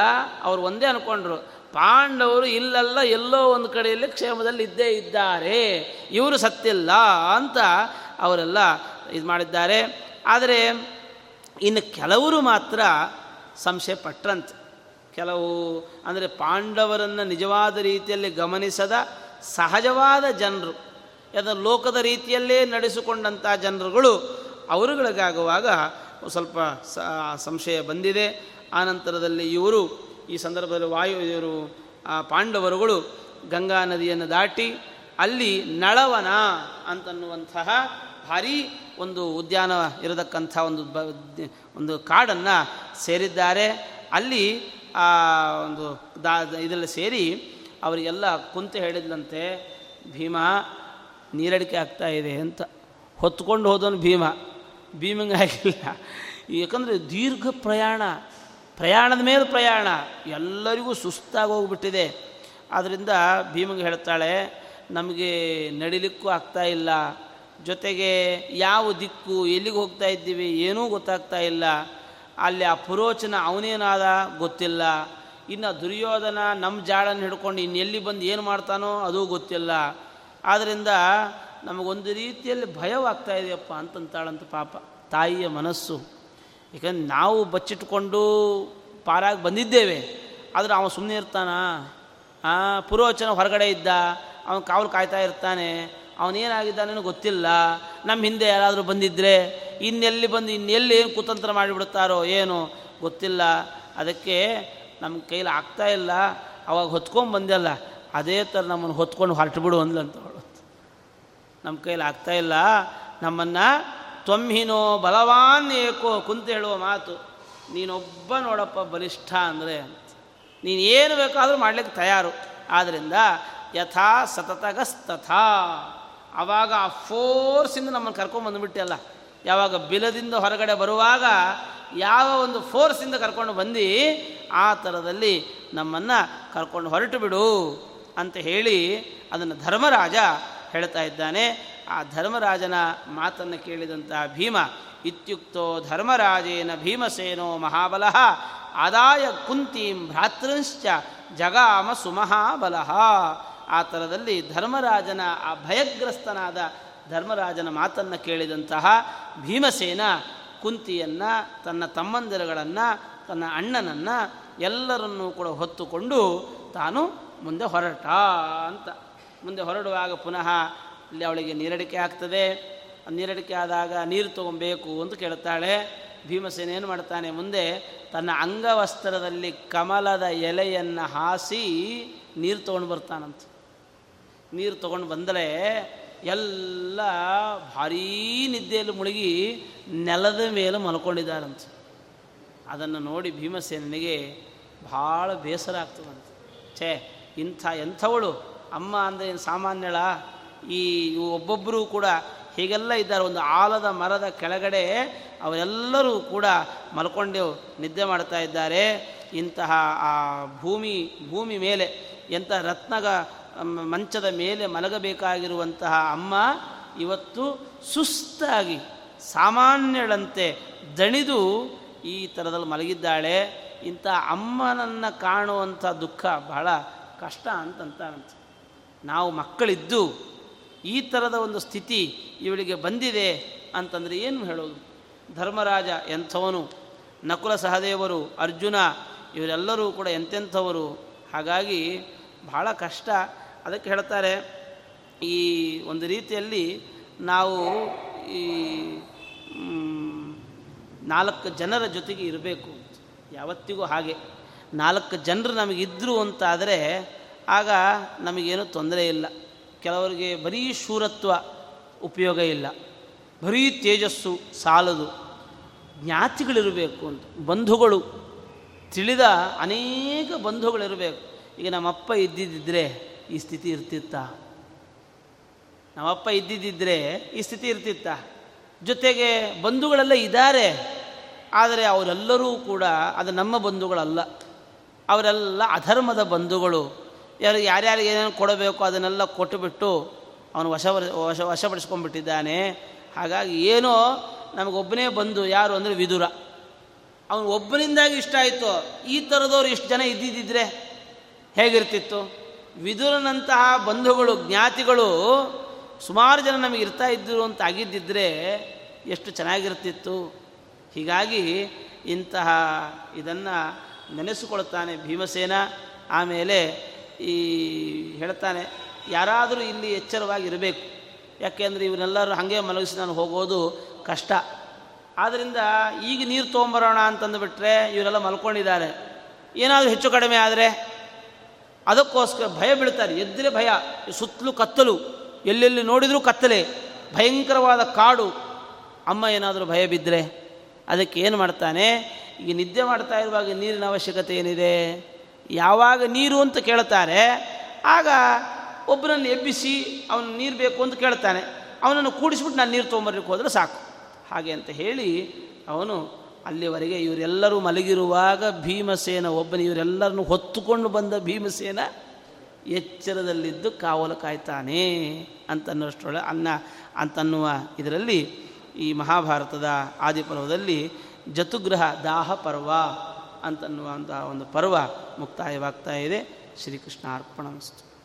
ಅವರು ಒಂದೇ ಅಂದ್ಕೊಂಡ್ರು, ಪಾಂಡವರು ಇಲ್ಲೆಲ್ಲ ಎಲ್ಲೋ ಒಂದು ಕಡೆಯಲ್ಲಿ ಕ್ಷೇಮದಲ್ಲಿ ಇದ್ದೇ ಇದ್ದಾರೆ, ಇವರು ಸತ್ತಿಲ್ಲ ಅಂತ ಅವರೆಲ್ಲ ಇದು ಮಾಡಿದ್ದಾರೆ. ಆದರೆ ಇನ್ನು ಕೆಲವರು ಮಾತ್ರ ಸಂಶಯ ಪಟ್ರಂತೆ. ಕೆಲವು ಅಂದರೆ ಪಾಂಡವರನ್ನು ನಿಜವಾದ ರೀತಿಯಲ್ಲಿ ಗಮನಿಸದ ಸಹಜವಾದ ಜನರು, ಅದರ ಲೋಕದ ರೀತಿಯಲ್ಲೇ ನಡೆಸಿಕೊಂಡಂಥ ಜನರುಗಳು, ಅವರುಗಳಿಗಾಗುವಾಗ ಸ್ವಲ್ಪ ಸಂಶಯ ಬಂದಿದೆ. ಆನಂತರದಲ್ಲಿ ಇವರು ಈ ಸಂದರ್ಭದಲ್ಲಿ ವಾಯು ಇವರು ಪಾಂಡವರುಗಳು ಗಂಗಾ ನದಿಯನ್ನು ದಾಟಿ ಅಲ್ಲಿ ನಳವನ ಅಂತನ್ನುವಂತಹ ಭಾರೀ ಒಂದು ಉದ್ಯಾನ ಇರತಕ್ಕಂಥ ಒಂದು ಬ ಒಂದು ಕಾಡನ್ನು ಸೇರಿದ್ದಾರೆ. ಅಲ್ಲಿ ಒಂದು ದಾ ಇದರಲ್ಲಿ ಸೇರಿ ಅವರಿಗೆಲ್ಲ ಕುಂತು ಹೇಳಿದಂತೆ, ಭೀಮ ನೀರಡಿಕೆ ಆಗ್ತಾ ಇದೆ ಅಂತ. ಹೊತ್ಕೊಂಡು ಹೋದನು ಭೀಮ, ಭೀಮಂಗೆ ಆಗಿಲ್ಲ, ಏಕೆಂದರೆ ದೀರ್ಘ ಪ್ರಯಾಣ, ಪ್ರಯಾಣದ ಮೇಲೆ ಪ್ರಯಾಣ, ಎಲ್ಲರಿಗೂ ಸುಸ್ತಾಗಿ ಹೋಗ್ಬಿಟ್ಟಿದೆ. ಆದ್ದರಿಂದ ಭೀಮಂಗೆ ಹೇಳ್ತಾಳೆ, ನಮಗೆ ನಡಿಲಿಕ್ಕೂ ಆಗ್ತಾ ಇಲ್ಲ, ಜೊತೆಗೆ ಯಾವ ದಿಕ್ಕು ಎಲ್ಲಿಗೆ ಹೋಗ್ತಾ ಇದ್ದೀವಿ ಏನೂ ಗೊತ್ತಾಗ್ತಾ ಇಲ್ಲ. ಅಲ್ಲಿ ಆ ಪುರೋಚನ ಅವನೇನಾದ ಗೊತ್ತಿಲ್ಲ, ಇನ್ನು ದುರ್ಯೋಧನ ನಮ್ಮ ಜಾಡನ್ನು ಹಿಡ್ಕೊಂಡು ಇನ್ನೆಲ್ಲಿ ಬಂದು ಏನು ಮಾಡ್ತಾನೋ ಅದೂ ಗೊತ್ತಿಲ್ಲ. ಆದ್ದರಿಂದ ನಮಗೊಂದು ರೀತಿಯಲ್ಲಿ ಭಯವಾಗ್ತಾ ಇದೆಯಪ್ಪ ಅಂತಂತಾಳಂತ ಪಾಪ ತಾಯಿಯ ಮನಸ್ಸು. ಏಕೆಂದರೆ ನಾವು ಬಚ್ಚಿಟ್ಕೊಂಡು ಪಾರಾಗಿ ಬಂದಿದ್ದೇವೆ, ಆದರೆ ಅವನು ಸುಮ್ಮನೆ ಇರ್ತಾನ? ಪುರೋಚನ ಹೊರಗಡೆ ಇದ್ದ, ಅವನು ಕಾವಲು ಕಾಯ್ತಾ ಇರ್ತಾನೆ, ಅವನೇನಾಗಿದ್ದಾನೇನು ಗೊತ್ತಿಲ್ಲ, ನಮ್ಮ ಹಿಂದೆ ಯಾರಾದರೂ ಬಂದಿದ್ದರೆ ಇನ್ನೆಲ್ಲಿ ಬಂದು ಇನ್ನೆಲ್ಲಿ ಏನು ಕುತಂತ್ರ ಮಾಡಿಬಿಡ್ತಾರೋ ಏನು ಗೊತ್ತಿಲ್ಲ, ಅದಕ್ಕೆ ನಮ್ಮ ಕೈಲಿ ಆಗ್ತಾ ಇಲ್ಲ, ಅವಾಗ ಹೊತ್ಕೊಂಡು ಬಂದಲ್ಲ ಅದೇ ಥರ ನಮ್ಮನ್ನು ಹೊತ್ಕೊಂಡು ಹೊರಟುಬಿಡು ಅಂದ್ಲಂತ. ನಮ್ಮ ಕೈಲಿ ಆಗ್ತಾ ಇಲ್ಲ, ನಮ್ಮನ್ನು ತ್ವಮ್ಹಿನೋ ಬಲವಾನ್ ಏಕೋ ಕುಂತ ಹೇಳುವ ಮಾತು, ನೀನೊಬ್ಬ ನೋಡಪ್ಪ ಬಲಿಷ್ಠ ಅಂದರೆ ಅಂತ, ನೀನು ಏನು ಬೇಕಾದರೂ ಮಾಡಲಿಕ್ಕೆ ತಯಾರು. ಆದ್ದರಿಂದ ಯಥಾ ಸತತಗಸ್ತಥಾ, ಆವಾಗ ಆ ಫೋರ್ಸಿಂದ ನಮ್ಮನ್ನು ಕರ್ಕೊಂಡು ಬಂದುಬಿಟ್ಟೆಲ್ಲ, ಯಾವಾಗ ಬಿಲದಿಂದ ಹೊರಗಡೆ ಬರುವಾಗ ಯಾವ ಒಂದು ಫೋರ್ಸಿಂದ ಕರ್ಕೊಂಡು ಬಂದು ಆ ಥರದಲ್ಲಿ ನಮ್ಮನ್ನು ಕರ್ಕೊಂಡು ಹೊರಟು ಬಿಡು ಅಂತ ಹೇಳಿ ಅದನ್ನು ಧರ್ಮರಾಜ ಹೇಳ್ತಾ ಇದ್ದಾನೆ. ಆ ಧರ್ಮರಾಜನ ಮಾತನ್ನು ಕೇಳಿದಂತಹ ಭೀಮ, ಇತ್ಯುಕ್ತೋ ಧರ್ಮರಾಜೇನ ಭೀಮಸೇನೋ ಮಹಾಬಲಃ ಆದಾಯ ಕುಂತೀಂ ಭ್ರಾತೃಂಶ್ಚ ಜಗಾಮ ಸುಮಹಾಬಲಃ. ಆ ಥರದಲ್ಲಿ ಧರ್ಮರಾಜನ ಆ ಭಯಗ್ರಸ್ತನಾದ ಧರ್ಮರಾಜನ ಮಾತನ್ನು ಕೇಳಿದಂತಹ ಭೀಮಸೇನ ಕುಂತಿಯನ್ನು ತನ್ನ ತಮ್ಮಂದಿರುಗಳನ್ನು ತನ್ನ ಅಣ್ಣನನ್ನು ಎಲ್ಲರನ್ನೂ ಕೂಡ ಹೊತ್ತುಕೊಂಡು ತಾನು ಮುಂದೆ ಹೊರಟ ಅಂತ. ಮುಂದೆ ಹೊರಡುವಾಗ ಪುನಃ ಇಲ್ಲಿ ಅವಳಿಗೆ ನೀರಡಿಕೆ ಆಗ್ತದೆ. ನೀರಡಿಕೆ ಆದಾಗ ನೀರು ತೊಗೊಬೇಕು ಅಂತ ಕೇಳ್ತಾಳೆ. ಭೀಮಸೇನ ಏನು ಮಾಡ್ತಾನೆ, ಮುಂದೆ ತನ್ನ ಅಂಗವಸ್ತ್ರದಲ್ಲಿ ಕಮಲದ ಎಲೆಯನ್ನು ಹಾಸಿ ನೀರು ತೊಗೊಂಡು ಬರ್ತಾನಂತ. ನೀರು ತೊಗೊಂಡು ಬಂದರೆ ಎಲ್ಲ ಭಾರೀ ನಿದ್ದೆಯಲ್ಲಿ ಮುಳುಗಿ ನೆಲದ ಮೇಲೆ ಮಲ್ಕೊಂಡಿದ್ದಾರಂತ. ಅದನ್ನು ನೋಡಿ ಭೀಮಸೇನಿಗೆ ಭಾಳ ಬೇಸರ ಆಗ್ತದಂತೆ. ಛೇ, ಇಂಥ ಎಂಥವಳು ಅಮ್ಮ ಅಂದರೆ ಏನು ಸಾಮಾನ್ಯಳ, ಈ ಒಬ್ಬೊಬ್ಬರೂ ಕೂಡ ಹೀಗೆಲ್ಲ ಇದ್ದಾರೆ. ಒಂದು ಆಲದ ಮರದ ಕೆಳಗಡೆ ಅವರೆಲ್ಲರೂ ಕೂಡ ಮಲ್ಕೊಂಡು ನಿದ್ದೆ ಮಾಡ್ತಾ ಇದ್ದಾರೆ. ಇಂತಹ ಆ ಭೂಮಿ ಭೂಮಿ ಮೇಲೆ ಎಂಥ ರತ್ನಗ ಮಂಚದ ಮೇಲೆ ಮಲಗಬೇಕಾಗಿರುವಂತಹ ಅಮ್ಮ ಇವತ್ತು ಸುಸ್ತಾಗಿ ಸಾಮಾನ್ಯಳಂತೆ ದಣಿದು ಈ ಥರದಲ್ಲಿ ಮಲಗಿದ್ದಾಳೆ. ಇಂಥ ಅಮ್ಮನನ್ನು ಕಾಣುವಂಥ ದುಃಖ ಬಹಳ ಕಷ್ಟ ಅಂತಂತಾನಂತೆ. ನಾವು ಮಕ್ಕಳಿದ್ದು ಈ ಥರದ ಒಂದು ಸ್ಥಿತಿ ಇವಳಿಗೆ ಬಂದಿದೆ ಅಂತಂದರೆ ಏನು ಹೇಳೋದು? ಧರ್ಮರಾಜ ಎಂಥವನು, ನಕುಲ ಸಹದೇವರು, ಅರ್ಜುನ ಇವರೆಲ್ಲರೂ ಕೂಡ ಎಂತೆಂಥವರು. ಹಾಗಾಗಿ ಬಹಳ ಕಷ್ಟ. ಅದಕ್ಕೆ ಹೇಳ್ತಾರೆ, ಈ ಒಂದು ರೀತಿಯಲ್ಲಿ ನಾವು ಈ ನಾಲ್ಕು ಜನರ ಜೊತೆಗೆ ಇರಬೇಕು. ಯಾವತ್ತಿಗೂ ಹಾಗೆ ನಾಲ್ಕು ಜನರು ನಮಗಿದ್ದರು ಅಂತಾದರೆ ಆಗ ನಮಗೇನು ತೊಂದರೆ ಇಲ್ಲ. ಕೆಲವರಿಗೆ ಬರೀ ಶೂರತ್ವ ಉಪಯೋಗ ಇಲ್ಲ, ಬರೀ ತೇಜಸ್ಸು ಸಾಲದು. ಜ್ಞಾತಿಗಳಿರಬೇಕು ಅಂತ, ಬಂಧುಗಳು, ತಿಳಿದ ಅನೇಕ ಬಂಧುಗಳಿರಬೇಕು. ಈಗ ನಮ್ಮಪ್ಪ ಇದ್ದಿದ್ದರೆ ಈ ಸ್ಥಿತಿ ಇರ್ತಿತ್ತ? ನಮ್ಮಪ್ಪ ಇದ್ದಿದ್ದರೆ ಈ ಸ್ಥಿತಿ ಇರ್ತಿತ್ತ? ಜೊತೆಗೆ ಬಂಧುಗಳೆಲ್ಲ ಇದ್ದಾರೆ, ಆದರೆ ಅವರೆಲ್ಲರೂ ಕೂಡ ಅದು ನಮ್ಮ ಬಂಧುಗಳಲ್ಲ, ಅವರೆಲ್ಲ ಅಧರ್ಮದ ಬಂಧುಗಳು. ಯಾರು ಯಾರ್ಯಾರಿಗೆ ಏನೇನು ಕೊಡಬೇಕು ಅದನ್ನೆಲ್ಲ ಕೊಟ್ಟುಬಿಟ್ಟು ಅವನು ವಶ ವಶ ವಶಪಡಿಸ್ಕೊಂಡ್ಬಿಟ್ಟಿದ್ದಾನೆ. ಹಾಗಾಗಿ ಏನೋ ನಮಗೊಬ್ಬನೇ ಬಂಧು ಯಾರು ಅಂದರೆ ವಿದುರ, ಅವನು ಒಬ್ಬನಿಂದಾಗಿ ಇಷ್ಟ ಆಯಿತು. ಈ ಥರದವ್ರು ಇಷ್ಟು ಜನ ಇದ್ದಿದ್ದರೆ ಹೇಗಿರ್ತಿತ್ತು? ವಿದುರನಂತಹ ಬಂಧುಗಳು, ಜ್ಞಾತಿಗಳು ಸುಮಾರು ಜನ ನಮಗೆ ಇರ್ತಾ ಇದ್ದರು ಅಂತ ಆಗಿದ್ದಿದ್ರೆ ಎಷ್ಟು ಚೆನ್ನಾಗಿರ್ತಿತ್ತು. ಹೀಗಾಗಿ ಇಂತಹ ಇದನ್ನು ನೆನೆಸಿಕೊಳ್ತಾನೆ ಭೀಮಸೇನ. ಆಮೇಲೆ ಈ ಹೇಳ್ತಾನೆ, ಯಾರಾದರೂ ಇಲ್ಲಿ ಎಚ್ಚರವಾಗಿರಬೇಕು, ಯಾಕೆಂದರೆ ಇವರೆಲ್ಲರೂ ಹಾಗೆ ಮಲಗಿಸಿ ನಾನು ಹೋಗೋದು ಕಷ್ಟ. ಆದ್ದರಿಂದ ಈಗ ನೀರು ತೊಗೊಂಬರೋಣ ಅಂತಂದುಬಿಟ್ರೆ ಇವರೆಲ್ಲ ಮಲ್ಕೊಂಡಿದ್ದಾರೆ, ಏನಾದರೂ ಹೆಚ್ಚು ಕಡಿಮೆ ಆದರೆ ಅದಕ್ಕೋಸ್ಕರ ಭಯ ಬೀಳ್ತಾರೆ. ಎದ್ದರೆ ಭಯ, ಸುತ್ತಲೂ ಕತ್ತಲು, ಎಲ್ಲೆಲ್ಲಿ ನೋಡಿದರೂ ಕತ್ತಲೆ, ಭಯಂಕರವಾದ ಕಾಡು. ಅಮ್ಮ ಏನಾದರೂ ಭಯ ಬಿದ್ದರೆ ಅದಕ್ಕೆ ಏನು ಮಾಡ್ತಾನೆ? ಈಗ ನಿದ್ದೆ ಮಾಡ್ತಾ ಇರುವಾಗ ನೀರಿನ ಅವಶ್ಯಕತೆ ಏನಿದೆ? ಯಾವಾಗ ನೀರು ಅಂತ ಕೇಳ್ತಾರೆ ಆಗ ಒಬ್ಬನನ್ನು ಎಬ್ಬಿಸಿ ಅವನು ನೀರು ಬೇಕು ಅಂತ ಕೇಳ್ತಾನೆ, ಅವನನ್ನು ಕೂಡಿಸ್ಬಿಟ್ಟು ನಾನು ನೀರು ತೊಗೊಂಬರ್ಲಿಕ್ಕೆ ಹೋದರೆ ಸಾಕು ಹಾಗೆ ಅಂತ ಹೇಳಿ ಅವನು ಅಲ್ಲಿವರೆಗೆ. ಇವರೆಲ್ಲರೂ ಮಲಗಿರುವಾಗ ಭೀಮಸೇನ ಒಬ್ಬನು ಇವರೆಲ್ಲರನ್ನು ಹೊತ್ತುಕೊಂಡು ಬಂದ ಭೀಮಸೇನ ಎಚ್ಚರದಲ್ಲಿದ್ದು ಕಾವಲು ಕಾಯ್ತಾನೆ ಅಂತನ್ನುವಷ್ಟೊಳ ಅನ್ನ ಅಂತನ್ನುವ ಇದರಲ್ಲಿ ಈ ಮಹಾಭಾರತದ ಆದಿಪರ್ವದಲ್ಲಿ ಜತುಗ್ರಹ ದಾಹ ಪರ್ವ ಅಂತನ್ನುವಂತಹ ಒಂದು ಪರ್ವ ಮುಕ್ತಾಯವಾಗ್ತಾ ಇದೆ. ಶ್ರೀಕೃಷ್ಣ ಅರ್ಪಣಮಸ್ತು.